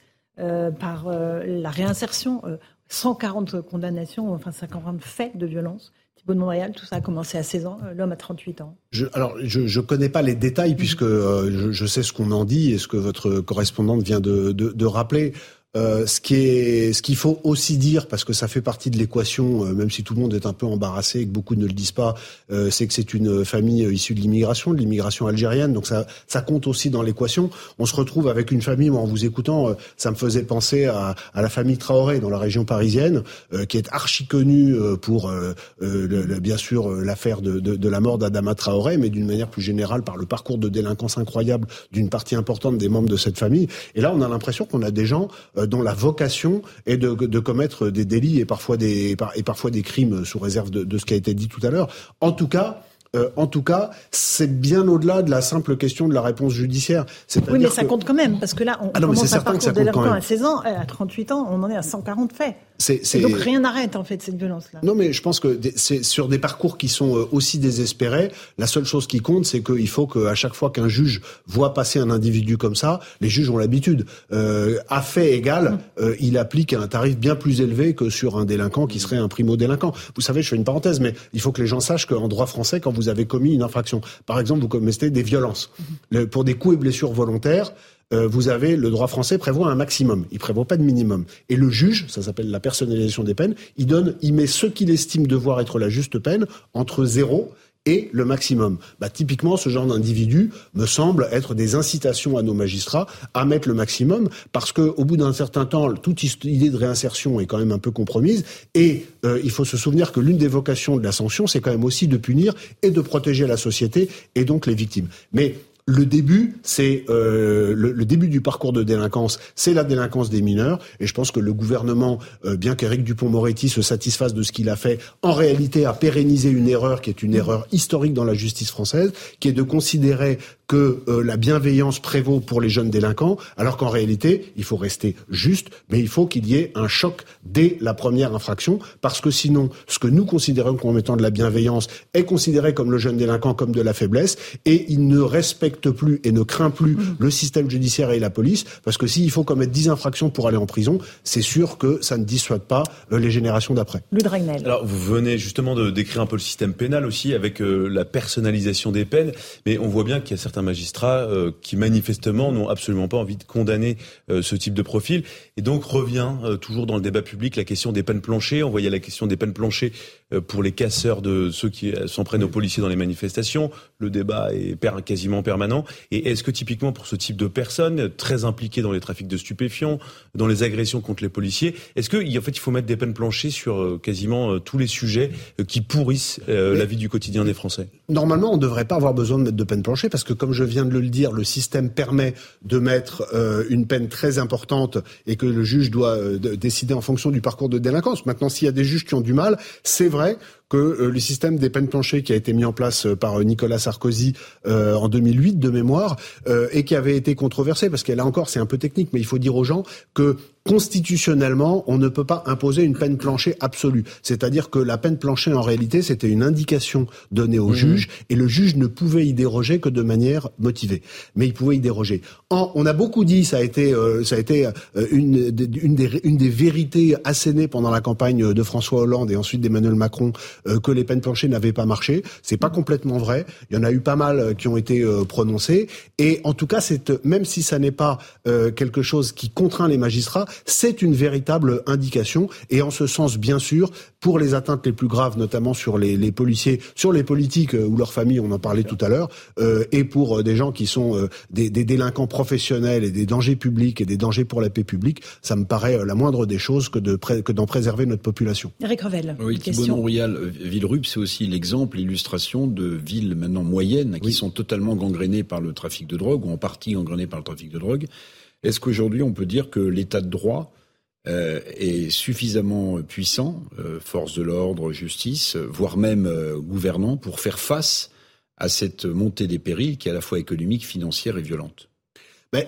Par la réinsertion, 140 condamnations, enfin 50 faits de violence. Thibaut de Montbrial, tout ça a commencé à 16 ans, l'homme à 38 ans. Je connais pas les détails puisque je sais ce qu'on en dit et ce que votre correspondante vient de rappeler. Ce qu'il faut aussi dire, parce que ça fait partie de l'équation, même si tout le monde est un peu embarrassé et que beaucoup ne le disent pas, c'est que c'est une famille issue de l'immigration algérienne, donc ça compte aussi dans l'équation. On se retrouve avec une famille, moi en vous écoutant, ça me faisait penser à la famille Traoré dans la région parisienne, qui est archi connue pour, bien sûr, l'affaire de la mort d'Adama Traoré, mais d'une manière plus générale par le parcours de délinquance incroyable d'une partie importante des membres de cette famille. Et là, on a l'impression qu'on a des gens dont la vocation est de commettre des délits et parfois des crimes, sous réserve de ce qui a été dit tout à l'heure. En tout cas, c'est bien au-delà de la simple question de la réponse judiciaire. Oui, mais ça compte quand même, parce que là, on commence à partir de l'heure à 16 ans, à 38 ans, on en est à 140 faits. Et donc rien n'arrête en fait cette violence-là. Non, mais je pense que c'est sur des parcours qui sont aussi désespérés, la seule chose qui compte, c'est qu'il faut qu'à chaque fois qu'un juge voit passer un individu comme ça, les juges ont l'habitude. À fait égal, il applique un tarif bien plus élevé que sur un délinquant qui serait un primo-délinquant. Vous savez, je fais une parenthèse, mais il faut que les gens sachent qu'en droit français, quand vous avez commis une infraction, par exemple, vous commettez des violences, pour des coups et blessures volontaires. Vous avez, le droit français prévoit un maximum, il prévoit pas de minimum. Et le juge, ça s'appelle la personnalisation des peines, il met ce qu'il estime devoir être la juste peine entre 0 et le maximum. Typiquement, ce genre d'individu me semble être des incitations à nos magistrats à mettre le maximum, parce que au bout d'un certain temps, toute idée de réinsertion est quand même un peu compromise. Et il faut se souvenir que l'une des vocations de la sanction, c'est quand même aussi de punir et de protéger la société et donc les victimes. Mais le début, c'est le début du parcours de délinquance, c'est la délinquance des mineurs. Et je pense que le gouvernement, bien qu'Éric Dupond-Moretti se satisfasse de ce qu'il a fait, en réalité a pérennisé une erreur qui est une erreur historique dans la justice française, qui est de considérer que la bienveillance prévaut pour les jeunes délinquants, alors qu'en réalité, il faut rester juste, mais il faut qu'il y ait un choc dès la première infraction, parce que sinon, ce que nous considérons comme étant de la bienveillance est considéré comme le jeune délinquant, comme de la faiblesse, et il ne respecte plus et ne craint plus le système judiciaire et la police, parce que s'il faut commettre 10 infractions pour aller en prison, c'est sûr que ça ne dissuade pas les générations d'après. Louis de Raguel. Alors, vous venez justement de décrire un peu le système pénal aussi, avec la personnalisation des peines, mais on voit bien qu'il y a certains magistrats qui manifestement n'ont absolument pas envie de condamner ce type de profil. Et donc revient toujours dans le débat public la question des peines planchées. On voyait la question des peines planchées pour les casseurs, de ceux qui s'en prennent aux policiers dans les manifestations. Le débat est quasiment permanent. Et est-ce que typiquement pour ce type de personnes très impliquées dans les trafics de stupéfiants, dans les agressions contre les policiers, est-ce qu'en fait il faut mettre des peines planchées sur quasiment tous les sujets qui pourrissent la vie du quotidien des Français ? Normalement, on ne devrait pas avoir besoin de mettre de peines planchées parce que, comme je viens de le dire, le système permet de mettre une peine très importante et que le juge doit décider en fonction du parcours de délinquance. Maintenant, s'il y a des juges qui ont du mal, c'est vrai que le système des peines planchées qui a été mis en place par Nicolas Sarkozy en 2008 de mémoire et qui avait été controversé, parce que là encore c'est un peu technique, mais il faut dire aux gens que constitutionnellement on ne peut pas imposer une peine planchée absolue, c'est-à-dire que la peine planchée en réalité c'était une indication donnée au juge et le juge ne pouvait y déroger que de manière motivée, mais il pouvait y déroger. On a beaucoup dit, ça a été une des vérités assénées pendant la campagne de François Hollande et ensuite d'Emmanuel Macron, que les peines planchées n'avaient pas marché. C'est pas complètement vrai. Il y en a eu pas mal qui ont été prononcées. Et en tout cas, même si ça n'est pas quelque chose qui contraint les magistrats, c'est une véritable indication. Et en ce sens, bien sûr, pour les atteintes les plus graves, notamment sur les policiers, sur les politiques ou leurs familles, on en parlait tout à l'heure, et pour des gens qui sont des délinquants professionnels et des dangers publics et des dangers pour la paix publique, ça me paraît la moindre des choses que d'en préserver notre population. Eric Revel, une question. Villerupt, c'est aussi l'exemple, l'illustration de villes maintenant moyennes qui sont totalement gangrénées par le trafic de drogue, ou en partie gangrénées par le trafic de drogue. Est-ce qu'aujourd'hui on peut dire que l'état de droit est suffisamment puissant, force de l'ordre, justice, voire même gouvernant, pour faire face à cette montée des périls qui est à la fois économique, financière et violente ?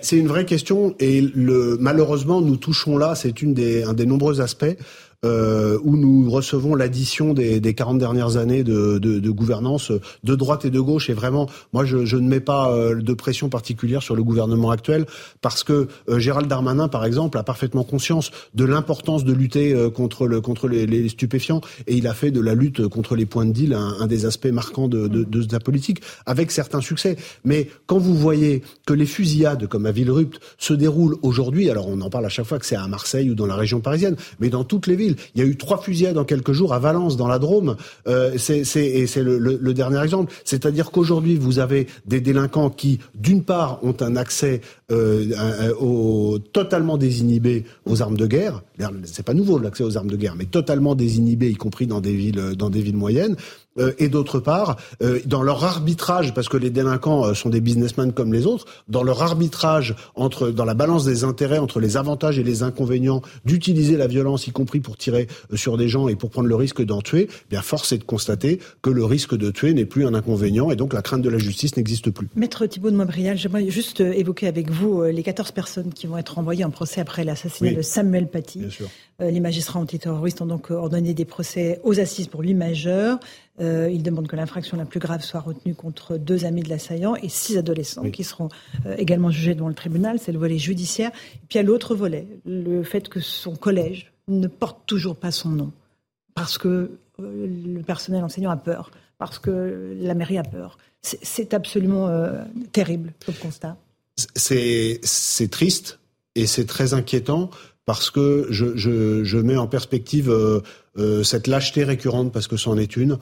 C'est une vraie question et malheureusement nous touchons là, c'est un des nombreux aspects où nous recevons l'addition des 40 dernières années de gouvernance de droite et de gauche. Et vraiment, moi, je ne mets pas de pression particulière sur le gouvernement actuel parce que Gérald Darmanin, par exemple, a parfaitement conscience de l'importance de lutter contre les stupéfiants et il a fait de la lutte contre les points de deal un des aspects marquants de la politique, avec certains succès. Mais quand vous voyez que les fusillades, comme à Villerupt, se déroulent aujourd'hui, alors on en parle à chaque fois que c'est à Marseille ou dans la région parisienne, mais dans toutes les villes. Il y a eu 3 fusillades en quelques jours à Valence, dans la Drôme. C'est le dernier exemple. C'est-à-dire qu'aujourd'hui, vous avez des délinquants qui, d'une part, ont un accès totalement désinhibé aux armes de guerre. C'est pas nouveau l'accès aux armes de guerre, mais totalement désinhibé, y compris dans des villes moyennes. Et d'autre part, dans leur arbitrage, parce que les délinquants sont des businessmen comme les autres, dans leur arbitrage dans la balance des intérêts entre les avantages et les inconvénients d'utiliser la violence, y compris pour tirer sur des gens et pour prendre le risque d'en tuer, bien force est de constater que le risque de tuer n'est plus un inconvénient et donc la crainte de la justice n'existe plus. Maître Thibault de Montbrial, j'aimerais juste évoquer avec vous les 14 personnes qui vont être envoyées en procès après l'assassinat de Samuel Paty. Bien sûr. Les magistrats antiterroristes ont donc ordonné des procès aux assises pour 8 majeurs. Ils demandent que l'infraction la plus grave soit retenue contre 2 amis de l'assaillant et 6 adolescents qui seront également jugés devant le tribunal. C'est le volet judiciaire. Et puis il y a l'autre volet, le fait que son collège ne porte toujours pas son nom parce que le personnel enseignant a peur, parce que la mairie a peur. C'est absolument terrible comme constat. C'est triste et c'est très inquiétant. Parce que je mets en perspective cette lâcheté récurrente, parce que c'en est une,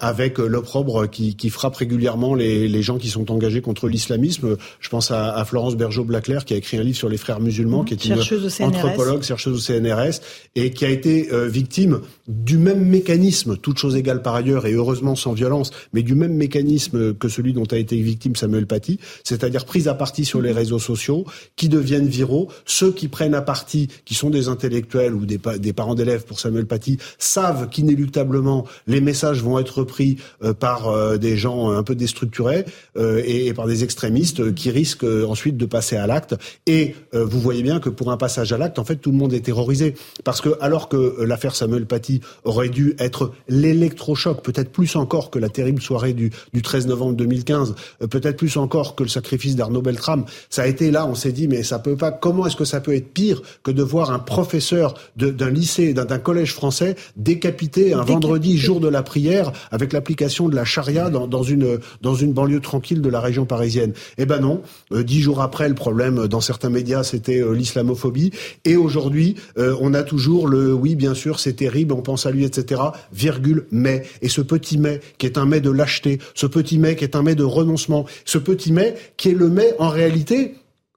avec l'opprobre qui frappe régulièrement les gens qui sont engagés contre l'islamisme. Je pense à Florence Bergeaud-Blaclair qui a écrit un livre sur les frères musulmans, qui est une anthropologue, chercheuse au CNRS, et qui a été victime du même mécanisme, toutes choses égales par ailleurs, et heureusement sans violence, mais du même mécanisme que celui dont a été victime Samuel Paty, c'est-à-dire prise à partie sur les réseaux sociaux, qui deviennent viraux. Ceux qui prennent à partie, qui sont des intellectuels ou des parents d'élèves pour Samuel Paty, savent qu'inéluctablement les messages vont être repris par des gens un peu déstructurés et par des extrémistes qui risquent ensuite de passer à l'acte. Et vous voyez bien que pour un passage à l'acte, en fait, tout le monde est terrorisé. Parce que, alors que l'affaire Samuel Paty aurait dû être l'électrochoc, peut-être plus encore que la terrible soirée du 13 novembre 2015, peut-être plus encore que le sacrifice d'Arnaud Beltrame, ça a été là, on s'est dit, mais ça peut pas, comment est-ce que ça peut être pire que de voir un professeur d'un lycée, d'un collège français décapité un vendredi, jour de la prière, avec l'application de la charia dans une banlieue tranquille de la région parisienne. Eh ben non, 10 jours après, le problème dans certains médias, c'était l'islamophobie. Et aujourd'hui, on a toujours le « oui, bien sûr, c'est terrible, on pense à lui, etc. » virgule, mais. Et ce petit mais, qui est un mais de lâcheté, ce petit mais qui est un mais de renoncement, ce petit mais qui est le mais, en réalité,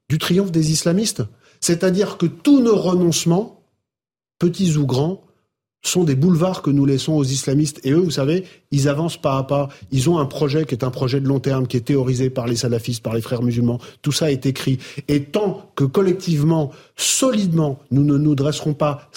du triomphe des islamistes. C'est-à-dire que tous nos renoncements, petits ou grands, sont des boulevards que nous laissons aux islamistes. Et eux, vous savez, ils avancent pas à pas. Ils ont un projet qui est un projet de long terme, qui est théorisé par les salafistes, par les frères musulmans. Tout ça est écrit. Et tant que collectivement, solidement, nous ne nous dresserons pas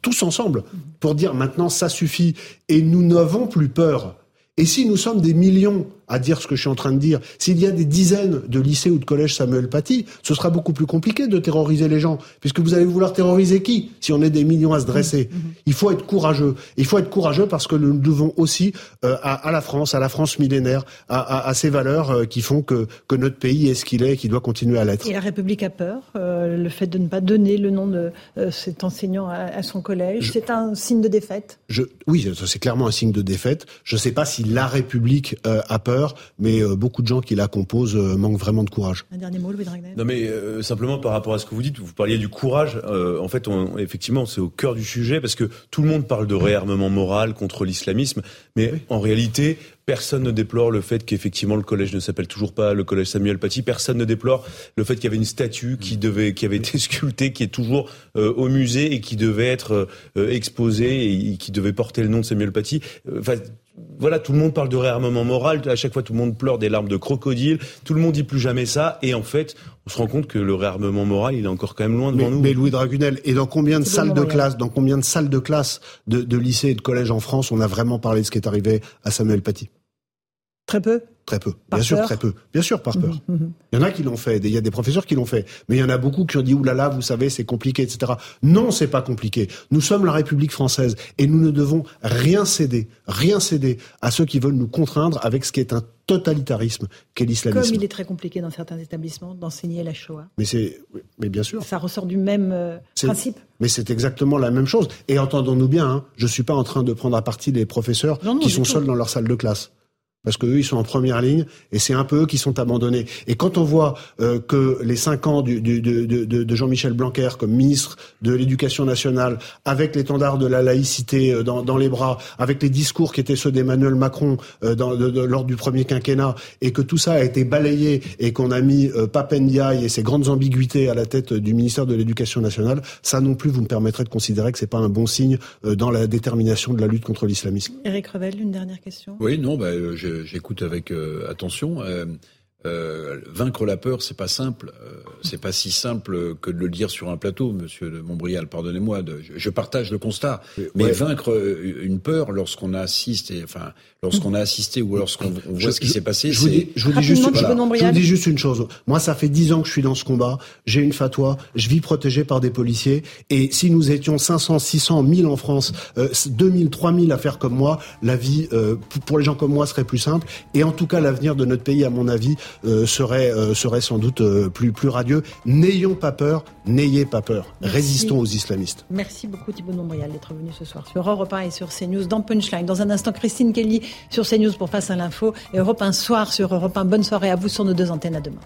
tous ensemble pour dire maintenant ça suffit et nous n'avons plus peur. Et si nous sommes des millions à dire ce que je suis en train de dire, s'il y a des dizaines de lycées ou de collèges Samuel Paty, ce sera beaucoup plus compliqué de terroriser les gens, puisque vous allez vouloir terroriser qui, si on est des millions à se dresser? Il faut être courageux. Il faut être courageux parce que nous devons aussi à la France millénaire, à ces valeurs qui font que notre pays est ce qu'il est et qu'il doit continuer à l'être. Et la République a peur, le fait de ne pas donner le nom de cet enseignant à son collège, c'est un signe de défaite? Oui, c'est clairement un signe de défaite. Je ne sais pas si la République a peur, mais beaucoup de gens qui la composent manquent vraiment de courage. Un dernier mot, Louis de Raguel. Non mais simplement par rapport à ce que vous dites, vous parliez du courage. En fait, effectivement, c'est au cœur du sujet parce que tout le monde parle de réarmement moral contre l'islamisme, mais en réalité, personne ne déplore le fait qu'effectivement le collège ne s'appelle toujours pas le collège Samuel Paty. Personne ne déplore le fait qu'il y avait une statue qui avait été sculptée, qui est toujours au musée et qui devait être exposée et qui devait porter le nom de Samuel Paty. Voilà, tout le monde parle de réarmement moral. À chaque fois, tout le monde pleure des larmes de crocodile. Tout le monde dit plus jamais ça. Et en fait, on se rend compte que le réarmement moral, il est encore quand même loin devant nous. Mais Louis de Raguel, et dans combien de salles de classe de lycées et de collèges en France, on a vraiment parlé de ce qui est arrivé à Samuel Paty? Très peu. Très peu. Bien sûr, très peu. Bien sûr, par peur. Il y en a qui l'ont fait. Il y a des professeurs qui l'ont fait. Mais il y en a beaucoup qui ont dit, oulala, vous savez, c'est compliqué, etc. Non, c'est pas compliqué. Nous sommes la République française et nous ne devons rien céder à ceux qui veulent nous contraindre avec ce qui est un totalitarisme qu'est l'islamisme. Comme il est très compliqué dans certains établissements d'enseigner la Shoah. Mais bien sûr. Ça ressort du même principe. Mais c'est exactement la même chose. Et entendons-nous bien, je suis pas en train de prendre à partie les professeurs qui sont seuls dans leur salle de classe. Parce qu'eux, ils sont en première ligne et c'est un peu eux qui sont abandonnés. Et quand on voit que les 5 ans de Jean-Michel Blanquer comme ministre de l'Éducation nationale, avec l'étendard de la laïcité dans les bras, avec les discours qui étaient ceux d'Emmanuel Macron lors du premier quinquennat, et que tout ça a été balayé et qu'on a mis Papendiaï et ses grandes ambiguïtés à la tête du ministère de l'Éducation nationale, ça non plus, vous me permettrez de considérer que c'est pas un bon signe dans la détermination de la lutte contre l'islamisme. Eric Revel, une dernière question. Oui, non, j'écoute avec attention. Vaincre la peur, c'est pas simple. C'est pas si simple que de le dire sur un plateau, Monsieur de Montbrial. Pardonnez-moi, je partage le constat. Mais vaincre une peur lorsqu'on a assisté ou lorsqu'on voit ce qui s'est passé. Je vous dis juste une chose. Moi, ça fait 10 ans que je suis dans ce combat. J'ai une fatwa. Je vis protégé par des policiers. Et si nous étions 500, 600, 1000 en France, 2000, 3000 à faire comme moi, la vie pour les gens comme moi serait plus simple. Et en tout cas, l'avenir de notre pays, à mon avis, serait sans doute plus radieux. N'ayons pas peur, n'ayez pas peur. Merci. Résistons aux islamistes. Merci beaucoup Thibaut de Montbrial d'être venu ce soir sur Europe 1 et sur CNews dans Punchline. Dans un instant, Christine Kelly sur CNews pour Face à l'info et Europe 1 soir sur Europe 1. Bonne soirée à vous sur nos 2 antennes. À demain.